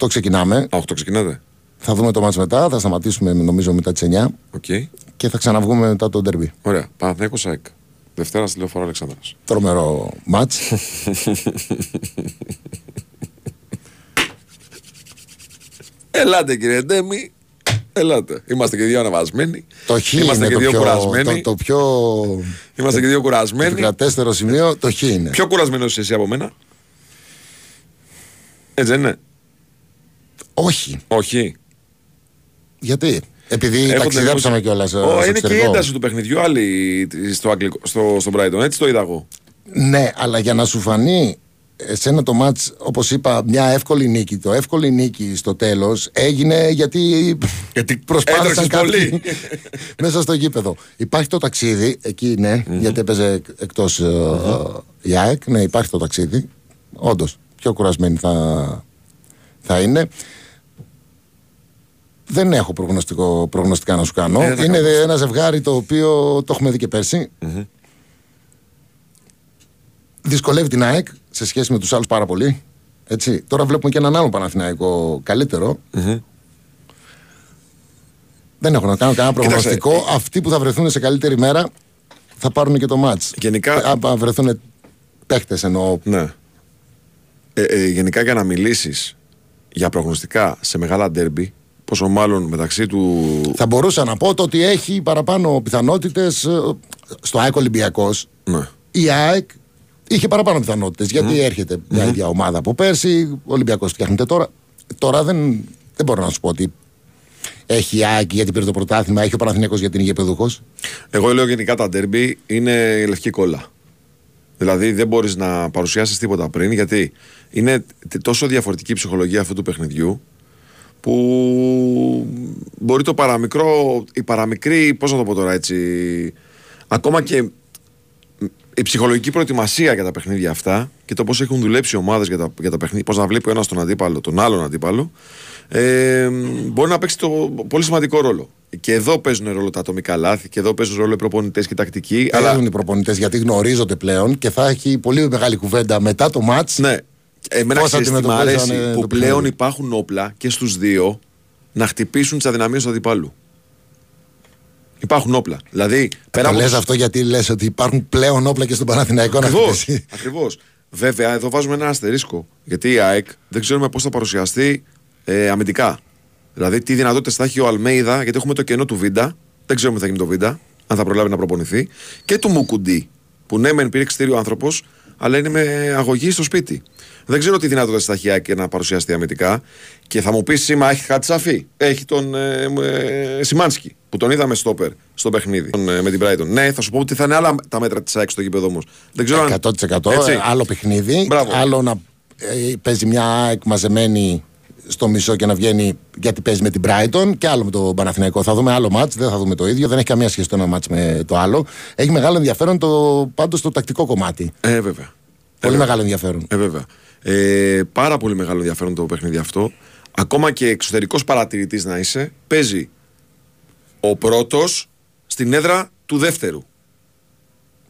8 ξεκινάμε. 8 ξεκινάτε. Θα δούμε το μάτς μετά, θα σταματήσουμε νομίζω μετά τις 9 και θα ξαναβγούμε μετά το ντέρμπι. Ωραία. Παναθηναϊκός ΑΕΚ. Δευτέρα στη Λεωφόρο Αλεξάνδρας. Τρομερό μάτς. Ελάτε κύριε Ντέμι, ελάτε. Είμαστε και δύο ανεβασμένοι. Το χ είναι το πιο. Είμαστε και δύο κουρασμένοι. Το κρατέστερο σημείο το χ είναι. Πιο κουρασμένος είσαι εσύ από μένα. Έτσι δεν είναι? Όχι. Όχι. Γιατί? Επειδή ταξιδέψαμε κιόλας. Είναι και η ένταση του παιχνιδιού άλλη στον Brighton. Έτσι το είδα εγώ. Ναι, αλλά για να σου φανεί εσένα το μάτς, όπως είπα, μια εύκολη νίκη. Το εύκολη νίκη στο τέλος έγινε γιατί προσπάθησαν κάποιοι μέσα στο γήπεδο. Υπάρχει το ταξίδι, εκεί ναι, γιατί έπαιζε εκτός η ΑΕΚ. Ναι, υπάρχει το ταξίδι. Όντως, πιο κουρασμένοι θα είναι. Δεν έχω προγνωστικά να σου κάνω. Είναι ένα ζευγάρι το οποίο το έχουμε δει και πέρσι. Δυσκολεύει την ΑΕΚ σε σχέση με τους άλλους πάρα πολύ. Έτσι. Τώρα βλέπουμε και έναν άλλο Παναθηναϊκό καλύτερο. Δεν έχω να κάνω κανένα προγνωστικό. Αυτοί που θα βρεθούν σε καλύτερη μέρα θα πάρουν και το μάτς. Γενικά. Αν βρεθούν παίχτες εννοώ. Ναι. Γενικά για να μιλήσεις για προγνωστικά σε μεγάλα ντέρμπι. Πόσο μάλλον μεταξύ του. Θα μπορούσα να πω το ότι έχει παραπάνω πιθανότητες στο ΑΕΚ Ολυμπιακός. Ναι. Η ΑΕΚ είχε παραπάνω πιθανότητες γιατί έρχεται μια ίδια ομάδα από πέρσι. Ο Ολυμπιακός φτιάχνεται τώρα. Τώρα δεν μπορώ να σου πω ότι έχει η ΑΕΚ γιατί πήρε το πρωτάθλημα, έχει ο Παναθηναίκος γιατί είναι γηπεδούχος. Εγώ λέω γενικά τα ντέρμπι είναι λευκή κόλλα. Δηλαδή δεν μπορείς να παρουσιάσεις τίποτα πριν γιατί είναι τόσο διαφορετική η ψυχολογία αυτού του παιχνιδιού. Που μπορεί το παραμικρό, η παραμικρή, πώς να το πω τώρα έτσι, ακόμα και η ψυχολογική προετοιμασία για τα παιχνίδια αυτά και το πώς έχουν δουλέψει οι ομάδες για τα παιχνίδια, πώς να βλέπει ο ένας τον αντίπαλο, τον άλλον αντίπαλο, μπορεί να παίξει πολύ σημαντικό ρόλο. Και εδώ παίζουν ρόλο τα ατομικά λάθη, και εδώ παίζουν ρόλο οι προπονητές και η τακτική. Παίζουν οι προπονητές γιατί γνωρίζονται πλέον και θα έχει πολύ μεγάλη κουβέντα μετά το μάτς. Ναι. Εμένα μου αρέσει που πλέον υπάρχουν όπλα και στους δύο να χτυπήσουν τις αδυναμίες του αντιπάλου. Υπάρχουν όπλα. Δηλαδή, το λες αυτό γιατί λες ότι υπάρχουν πλέον όπλα και στον Παναθηναϊκό να χτυπήσει. Ακριβώς. Βέβαια, εδώ βάζουμε ένα αστερίσκο. Γιατί η ΑΕΚ δεν ξέρουμε πώς θα παρουσιαστεί αμυντικά. Δηλαδή, τι δυνατότητες θα έχει ο Αλμέιδα, γιατί έχουμε το κενό του Βίντα. Δεν ξέρουμε τι θα γίνει το Βίντα, αν θα προλάβει να προπονηθεί. Και του Μουκουντή, που ναι, μεν πήρε εξτήριο άνθρωπο, αλλά είναι με αγωγή στο σπίτι. Δεν ξέρω τι δυνατότητα θα έχει και να παρουσιαστεί αμυντικά. Και θα μου πει σήμα έχει Χατσαφή. Έχει τον Σιμάνσκι που τον είδαμε στόπερ στο παιχνίδι με την Brighton. Ναι, θα σου πω ότι θα είναι άλλα τα μέτρα της ΑΕΚ στο γήπεδο όμως. Δεν ξέρω 100%. Άλλο παιχνίδι. Μπράβο. Άλλο να παίζει μια ΑΕΚ μαζεμένη στο μισό και να βγαίνει γιατί παίζει με την Brighton και άλλο με το Παναθηναϊκό. Θα δούμε άλλο μάτς, δεν θα δούμε το ίδιο. Δεν έχει καμία σχέση το ένα μάτς με το άλλο. Έχει μεγάλο ενδιαφέρον πάντως το τακτικό κομμάτι. Βέβαια. Πολύ μεγάλο ενδιαφέρον. Βέβαια. Πάρα πολύ μεγάλο ενδιαφέρον το παιχνίδι αυτό. Ακόμα και εξωτερικός παρατηρητής να είσαι, παίζει ο πρώτος στην έδρα του δεύτερου.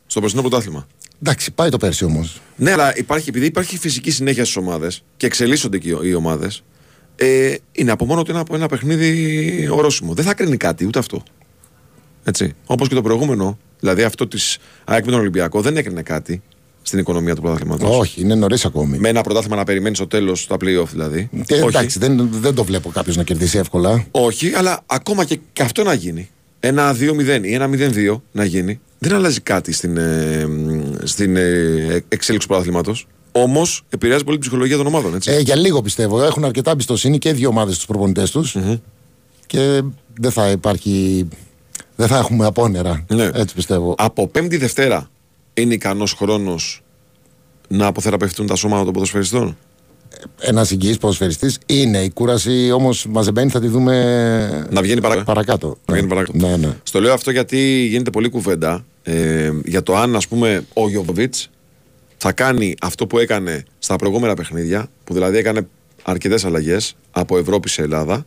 Στο περσινό πρωτάθλημα. Εντάξει, πάει το πέρσι όμως. Ναι, αλλά επειδή υπάρχει φυσική συνέχεια στις ομάδες και εξελίσσονται και οι ομάδες, είναι από μόνο του ένα παιχνίδι ορόσημο. Δεν θα κρίνει κάτι ούτε αυτό. Όπως και το προηγούμενο, δηλαδή αυτό της ΑΕΚ με τον Ολυμπιακό, δεν έκρινε κάτι στην οικονομία του πρωταθλήματος. Όχι, είναι νωρίς ακόμη. Με ένα πρωτάθλημα να περιμένει στο τέλος, τα play-off δηλαδή. Εντάξει, δεν το βλέπω κάποιος να κερδίσει εύκολα. Όχι, αλλά ακόμα και αυτό να γίνει. Ένα 2-0 ή ένα 0-2 να γίνει. Δεν αλλάζει κάτι στην εξέλιξη του πρωταθλήματος. Όμως επηρεάζει πολύ την ψυχολογία των ομάδων. Έτσι. Για λίγο πιστεύω. Έχουν αρκετά εμπιστοσύνη και δύο ομάδες στους προπονητές τους. Mm-hmm. Και δεν θα υπάρχει. Δεν θα έχουμε απόνερα. Ναι. Έτσι πιστεύω. Από Πέμπτη-Δευτέρα είναι ικανός χρόνος να αποθεραπευτούν τα σώματα των ποδοσφαιριστών. Ένας υγιής ποδοσφαιριστής είναι. Η κούραση όμως μαζεμένη θα τη δούμε. Να βγαίνει παρακάτω. Να βγαίνει παρακάτω. Ναι, ναι. Στο λέω αυτό γιατί γίνεται πολλή κουβέντα για το αν, ας πούμε, ο Γιοβάνοβιτς θα κάνει αυτό που έκανε στα προηγούμενα παιχνίδια, που δηλαδή έκανε αρκετές αλλαγές από Ευρώπη σε Ελλάδα,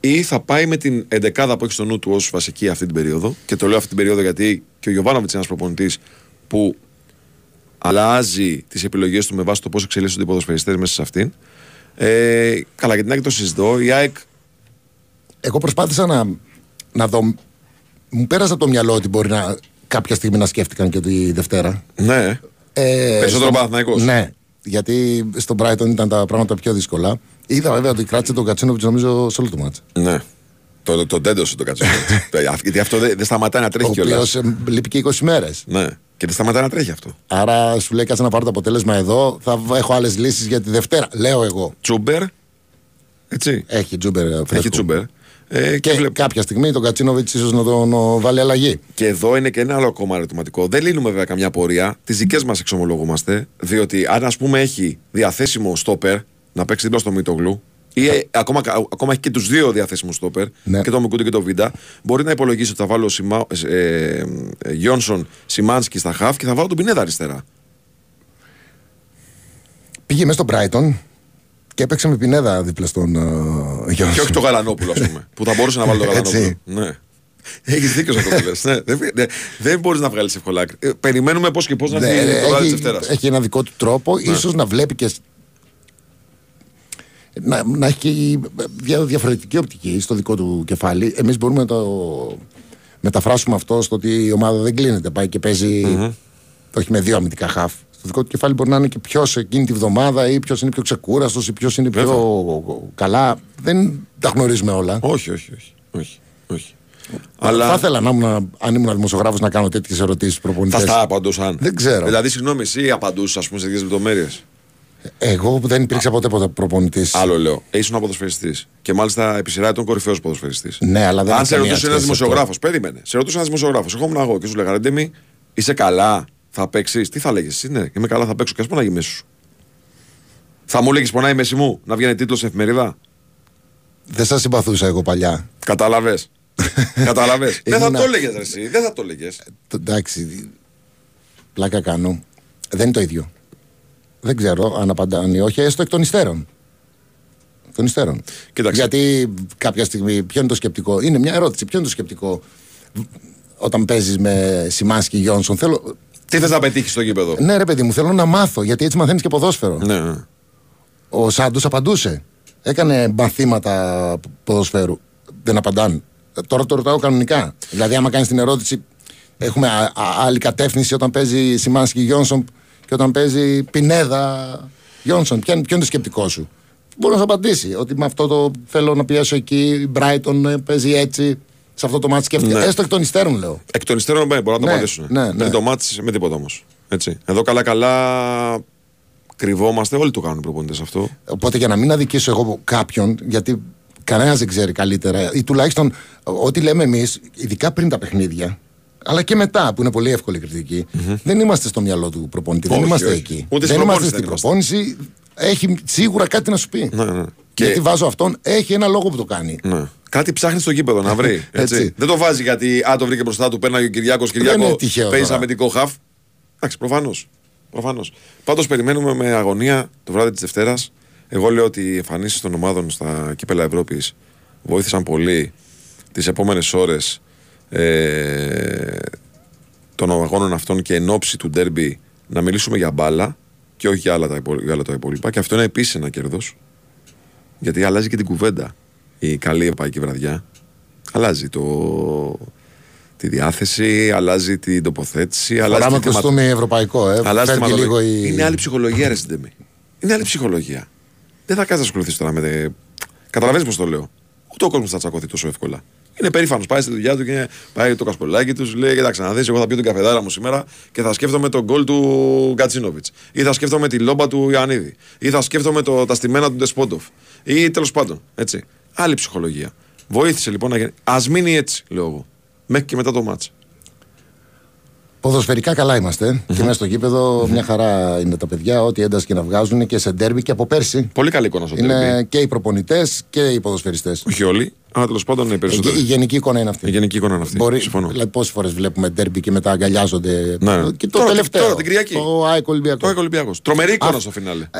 ή θα πάει με την εντεκάδα που έχει στο νου του ως βασική αυτή την περίοδο. Και το λέω αυτή την περίοδο γιατί και ο Γιοβάνοβιτς είναι ένας προπονητής που αλλάζει τις επιλογές του με βάση το πώς εξελίσσονται οι ποδοσφαιριστές μέσα σε αυτήν. Καλά, για την ΑΕΚ το συζητώ. Η ΑΕΚ... Εγώ προσπάθησα να δω. Μου πέρασε από το μυαλό ότι μπορεί να κάποια στιγμή να σκέφτηκαν και τη Δευτέρα. Ναι. Περισσότερο Παναθηναϊκός. Ναι, γιατί στον Brighton ήταν τα πράγματα πιο δύσκολα. Είδα βέβαια ότι κράτησε τον Κατσίνοβιτς νομίζω σε όλο το μάτς. Ναι. Τον τέντωσε τον Κατσίνοβιτς. Γιατί αυτό δεν σταματάει να τρέχει κιόλας. Ο οποίος λείπει και 20 μέρες. Ναι. Και δεν σταματάει να τρέχει αυτό. Άρα σου λέει κάτσε να πάρω το αποτέλεσμα εδώ. Θα έχω άλλες λύσεις για τη Δευτέρα. Λέω εγώ. Τσούμπερ. Έτσι. Έχει Τσούμπερ. Έχει Τσούμπερ. Και κάποια στιγμή τον Κατσίνοβιτς ίσως να τον βάλει αλλαγή. Και εδώ είναι και ένα άλλο ακόμα ερωτηματικό. Δεν λύνουμε βέβαια καμιά πορεία. Τις δικές μας εξομολογούμαστε. Διότι αν ας πούμε έχει διαθέσιμο στόπερ να παίξει δίπλα στο Μητογλου ή ακόμα έχει και τους δύο διαθέσιμους στόπερ, ναι, και το Μικούντο και το Βίντα, μπορεί να υπολογίσει ότι θα βάλω Γιόνσον Σιμάνσκι στα χαφ και θα βάλω τον Πινέδα αριστερά. Πήγε μέσα στο Brighton και έπαιξε με Πινέδα δίπλα στον Γιόνσον. Και όχι το Γαλανόπουλο, ας πούμε, που θα μπορούσε να βάλει το Γαλανόπουλο. Ναι. Έχει δίκιο αυτό που λες. Δεν μπορεί να βγάλει εύκολα άκρη. Περιμένουμε πώς και πώς να βγει το βράδυ της Δευτέρας. Έχει ένα δικό του τρόπο, ίσως να βλέπει και. Να έχει και διαφορετική οπτική στο δικό του κεφάλι. Εμείς μπορούμε να το μεταφράσουμε αυτό στο ότι η ομάδα δεν κλείνεται. Πάει και παίζει, όχι με δύο αμυντικά χαφ. Στο δικό του κεφάλι μπορεί να είναι και ποιος εκείνη τη βδομάδα ή ποιος είναι πιο ξεκούραστος ή ποιος είναι πιο καλά. Δεν τα γνωρίζουμε όλα. Όχι. Αλλά... Θα ήθελα αν ήμουν δημοσιογράφος να κάνω τέτοιες ερωτήσεις στους προπονητές. Θα στα απαντούσαν. Δεν ξέρω. Δηλαδή, συγγνώμη, εσύ απαντούσες, ας πούμε, σε τέτοιες λεπτομέρειες. Εγώ δεν υπήρξα ποτέ προπονητής. Άλλο λέω. Ήσουν ποδοσφαιριστής. Και μάλιστα επί σειρά ήταν κορυφαίος ποδοσφαιριστής. Ναι, αλλά δεν. Αν σε ρωτούσε ένας δημοσιογράφος, περίμενε. Σε ρωτούσε ένας δημοσιογράφος, εγώ και σου λέγανε Ντέμι, είσαι καλά, θα παίξεις. Τι θα λέγες? Ναι, είμαι καλά, θα παίξω. Και α πούμε να γυμνήσει σου. Θα μου λέγεις πονάει η μέση μου να βγαίνει τίτλο σε εφημερίδα. Δεν σας συμπαθούσα εγώ παλιά. Κατάλαβες. Δεν θα το έλεγες εσύ. Δεν θα το έλεγες. Εντάξει. Πλάκα κάνω. Δεν είναι το ίδιο. Δεν ξέρω αν απαντάνε ή όχι, έστω εκ των υστέρων. Κοίταξε. Γιατί κάποια στιγμή, ποιο είναι το σκεπτικό, είναι μια ερώτηση, ποιο είναι το σκεπτικό όταν παίζεις με Σιμάνσκι Γιόνσον. Θέλω... Τι θες να πετύχεις στο γήπεδο. Ναι, ρε παιδί μου, θέλω να μάθω, γιατί έτσι μαθαίνεις και ποδόσφαιρο. Ναι. Ο Σάντου απαντούσε. Έκανε μαθήματα ποδοσφαίρου. Δεν απαντάνε. Τώρα το ρωτάω κανονικά. Δηλαδή, άμα κάνεις την ερώτηση, έχουμε άλλη κατεύθυνση όταν παίζει Σιμάνσκι Γιόνσον. Και όταν παίζει Πινέδα, Γιόνσον, ποιο είναι το σκεπτικό σου. Μπορεί να σου απαντήσει ότι με αυτό το θέλω να πιέσω εκεί, Brighton παίζει έτσι, σε αυτό το μάτι σκέφτεται. Ναι. Έστω εκ των υστέρων, λέω. Εκ των υστέρων μπορεί να το απαντήσουν. Ναι, ναι. Το μάτι με τίποτα όμως. Εδώ καλά-καλά κρυβόμαστε, όλοι το κάνουν οι προπονητές αυτό. Οπότε για να μην αδικήσω εγώ κάποιον, γιατί κανένας δεν ξέρει καλύτερα, ή τουλάχιστον ό,τι λέμε εμείς, ειδικά πριν τα παιχνίδια. Αλλά και μετά, που είναι πολύ εύκολη κριτική, δεν είμαστε στο μυαλό του προπονητή. Όχι, δεν είμαστε εκεί. Δεν είμαστε στην προπόνηση. Έχει σίγουρα κάτι να σου πει. Ναι. Γιατί βάζω αυτόν, έχει ένα λόγο που το κάνει. Ναι. Κάτι ψάχνει στο γήπεδο να βρει. Έτσι. Δεν το βάζει γιατί το βρήκε μπροστά του, παίρνει ο Κυριάκος. Παίζει αμυντικό χαφ. Εντάξει, προφανώς. Πάντως περιμένουμε με αγωνία το βράδυ της Δευτέρας. Εγώ λέω ότι οι εμφανίσεις των ομάδων στα κύπελα Ευρώπης βοήθησαν πολύ τις επόμενες ώρες. Των αγώνων αυτών και εν ώψη του ντέρμπι να μιλήσουμε για μπάλα και όχι για άλλα τα υπόλοιπα. Και αυτό είναι επίσης ένα κέρδος. Γιατί αλλάζει και την κουβέντα η καλή ευρωπαϊκή βραδιά. Αλλάζει τη διάθεση, αλλάζει την τοποθέτηση. Παράμε το στούμι ευρωπαϊκό, αλλάζει και λίγο η... Είναι άλλη ψυχολογία, ρε συντεμή. Είναι άλλη ψυχολογία. Δεν θα κάτσεις να ασχοληθείς τώρα με... Καταλαβαίνεις πώς το λέω. Ούτε ο κόσμος θα τσακωθεί τόσο εύκολα. Είναι περήφανος, πάει στη δουλειά του και πάει το κασκολάκι του. Λέει: Κοιτάξτε, να δεις, εγώ θα πιω την καφεδάρα μου σήμερα και θα σκέφτομαι τον γκολ του Γκατσίνοβιτς. Ή θα σκέφτομαι τη λόμπα του Ιωαννίδη. Ή θα σκέφτομαι τα στημένα του Ντεσπόντοφ. Ή τέλος πάντων. Έτσι. Άλλη ψυχολογία. Βοήθησε λοιπόν να γίνει. Ας μείνει έτσι, λέω εγώ. Μέχρι και μετά το μάτς. Ποδοσφαιρικά καλά είμαστε. Και μέσα στο γήπεδο μια χαρά είναι τα παιδιά. Ό,τι ένταση και να βγάζουν και σε ντέρμπι και από πέρσι. Πολύ καλή εικόνα στο ντέρμπι. Είναι και οι προπονητές και οι ποδοσφαιριστές. Όχι όλοι, αλλά τέλος πάντων είναι περισσότεροι. Η γενική εικόνα είναι αυτή. Η γενική εικόνα είναι αυτή. Δηλαδή, πόσες φορές βλέπουμε ντέρμπι και μετά αγκαλιάζονται. Ναι. Και το τελευταίο. Τώρα, την Κυριακή. Το ΑΕΚ Ολυμπιακός. Τρομερή εικόνα στο φινάλε.